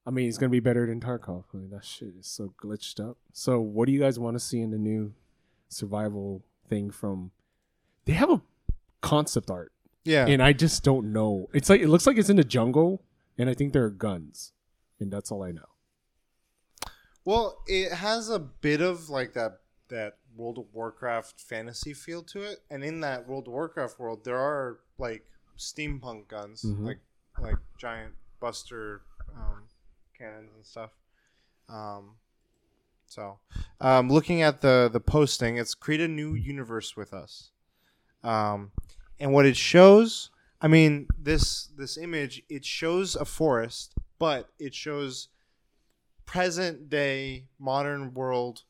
I mean, it's going to be better than Tarkov. I mean, that shit is so glitched up. So what do you guys want to see in the new survival thing from... They have a concept art. Yeah. And I just don't know. It's like, it looks like it's in the jungle, and I think there are guns. And that's all I know. Well, it has a bit of like that that World of Warcraft fantasy feel to it. And in that World of Warcraft world, there are like steampunk guns, mm-hmm. like like giant buster um, cannons and stuff. Um, so um, looking at the, the posting, it's create a new universe with us. Um, and what it shows, I mean, this this image, it shows a forest, but it shows present day modern world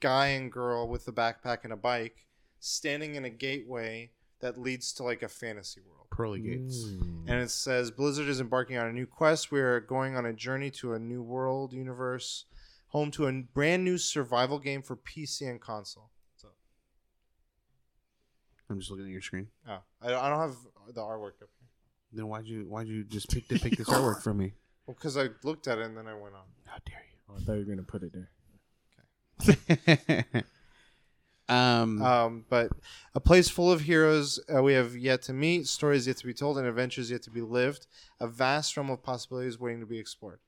guy and girl with a backpack and a bike standing in a gateway that leads to like a fantasy world. Pearly gates. Mm. And it says Blizzard is embarking on a new quest. We're going on a journey to a new world universe, home to a brand new survival game for P C and console. I'm just looking at your screen. Oh, I don't have the artwork up here. Then why'd you why'd you just pick to pick this artwork from me? Well, because I looked at it and then I went on. How dare you? Oh, I thought you were gonna put it there. Okay. um, um, but a place full of heroes uh, we have yet to meet, stories yet to be told, and adventures yet to be lived. A vast realm of possibilities waiting to be explored.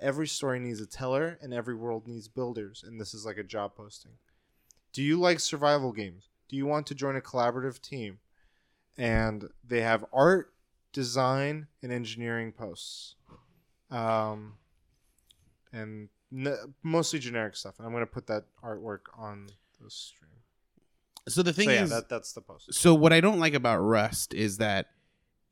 Every story needs a teller, and every world needs builders. And this is like a job posting. Do you like survival games? Do you want to join a collaborative team? And they have art, design, and engineering posts. Um, and n- mostly generic stuff. And I'm going to put that artwork on the stream. So the thing so, yeah, is... That, that's the post. So what I don't like about Rust is that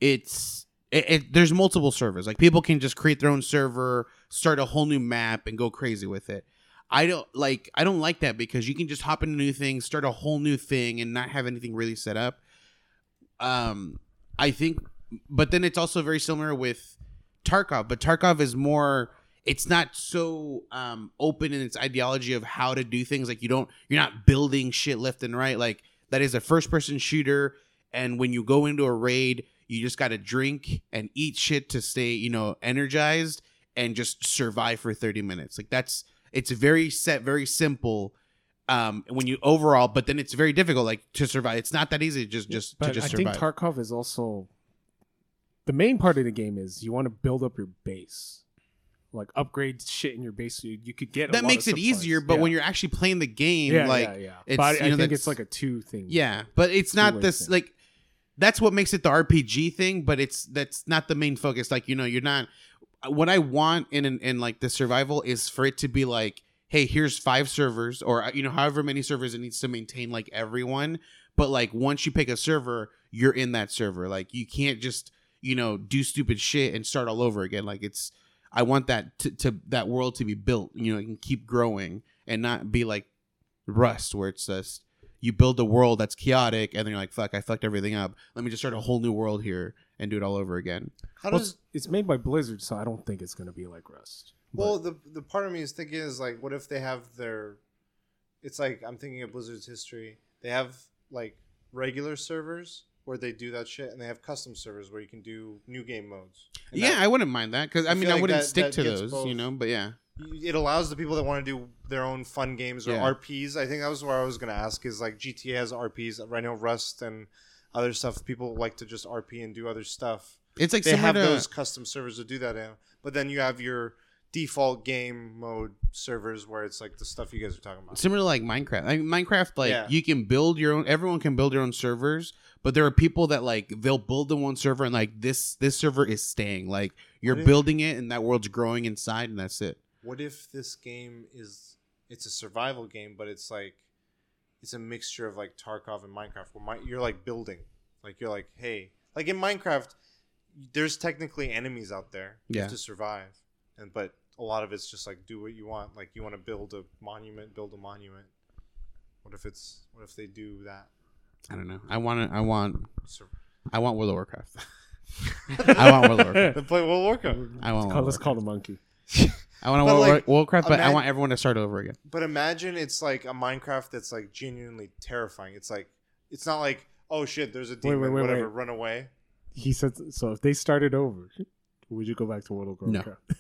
it's... It, it, there's multiple servers. Like, people can just create their own server, start a whole new map, and go crazy with it. I don't like I don't like that because you can just hop into new things, start a whole new thing, and not have anything really set up. Um, I think, but then it's also very similar with Tarkov. But Tarkov is more; it's not so um, open in its ideology of how to do things. Like you don't, you're not building shit left and right. Like that is a first-person shooter, and when you go into a raid, you just got to drink and eat shit to stay, you know, energized and just survive for thirty minutes. Like that's. It's very set, very simple um, when you overall, but then it's very difficult like to survive. It's not that easy just, just but to just I survive. I think Tarkov is also... The main part of the game is you want to build up your base. Like upgrade shit in your base so you, you could get that a lot That makes it supplies. Easier, but yeah. when you're actually playing the game, yeah, like... Yeah, yeah. It's, but I, you know, I think it's like a two thing. Yeah, but it's not this... Thing. Like that's what makes it the R P G thing, but it's that's not the main focus. Like, you know, you're not... What I want in, in in like the survival is for it to be like, hey, here's five servers or, you know, however many servers it needs to maintain like everyone. But like once you pick a server, you're in that server. Like you can't just, you know, do stupid shit and start all over again. Like it's I want that to, to that world to be built, you know, and keep growing and not be like Rust where it's just you build a world that's chaotic and then you're like, fuck, I fucked everything up. Let me just start a whole new world here. And do it all over again. How well, does it's made by Blizzard, so I don't think it's going to be like Rust. Well, the the part of me is thinking is like, what if they have their? It's like I'm thinking of Blizzard's history. They have like regular servers where they do that shit, and they have custom servers where you can do new game modes. And yeah, that, I wouldn't mind that because I, I mean I like wouldn't that, stick that to those, both. You know. But yeah, it allows the people that want to do their own fun games or yeah. R Ps. I think that was where I was going to ask. Is like G T A has R Ps. I know Rust and. Other stuff people like to just R P and do other stuff. It's like they have to, those custom servers to do that in, but then you have your default game mode servers where it's like the stuff you guys are talking about. Similar to like Minecraft. I mean, Minecraft, like yeah. you can build your own. Everyone can build their own servers, but there are people that like they'll build the one server and like this this server is staying. Like you're building it and that world's growing inside and that's it. What if this game is it's a survival game, but it's like it's a mixture of like Tarkov and Minecraft. Where my, you're like building, like you're like, hey, like in Minecraft, there's technically enemies out there. You yeah. have to survive, and but a lot of it's just like do what you want. Like you want to build a monument, build a monument. What if it's what if they do that? I don't know. I want I want I want World of Warcraft. I want World of Warcraft. Play World of Warcraft. I want. Let's call, let's call the monkey. I want to World like, Warcraft, but imag- I want everyone to start over again. But imagine it's like a Minecraft that's like genuinely terrifying. It's like it's not like oh shit, there's a demon, wait, wait, wait, whatever, wait. Run away. He said so. If they started over, would you go back to World of Warcraft? No.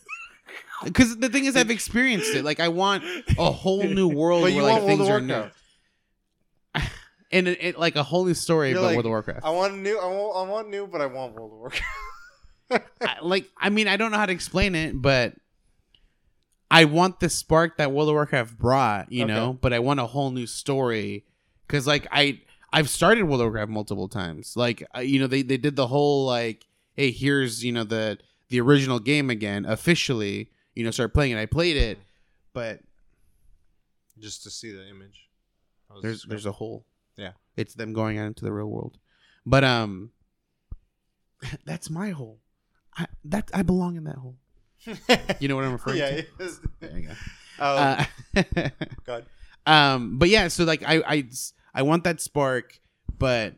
Because the thing is, I've experienced it. Like I want a whole new world where like things are new. And it, it, like a whole new story You're about like, World of Warcraft. I want new. I want, I want new, but I want World of Warcraft. I, like, I mean, I don't know how to explain it, but I want the spark that World of Warcraft brought, you okay. know. But I want a whole new story because, like, I I've started World of Warcraft multiple times. Like, uh, you know, they, they did the whole like, hey, here's you know the the original game again officially. You know, start playing it. I played it, but just to see the image, there's there's a hole. Yeah, it's them going out into the real world, but um, that's my hole. I, that I belong in that hole. You know what I'm referring yeah, to? Yeah. There you go. Oh, uh, God. Um, but yeah, so like I, I, I want that spark, but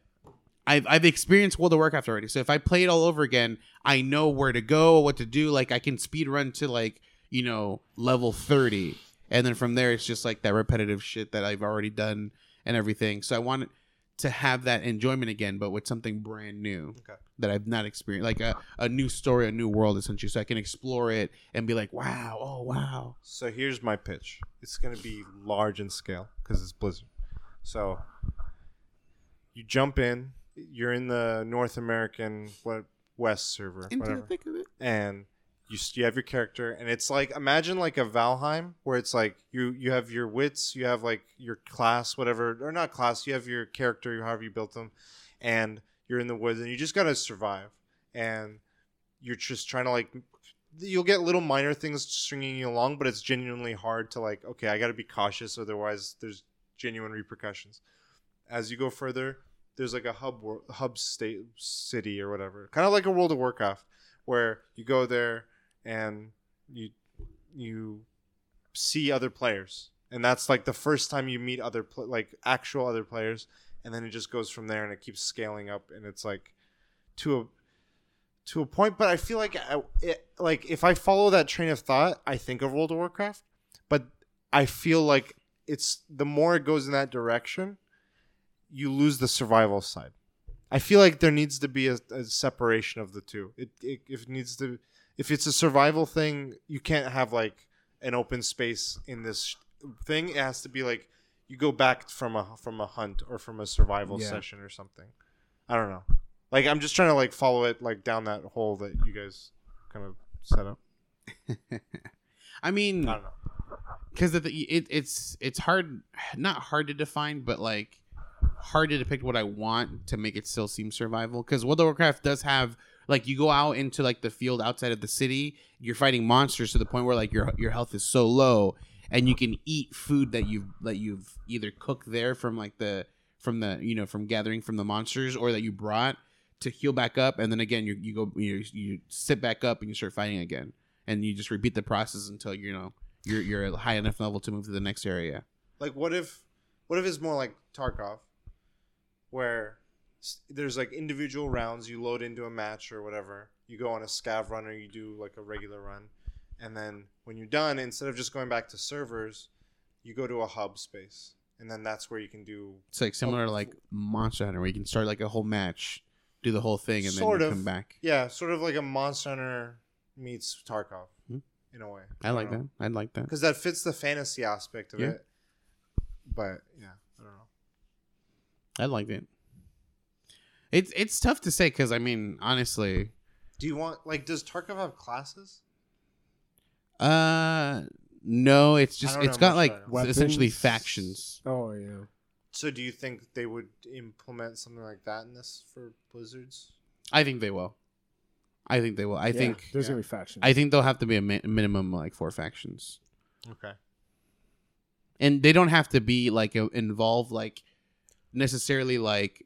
I've I've experienced World of Warcraft already. So if I play it all over again, I know where to go, what to do. Like I can speed run to like you know level thirty, and then from there it's just like that repetitive shit that I've already done. And everything. So I want to have that enjoyment again, but with something brand new okay. that I've not experienced. Like a, a new story, a new world, essentially. So I can explore it and be like, wow, oh, wow. So here's my pitch. It's going to be large in scale because it's Blizzard. So you jump in. You're in the North American what West server. Into whatever, the thick of it. And you, you have your character. And it's like, imagine like a Valheim where it's like you, you have your wits, you have like your class, whatever, or not class, you have your character, however you built them. And you're in the woods and you just got to survive. And you're just trying to like, you'll get little minor things stringing you along, but it's genuinely hard to like, okay, I got to be cautious. Otherwise there's genuine repercussions. As you go further, there's like a hub, hub state city or whatever, kind of like a World of Warcraft where you go there. And you you see other players. And that's like the first time you meet other pl- like actual other players. And then it just goes from there and it keeps scaling up. And it's like to a to a point. But I feel like I, it, like if I follow that train of thought, I think of World of Warcraft. But I feel like it's the more it goes in that direction, you lose the survival side. I feel like there needs to be a, a separation of the two. It it, it needs to... If it's a survival thing, you can't have like an open space in this thing. It has to be like you go back from a from a hunt or from a survival yeah. session or something. I don't know. Like I'm just trying to like follow it like down that hole that you guys kind of set up. I mean, I don't know because it, it's it's hard, not hard to define, but like hard to depict what I want to make it still seem survival. Because World of Warcraft does have. Like you go out into like the field outside of the city, you're fighting monsters to the point where like your your health is so low, and you can eat food that you've that you've either cooked there from like the from the you know from gathering from the monsters or that you brought to heal back up, and then again you you go you, you sit back up and you start fighting again, and you just repeat the process until you know you're you're at a high enough level to move to the next area. Like what if what if it's more like Tarkov, where there's like individual rounds you load into a match or whatever. You go on a scav run or you do like a regular run. And then when you're done, instead of just going back to servers, you go to a hub space. And then that's where you can do... It's like similar to like Monster Hunter where you can start like a whole match, do the whole thing, and sort then you of, come back. Yeah, sort of like a Monster Hunter meets Tarkov mm-hmm. in a way. I, I like know. that. I like that. Because that fits the fantasy aspect of yeah. it. But yeah, I don't know. I like it. It's it's tough to say because I mean honestly, do you want like does Tarkov have classes? Uh, no, it's just it's got like essentially factions. Oh yeah. So do you think they would implement something like that in this for Blizzards? I think they will. I think they will. I yeah, think there's yeah. gonna be factions. I think there'll have to be a, ma- a minimum like four factions. Okay. And they don't have to be like a, involved like necessarily like,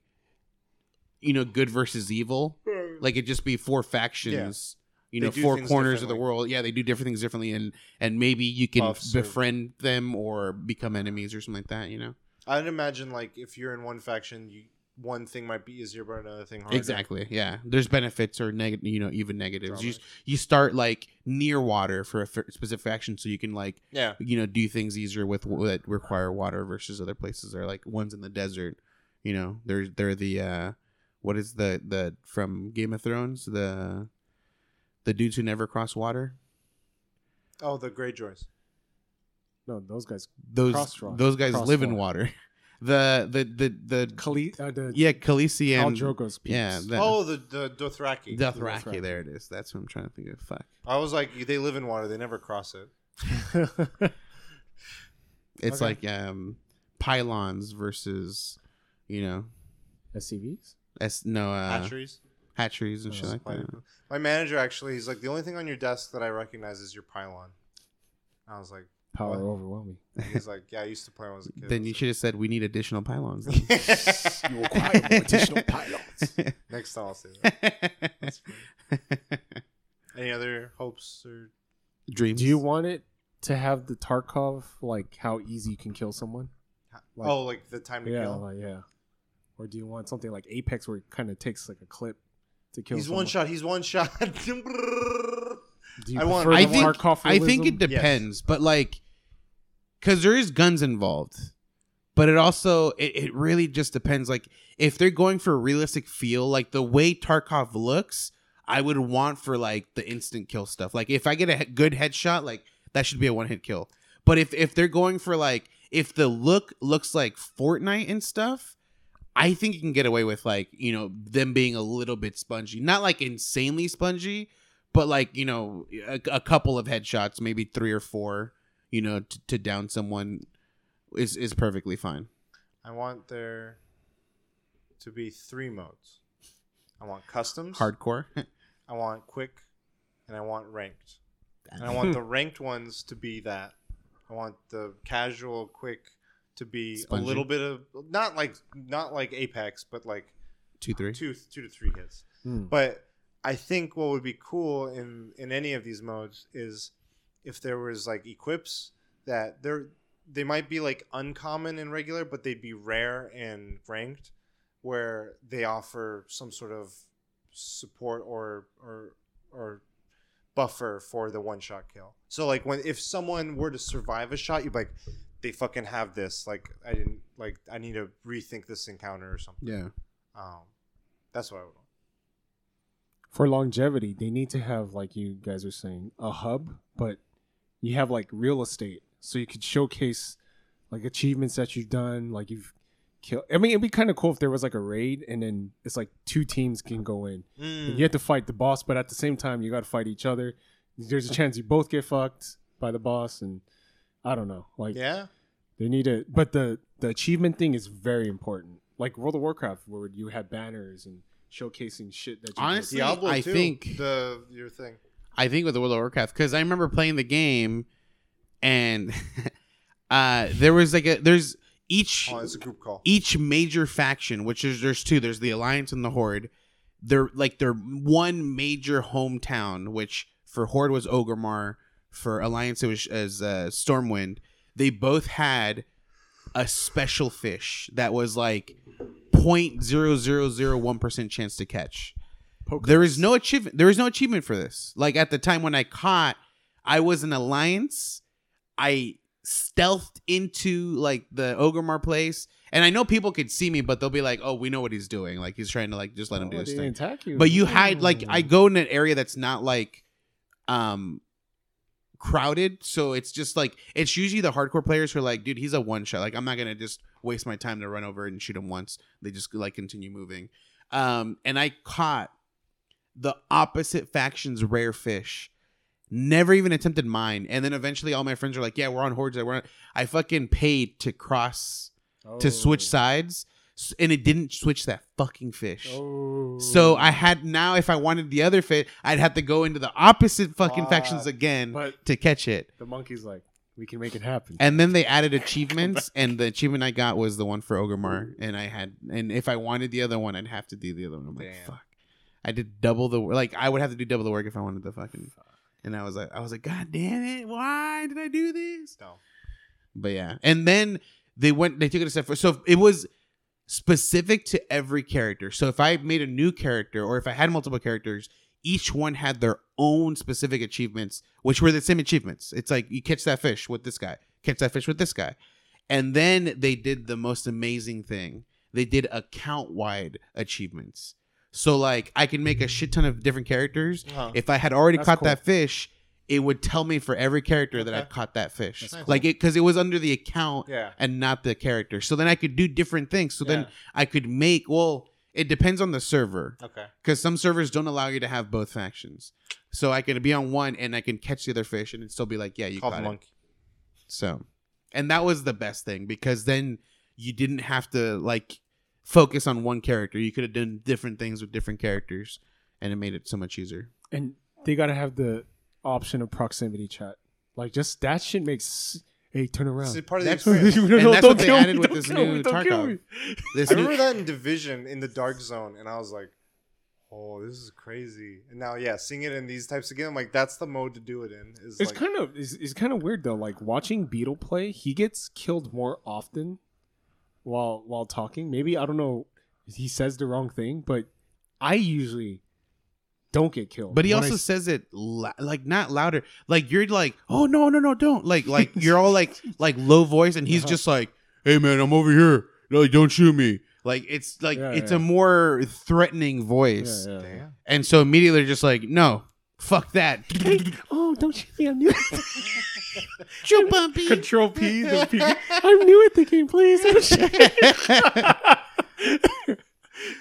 you know, good versus evil. Like it just be four factions, yeah. you know, four corners of the world. Yeah, they do different things differently, and and maybe you can Buffs befriend or... them or become enemies or something like that. You know, I'd imagine like if you're in one faction, you. One thing might be easier, but another thing harder. Exactly. Yeah. There's benefits or negative, you know, even negatives. Probably. You you start like near water for a f- specific faction, so you can like, yeah. you know, do things easier with that require water versus other places. Or like ones in the desert. You know, they're they're the uh, what is the the from Game of Thrones the the dudes who never cross water. Oh, the Greyjoys. No, those guys. Those those guys cross live water. in water. The the the the, Khale- uh, the yeah Khaleesian Drogo's piece. yeah the, oh the the Dothraki. Dothraki Dothraki there it is that's what I'm trying to think of. Fuck, I was like, they live in water, they never cross it. It's okay. Like um pylons versus, you know, S C Vs S no uh, hatcheries hatcheries and oh, shit like that. My manager actually, he's like, the only thing on your desk that I recognize is your pylon. I was like, power what? Overwhelming. He's like, yeah, I used to play when I was a kid. Then you should have said, we need additional pylons. You require more additional pylons. Next time I'll say that. That's funny. Any other hopes or dreams? Do you want it to have the Tarkov, like how easy you can kill someone? Like, oh, like the time to yeah, kill? Like, yeah. Or do you want something like Apex where it kind of takes like a clip to kill He's someone? one shot. He's one shot. Do you I want. I think. I think it depends, yes. But like, because there is guns involved, but it also it, it really just depends. Like, if they're going for a realistic feel, like the way Tarkov looks, I would want for like the instant kill stuff. Like, if I get a good headshot, like that should be a one hit kill. But if if they're going for like, if the look looks like Fortnite and stuff, I think you can get away with like, you know, them being a little bit spongy, not like insanely spongy. But like, you know, a, a couple of headshots, maybe three or four, you know, t- to down someone is, is perfectly fine. I want there to be three modes. I want customs. Hardcore. I want quick. And I want ranked. And I want the ranked ones to be that. I want the casual quick to be spongy. A little bit of, not like not like Apex, but like two, three. Two, two to three hits. Mm. But... I think what would be cool in, in any of these modes is if there was like equips that they're they might be like uncommon and regular, but they'd be rare and ranked, where they offer some sort of support or or or buffer for the one shot kill. So like when if someone were to survive a shot, you'd be like, they fucking have this. Like I didn't like I need to rethink this encounter or something. Yeah, um, that's what I would. For longevity, they need to have, like you guys are saying, a hub, but you have like real estate, so you could showcase like achievements that you've done, like you've killed. I mean, it'd be kind of cool if there was like a raid, and then it's like two teams can go in, mm. and you have to fight the boss, but at the same time, you got to fight each other. There's a chance you both get fucked by the boss, and I don't know, like yeah, they need to. But the the achievement thing is very important, like World of Warcraft, where you have banners and. Showcasing shit that you honestly did. Diablo I too, think the your thing I think with the World of Warcraft, because I remember playing the game and uh there was like a there's each oh, it's a group call. Each major faction, which is there's two, there's the Alliance and the Horde. They're like they're one major hometown, which for Horde was Orgrimmar, for Alliance it was as uh, Stormwind. They both had a special fish that was like zero point zero zero zero one percent chance to catch. Pokemon. There is no achievement. There is no achievement for this. Like at the time when I caught, I was an Alliance. I stealthed into like the Orgrimmar place, and I know people could see me, but they'll be like, "Oh, we know what he's doing. Like he's trying to like just let oh, him do his thing." Attack you. But you hide. Like I go in an area that's not like, um, crowded. So it's just like it's usually the hardcore players who are like, "Dude, he's a one shot. Like I'm not gonna just." Waste my time to run over and shoot him once. They just like continue moving. Um, and I caught the opposite faction's rare fish. Never even attempted mine. And then eventually all my friends are like, yeah, we're on Hordes. We're on. I fucking paid to cross, oh. to switch sides. And it didn't switch that fucking fish. Oh. So I had now, if I wanted the other fish, I'd have to go into the opposite fucking uh, factions again to catch it. The monkey's like, We can make it happen. And then they added achievements, and the achievement I got was the one for Orgrimmar, and I had, and if I wanted the other one, I'd have to do the other one. I'm like, Damn. fuck. I did double the like. I would have to do double the work if I wanted the fucking. Fuck. And I was like, I was like, God damn it! Why did I do this? No. But yeah, and then they went. They took it a step further. So it was specific to every character. So if I made a new character, or if I had multiple characters, each one had their own specific achievements, which were the same achievements. It's like you catch that fish with this guy, catch that fish with this guy, and then they did the most amazing thing. They did account-wide achievements. So like I can make a shit ton of different characters. Uh-huh. If I had already That's caught cool. that fish, it would tell me for every character okay. that I've caught that fish. That's nice. Like it because it was under the account yeah. and not the character. So then I could do different things. So yeah. then I could make well, it depends on the server. Okay. Because some servers don't allow you to have both factions. So I can be on one and I can catch the other fish and it'd still be like, yeah, you Call caught it. Monkey. So and that was the best thing because then you didn't have to like focus on one character. You could have done different things with different characters, and it made it so much easier. And they gotta have the option of proximity chat. Like, just that shit makes hey turn around. It's part of the that's experience. What, and no, that's what they added me, with this new me, Tarkov. This I new remember that in Division in the Dark Zone, and I was like, "Oh, this is crazy." And now, yeah, seeing it in these types of games, I'm like, that's the mode to do it in. Is it's like, kind of it's, it's kind of weird though. Like watching Beetle play, he gets killed more often. While while talking, maybe I don't know, he says the wrong thing, but I usually don't get killed. But he also I... says it la- like not louder. Like you're like, oh no no no don't like like you're all like like low voice, and he's uh-huh. just like, hey man, I'm over here. No, don't shoot me. Like it's like yeah, it's yeah. a more threatening voice, yeah, yeah, yeah. and so immediately they're just like, no, fuck that. Hey, oh, don't shoot me. I'm new. Jump on P. Control P. The P. I'm new at the game, please. the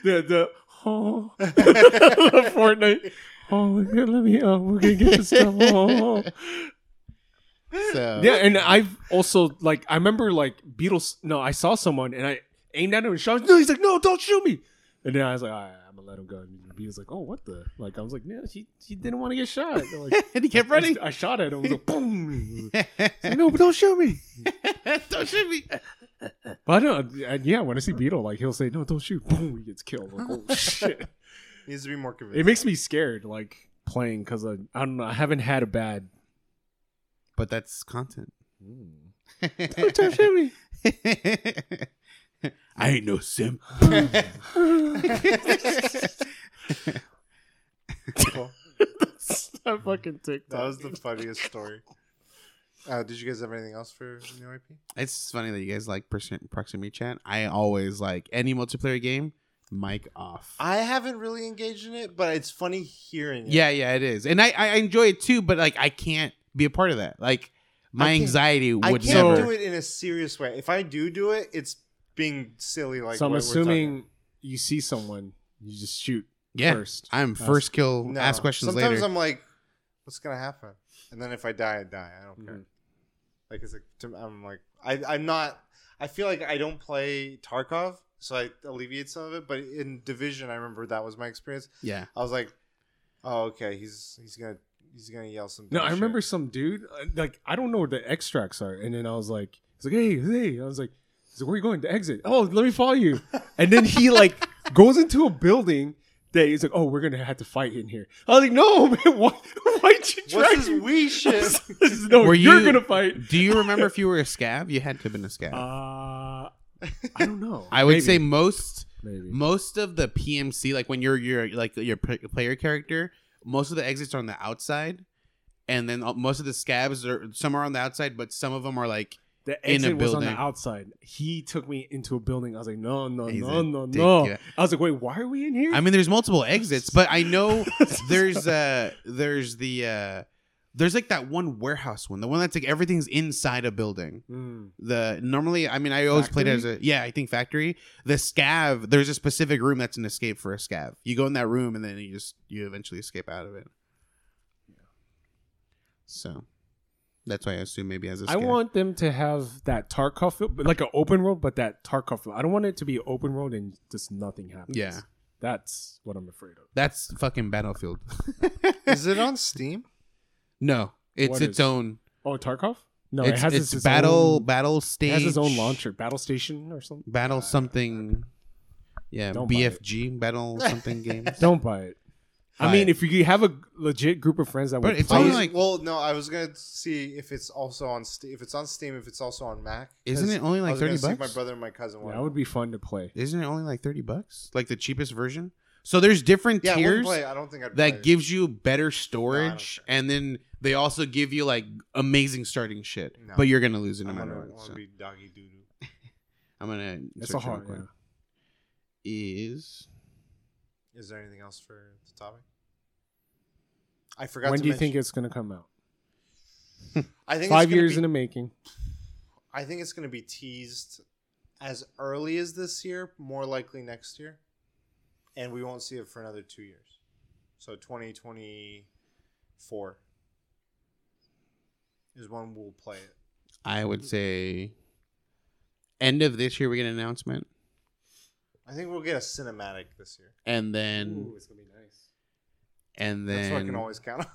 the oh, the Fortnite. Oh, let me. Oh, we're gonna get this stuff. Oh. So. Yeah, and I've also like I remember like Beatles. No, I saw someone and I aimed at him and shot him. No, he's like, no, don't shoot me. And then I was like, all right, I'm going to let him go. And he was like, oh, what the? Like, I was like, no, she, she didn't want to get shot. Like, and he kept running. I, I shot at him. I was like, boom. Like, no, but don't shoot me. Don't shoot me. But I don't, and yeah, when I see Beetle, like, he'll say, no, don't shoot. Boom, he gets killed. Like, oh, shit. He needs to be more convincing. It makes me scared, like, playing because I, I don't know. I haven't had a bad. But that's content. Don't, don't shoot me. I ain't no sim. That's not fucking TikTok. That was the funniest story. Uh, did you guys have anything else for new I P? It's funny that you guys like proximity chat. I always like any multiplayer game. Mic off. I haven't really engaged in it, but it's funny hearing it. Yeah, yeah, it is, and I, I enjoy it too. But like, I can't be a part of that. Like, my anxiety would never. I can't never. do it in a serious way. If I do do it, it's. Being silly, like so. I'm assuming you see someone, you just shoot. Yeah, first. I'm first ask. kill. No. Ask questions Sometimes later. Sometimes I'm like, "What's gonna happen?" And then if I die, I die. I don't mm-hmm. care. Like it's like I'm like I I'm not. I feel like I don't play Tarkov, so I alleviate some of it. But in Division, I remember that was my experience. Yeah, I was like, "Oh, okay, he's he's gonna he's gonna yell some." No, I remember shit. some dude like I don't know where the extracts are, and then I was like, "He's like, hey, hey," I was like. So where are you going? The exit. Oh, let me follow you. And then he like goes into a building that he's like, oh, we're gonna have to fight in here. I was like, no, man, why? Why'd you try this wee shit? No, were you're you, gonna fight. Do you remember if you were a scab? You had to have been a scab. Uh, I don't know. I would Maybe. say most, Maybe. most of the P M C, like when you're your like your player character, most of the exits are on the outside, and then most of the scabs are some are on the outside, but some of them are like. The exit was on the outside. He took me into a building. I was like, no, no, He's no, no, no. Yeah. I was like, wait, why are we in here? I mean, there's multiple exits, but I know there's uh, there's the uh, there's like that one warehouse one, the one that's like everything's inside a building. Mm. The normally, I mean, I always factory? played it as a yeah, I think factory. The scav, there's a specific room that's an escape for a scav. You go in that room and then you just you eventually escape out of it. Yeah. So. That's why I assume maybe as a scab. I want them to have that Tarkov field, like an open world, but that Tarkov field. I don't want it to be open world and just nothing happens. Yeah. That's what I'm afraid of. That's fucking Battlefield. Is it on Steam? No. It's what its is? own. Oh, Tarkov? No, it's, it has it's its battle own, battle stage. It has its own launcher, battle station or something. Battle uh, something, yeah. Don't B F G battle something games. Don't buy it. Buy I mean, it. If you have a legit group of friends that but would it's play, only like well, no, I was gonna see if it's also on St- if it's on Steam, if it's also on Mac. Isn't it only like thirty bucks? My brother and my cousin. Yeah, that would be fun to play. Isn't it only like thirty bucks? Like the cheapest version. So there's different yeah, tiers play. I don't think I'd that play. Gives you better storage, no, and then they also give you like amazing starting shit. No. But you're gonna lose it no matter what. I'm gonna so. Be doggy doo doo. I'm gonna. That's a hard one. Is is there anything else for the topic? I forgot. When to do you mention. Think it's gonna come out? I think five it's years be, in the making. I think it's gonna be teased as early as this year, more likely next year. And we won't see it for another two years. So twenty twenty-four is when we'll play it. I would say end of this year we get an announcement. I think we'll get a cinematic this year. And then... Ooh, it's going to be nice. And then... That's what I can always count on.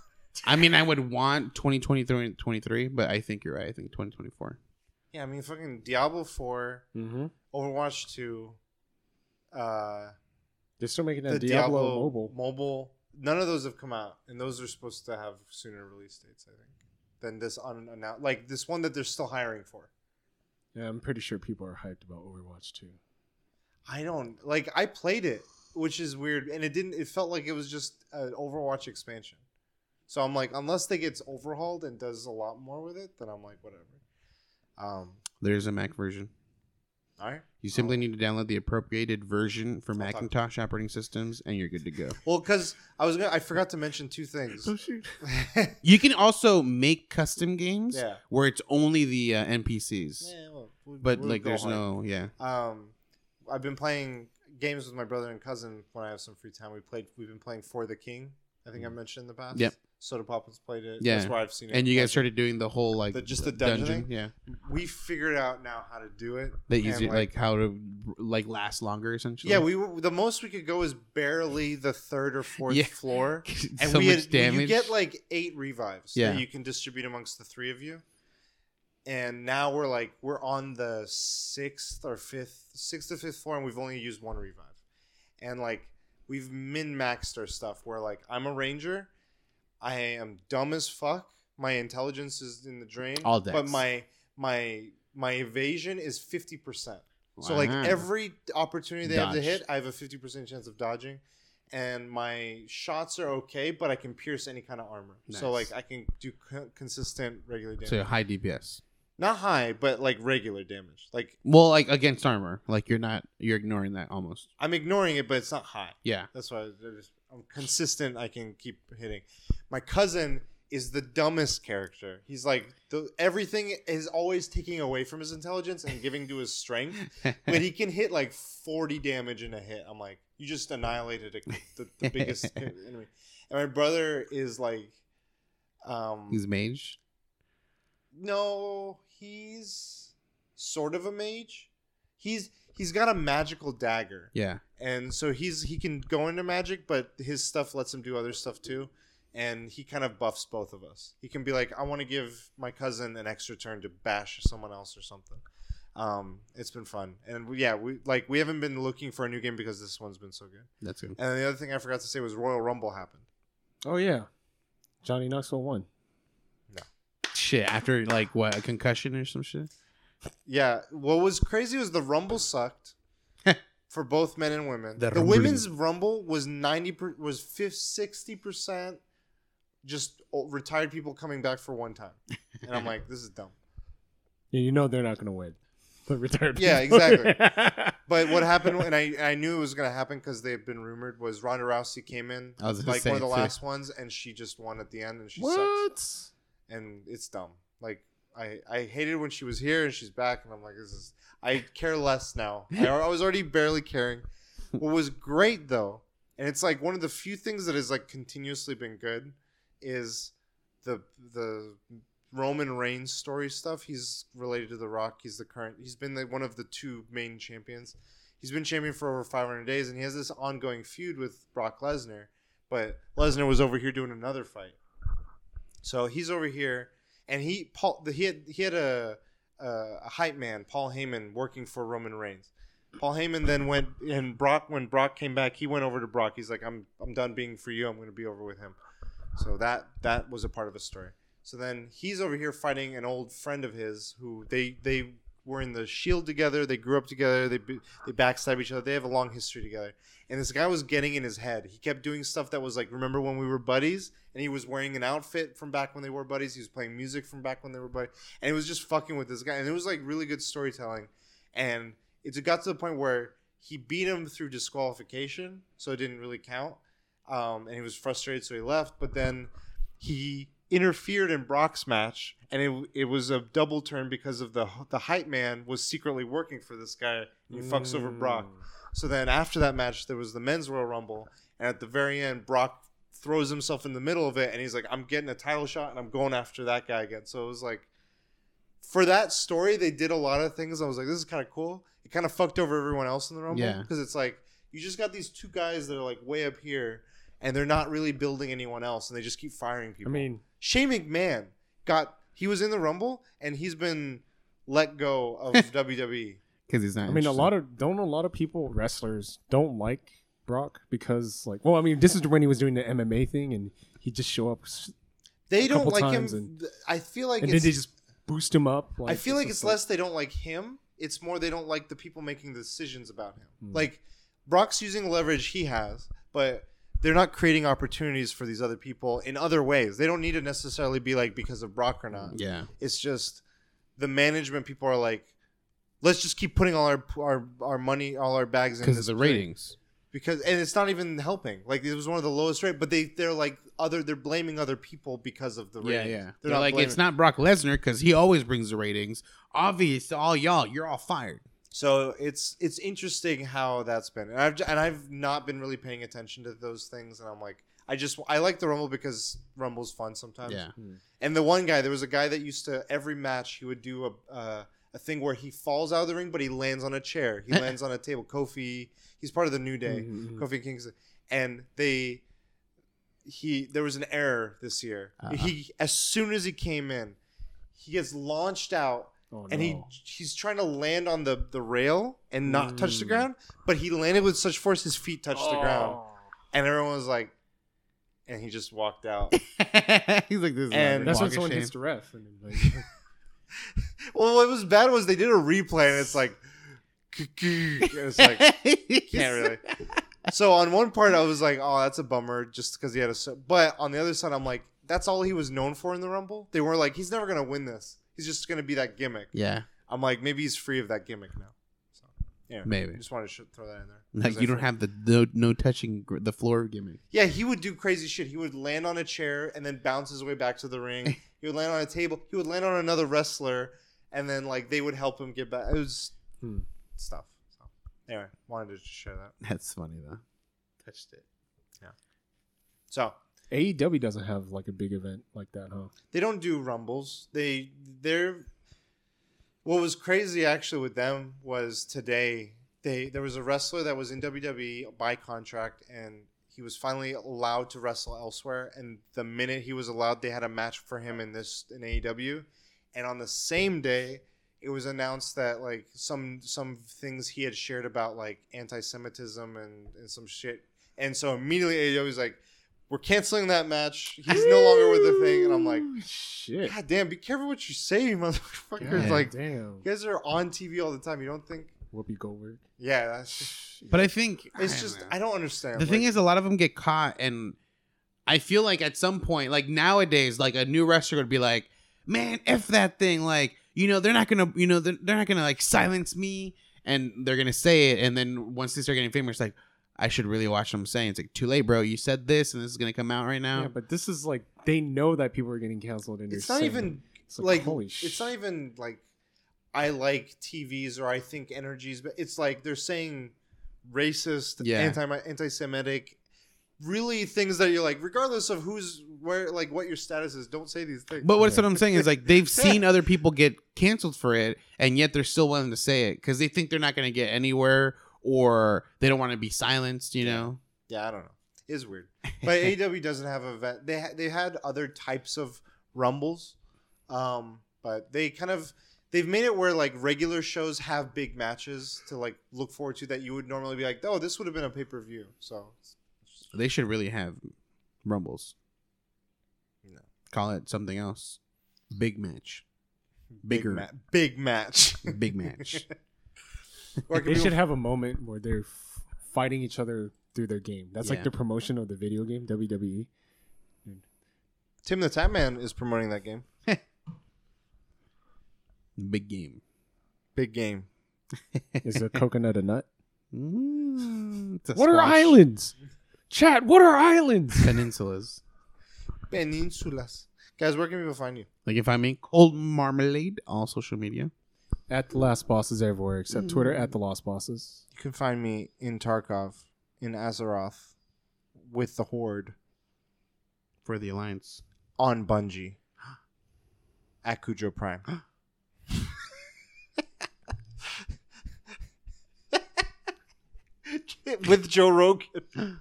I mean, I would want twenty twenty-three, but I think you're right. I think twenty twenty-four. Yeah, I mean, fucking Diablo four, mm-hmm. Overwatch two, uh... They're still making that the Diablo, Diablo mobile. mobile. None of those have come out, and those are supposed to have sooner release dates, I think, than this unannounced. Like this one that they're still hiring for. Yeah, I'm pretty sure people are hyped about Overwatch two. I don't like. I played it, which is weird, and it didn't. It felt like it was just an Overwatch expansion. So I'm like, unless they gets overhauled and does a lot more with it, then I'm like, whatever. Um, There's a Mac version. All right. You simply oh. need to download the appropriated version for I'll Macintosh operating systems, and you're good to go. Well, because I was gonna, I forgot to mention two things. Oh, shoot. You can also make custom games yeah. where it's only the uh, N P Cs, yeah, well, we'll, but we'll like there's home. no yeah. Um, I've been playing games with my brother and cousin when I have some free time. We played. We've been playing For the King. I think I mentioned in the past. Yep. Soda Pop has played it. Yeah. That's why I've seen it. And you guys started doing the whole like the, just the dungeon. dungeon. Thing. Yeah. We figured out now how to do it. That you like, like how to like last longer essentially. Yeah, we were, the most we could go is barely the third or fourth yeah. floor. so and we much had, damage. You get like eight revives yeah. that you can distribute amongst the three of you. And now we're like we're on the sixth or fifth, sixth to fifth floor, and we've only used one revive. And like we've min-maxed our stuff. Where like I'm a ranger. I am dumb as fuck. My intelligence is in the drain. All day. But my my my evasion is fifty percent. Wow. So like every opportunity they Dodge. have to hit, I have a fifty percent chance of dodging. And my shots are okay, but I can pierce any kind of armor. Nice. So like I can do co- consistent regular damage. So high D P S. Not high, but like regular damage. Like well, like against armor. Like you're not you're ignoring that almost. I'm ignoring it, but it's not high. Yeah. That's why they're just I'm consistent. I can keep hitting. My cousin is the dumbest character. He's like the, everything is always taking away from his intelligence and giving to his strength. But he can hit like forty damage in a hit. I'm like, you just annihilated a, the, the biggest enemy. And my brother is like, um, he's a mage. No, he's sort of a mage. He's he's got a magical dagger. Yeah. And so he's he can go into magic, but his stuff lets him do other stuff too. And he kind of buffs both of us. He can be like, I want to give my cousin an extra turn to bash someone else or something. Um, it's been fun. And we, yeah, we like we haven't been looking for a new game because this one's been so good. That's good. And the other thing I forgot to say was Royal Rumble happened. Oh, yeah. Johnny Knoxville won. No. Shit, after like what, a concussion or some shit? Yeah. What was crazy was the Rumble sucked. For both men and women, the, the women's rumble was ninety per, was sixty percent just retired people coming back for one time, and I'm like, this is dumb. Yeah, you know they're not going to win, but retired. Yeah, people. Exactly. But what happened, and I I knew it was going to happen because they had been rumored. Was Ronda Rousey came in like one of the last too. ones, and she just won at the end, and she what? Sucks. And it's dumb. Like I I hated when she was here, and she's back, and I'm like, this is. I care less now. I was already barely caring. What was great, though, and it's like one of the few things that has like continuously been good, is the the Roman Reigns story stuff. He's related to The Rock. He's the current. He's been the, one of the two main champions. He's been champion for over five hundred days, and he has this ongoing feud with Brock Lesnar. But Lesnar was over here doing another fight. So he's over here, And he Paul he had he had a a hype man, Paul Heyman, working for Roman Reigns. Paul Heyman then went and Brock when Brock came back, he went over to Brock. He's like, I'm I'm done being for you. I'm going to be over with him. So that that was a part of a story. So then he's over here fighting an old friend of his who they they were in the Shield together. They grew up together. They they backstab each other. They have a long history together. And this guy was getting in his head. He kept doing stuff that was like, remember when we were buddies? And he was wearing an outfit from back when they were buddies. He was playing music from back when they were buddies. And it was just fucking with this guy. And it was like really good storytelling. And it got to the point where he beat him through disqualification, so it didn't really count. Um, and he was frustrated, so he left. But then he interfered in Brock's match, and it it was a double turn because of the the hype man was secretly working for this guy, and he fucks mm. over Brock. So then after that match, there was the Men's Royal Rumble, and at the very end, Brock throws himself in the middle of it, and he's like, I'm getting a title shot, and I'm going after that guy again. So it was like, for that story, they did a lot of things. I was like, this is kind of cool. It kind of fucked over everyone else in the Rumble, because yeah. it's like, you just got these two guys that are like way up here, and they're not really building anyone else, and they just keep firing people. I mean, Shane McMahon got he was in the Rumble, and he's been let go of W W E because he's not. I mean, a lot of don't a lot of people wrestlers don't like Brock because like, well, I mean, this is when he was doing the M M A thing, and he just show up. They don't like him. And, I feel like, and it's, then they just boost him up. Like, I feel like it's less they don't like him. It's more they don't like the people making the decisions about him. Mm. Like Brock's using leverage he has, but they're not creating opportunities for these other people in other ways. They don't need to necessarily be like because of Brock or not. Yeah. It's just the management people are like, let's just keep putting all our our, our money, all our bags in. Because of the ratings. Because and it's not even helping. Like it was one of the lowest rate, but they they're like other they're blaming other people because of the ratings. Yeah, yeah. They're, they're not like blaming. It's not Brock Lesnar because he always brings the ratings. Obvious to all y'all, you're all fired. So it's it's interesting how that's been, and I've and I've not been really paying attention to those things, and I'm like, I just I like the Rumble because Rumble's fun sometimes. Yeah. Mm. And the one guy, there was a guy that used to every match he would do a uh, a thing where he falls out of the ring, but he lands on a chair, he lands on a table. Kofi, he's part of the New Day, mm-hmm. Kofi Kingston, and they he there was an error this year. Uh-huh. He as soon as he came in, he gets launched out. Oh, and no. he he's trying to land on the, the rail and not mm. touch the ground, but he landed with such force his feet touched oh. the ground, and everyone was like, and he just walked out. He's like, "This is and that's when someone hits the ref." And like, well, what was bad was they did a replay, and it's like, and it's like can't really. So on one part, I was like, "Oh, that's a bummer," just because he had a. But on the other side, I'm like, "That's all he was known for in the Rumble." They were like, "He's never gonna win this." He's just going to be that gimmick. Yeah. I'm like, maybe he's free of that gimmick now. So, yeah. Maybe. I just wanted to throw that in there. Like, you don't have the no, no touching the floor gimmick. Yeah, he would do crazy shit. He would land on a chair and then bounce his way back to the ring. He would land on a table. He would land on another wrestler. And then, like, they would help him get back. It was hmm. stuff. So, anyway, wanted to just share that. That's funny, though. Touched it. Yeah. So. A E W doesn't have like a big event like that, huh? They don't do rumbles. They they're what was crazy actually with them was today they there was a wrestler that was in W W E by contract and he was finally allowed to wrestle elsewhere, and the minute he was allowed they had a match for him in this in A E W, and on the same day it was announced that like some some things he had shared about like anti-Semitism and, and some shit, and so immediately A E W was like, we're canceling that match. He's no longer with the thing. And I'm like, shit. God damn, be careful what you say, motherfuckers. God, like, damn. You guys are on T V all the time. You don't think. Whoopi Goldberg. Yeah. That's just, but I think. It's I just, know. I don't understand. The like, thing is, a lot of them get caught. And I feel like at some point, like nowadays, like a new wrestler would be like, man, F that thing. Like, you know, they're not going to, you know, they're, they're not going to like silence me. And they're going to say it. And then once they start getting famous, like, I should really watch what I'm saying. It's like, too late, bro. You said this, and this is going to come out right now. Yeah, but this is like, they know that people are getting canceled. And it's not saying, even, it's like, like holy shit. It's not even like, I like T Vs or I think energies, but it's like, they're saying racist, yeah. anti- anti-Semitic, really things that you're like, regardless of who's, where, like what your status is, don't say these things. But what's yeah. what I'm saying is like, they've seen other people get canceled for it, and yet they're still willing to say it because they think they're not going to get anywhere. Or they don't want to be silenced, you know? Yeah, I don't know. It's weird. But A E W doesn't have an event. They ha- they had other types of rumbles. Um, but they kind of they've made it where like regular shows have big matches to like look forward to that you would normally be like, oh, this would have been a pay-per-view. So they should really have rumbles. No. Call it something else. Big match. Bigger. Big, ma- big match. Big match. Or they should have a moment where they're f- fighting each other through their game. That's yeah. like the promotion of the video game, W W E. Tim the Tap Man is promoting that game. Big game. Big game. Is a coconut a nut? Mm, a what squash. Are islands? Chat, what are islands? Peninsulas. Peninsulas. Guys, where can people find you? Like if I make cold marmalade, all social media. At The Last Bosses everywhere, except mm. Twitter, at The Lost Bosses. You can find me in Tarkov, in Azeroth, with the Horde. For the Alliance. On Bungie. At Cujo Prime. With Joe Rogan.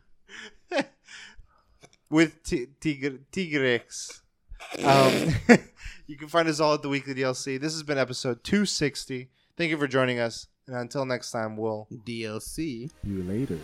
With t- tigre- Tigrex. Um, you can find us all at the Weekly D L C. This has been episode two sixty. Thank you for joining us. And until next time, we'll D L C you later.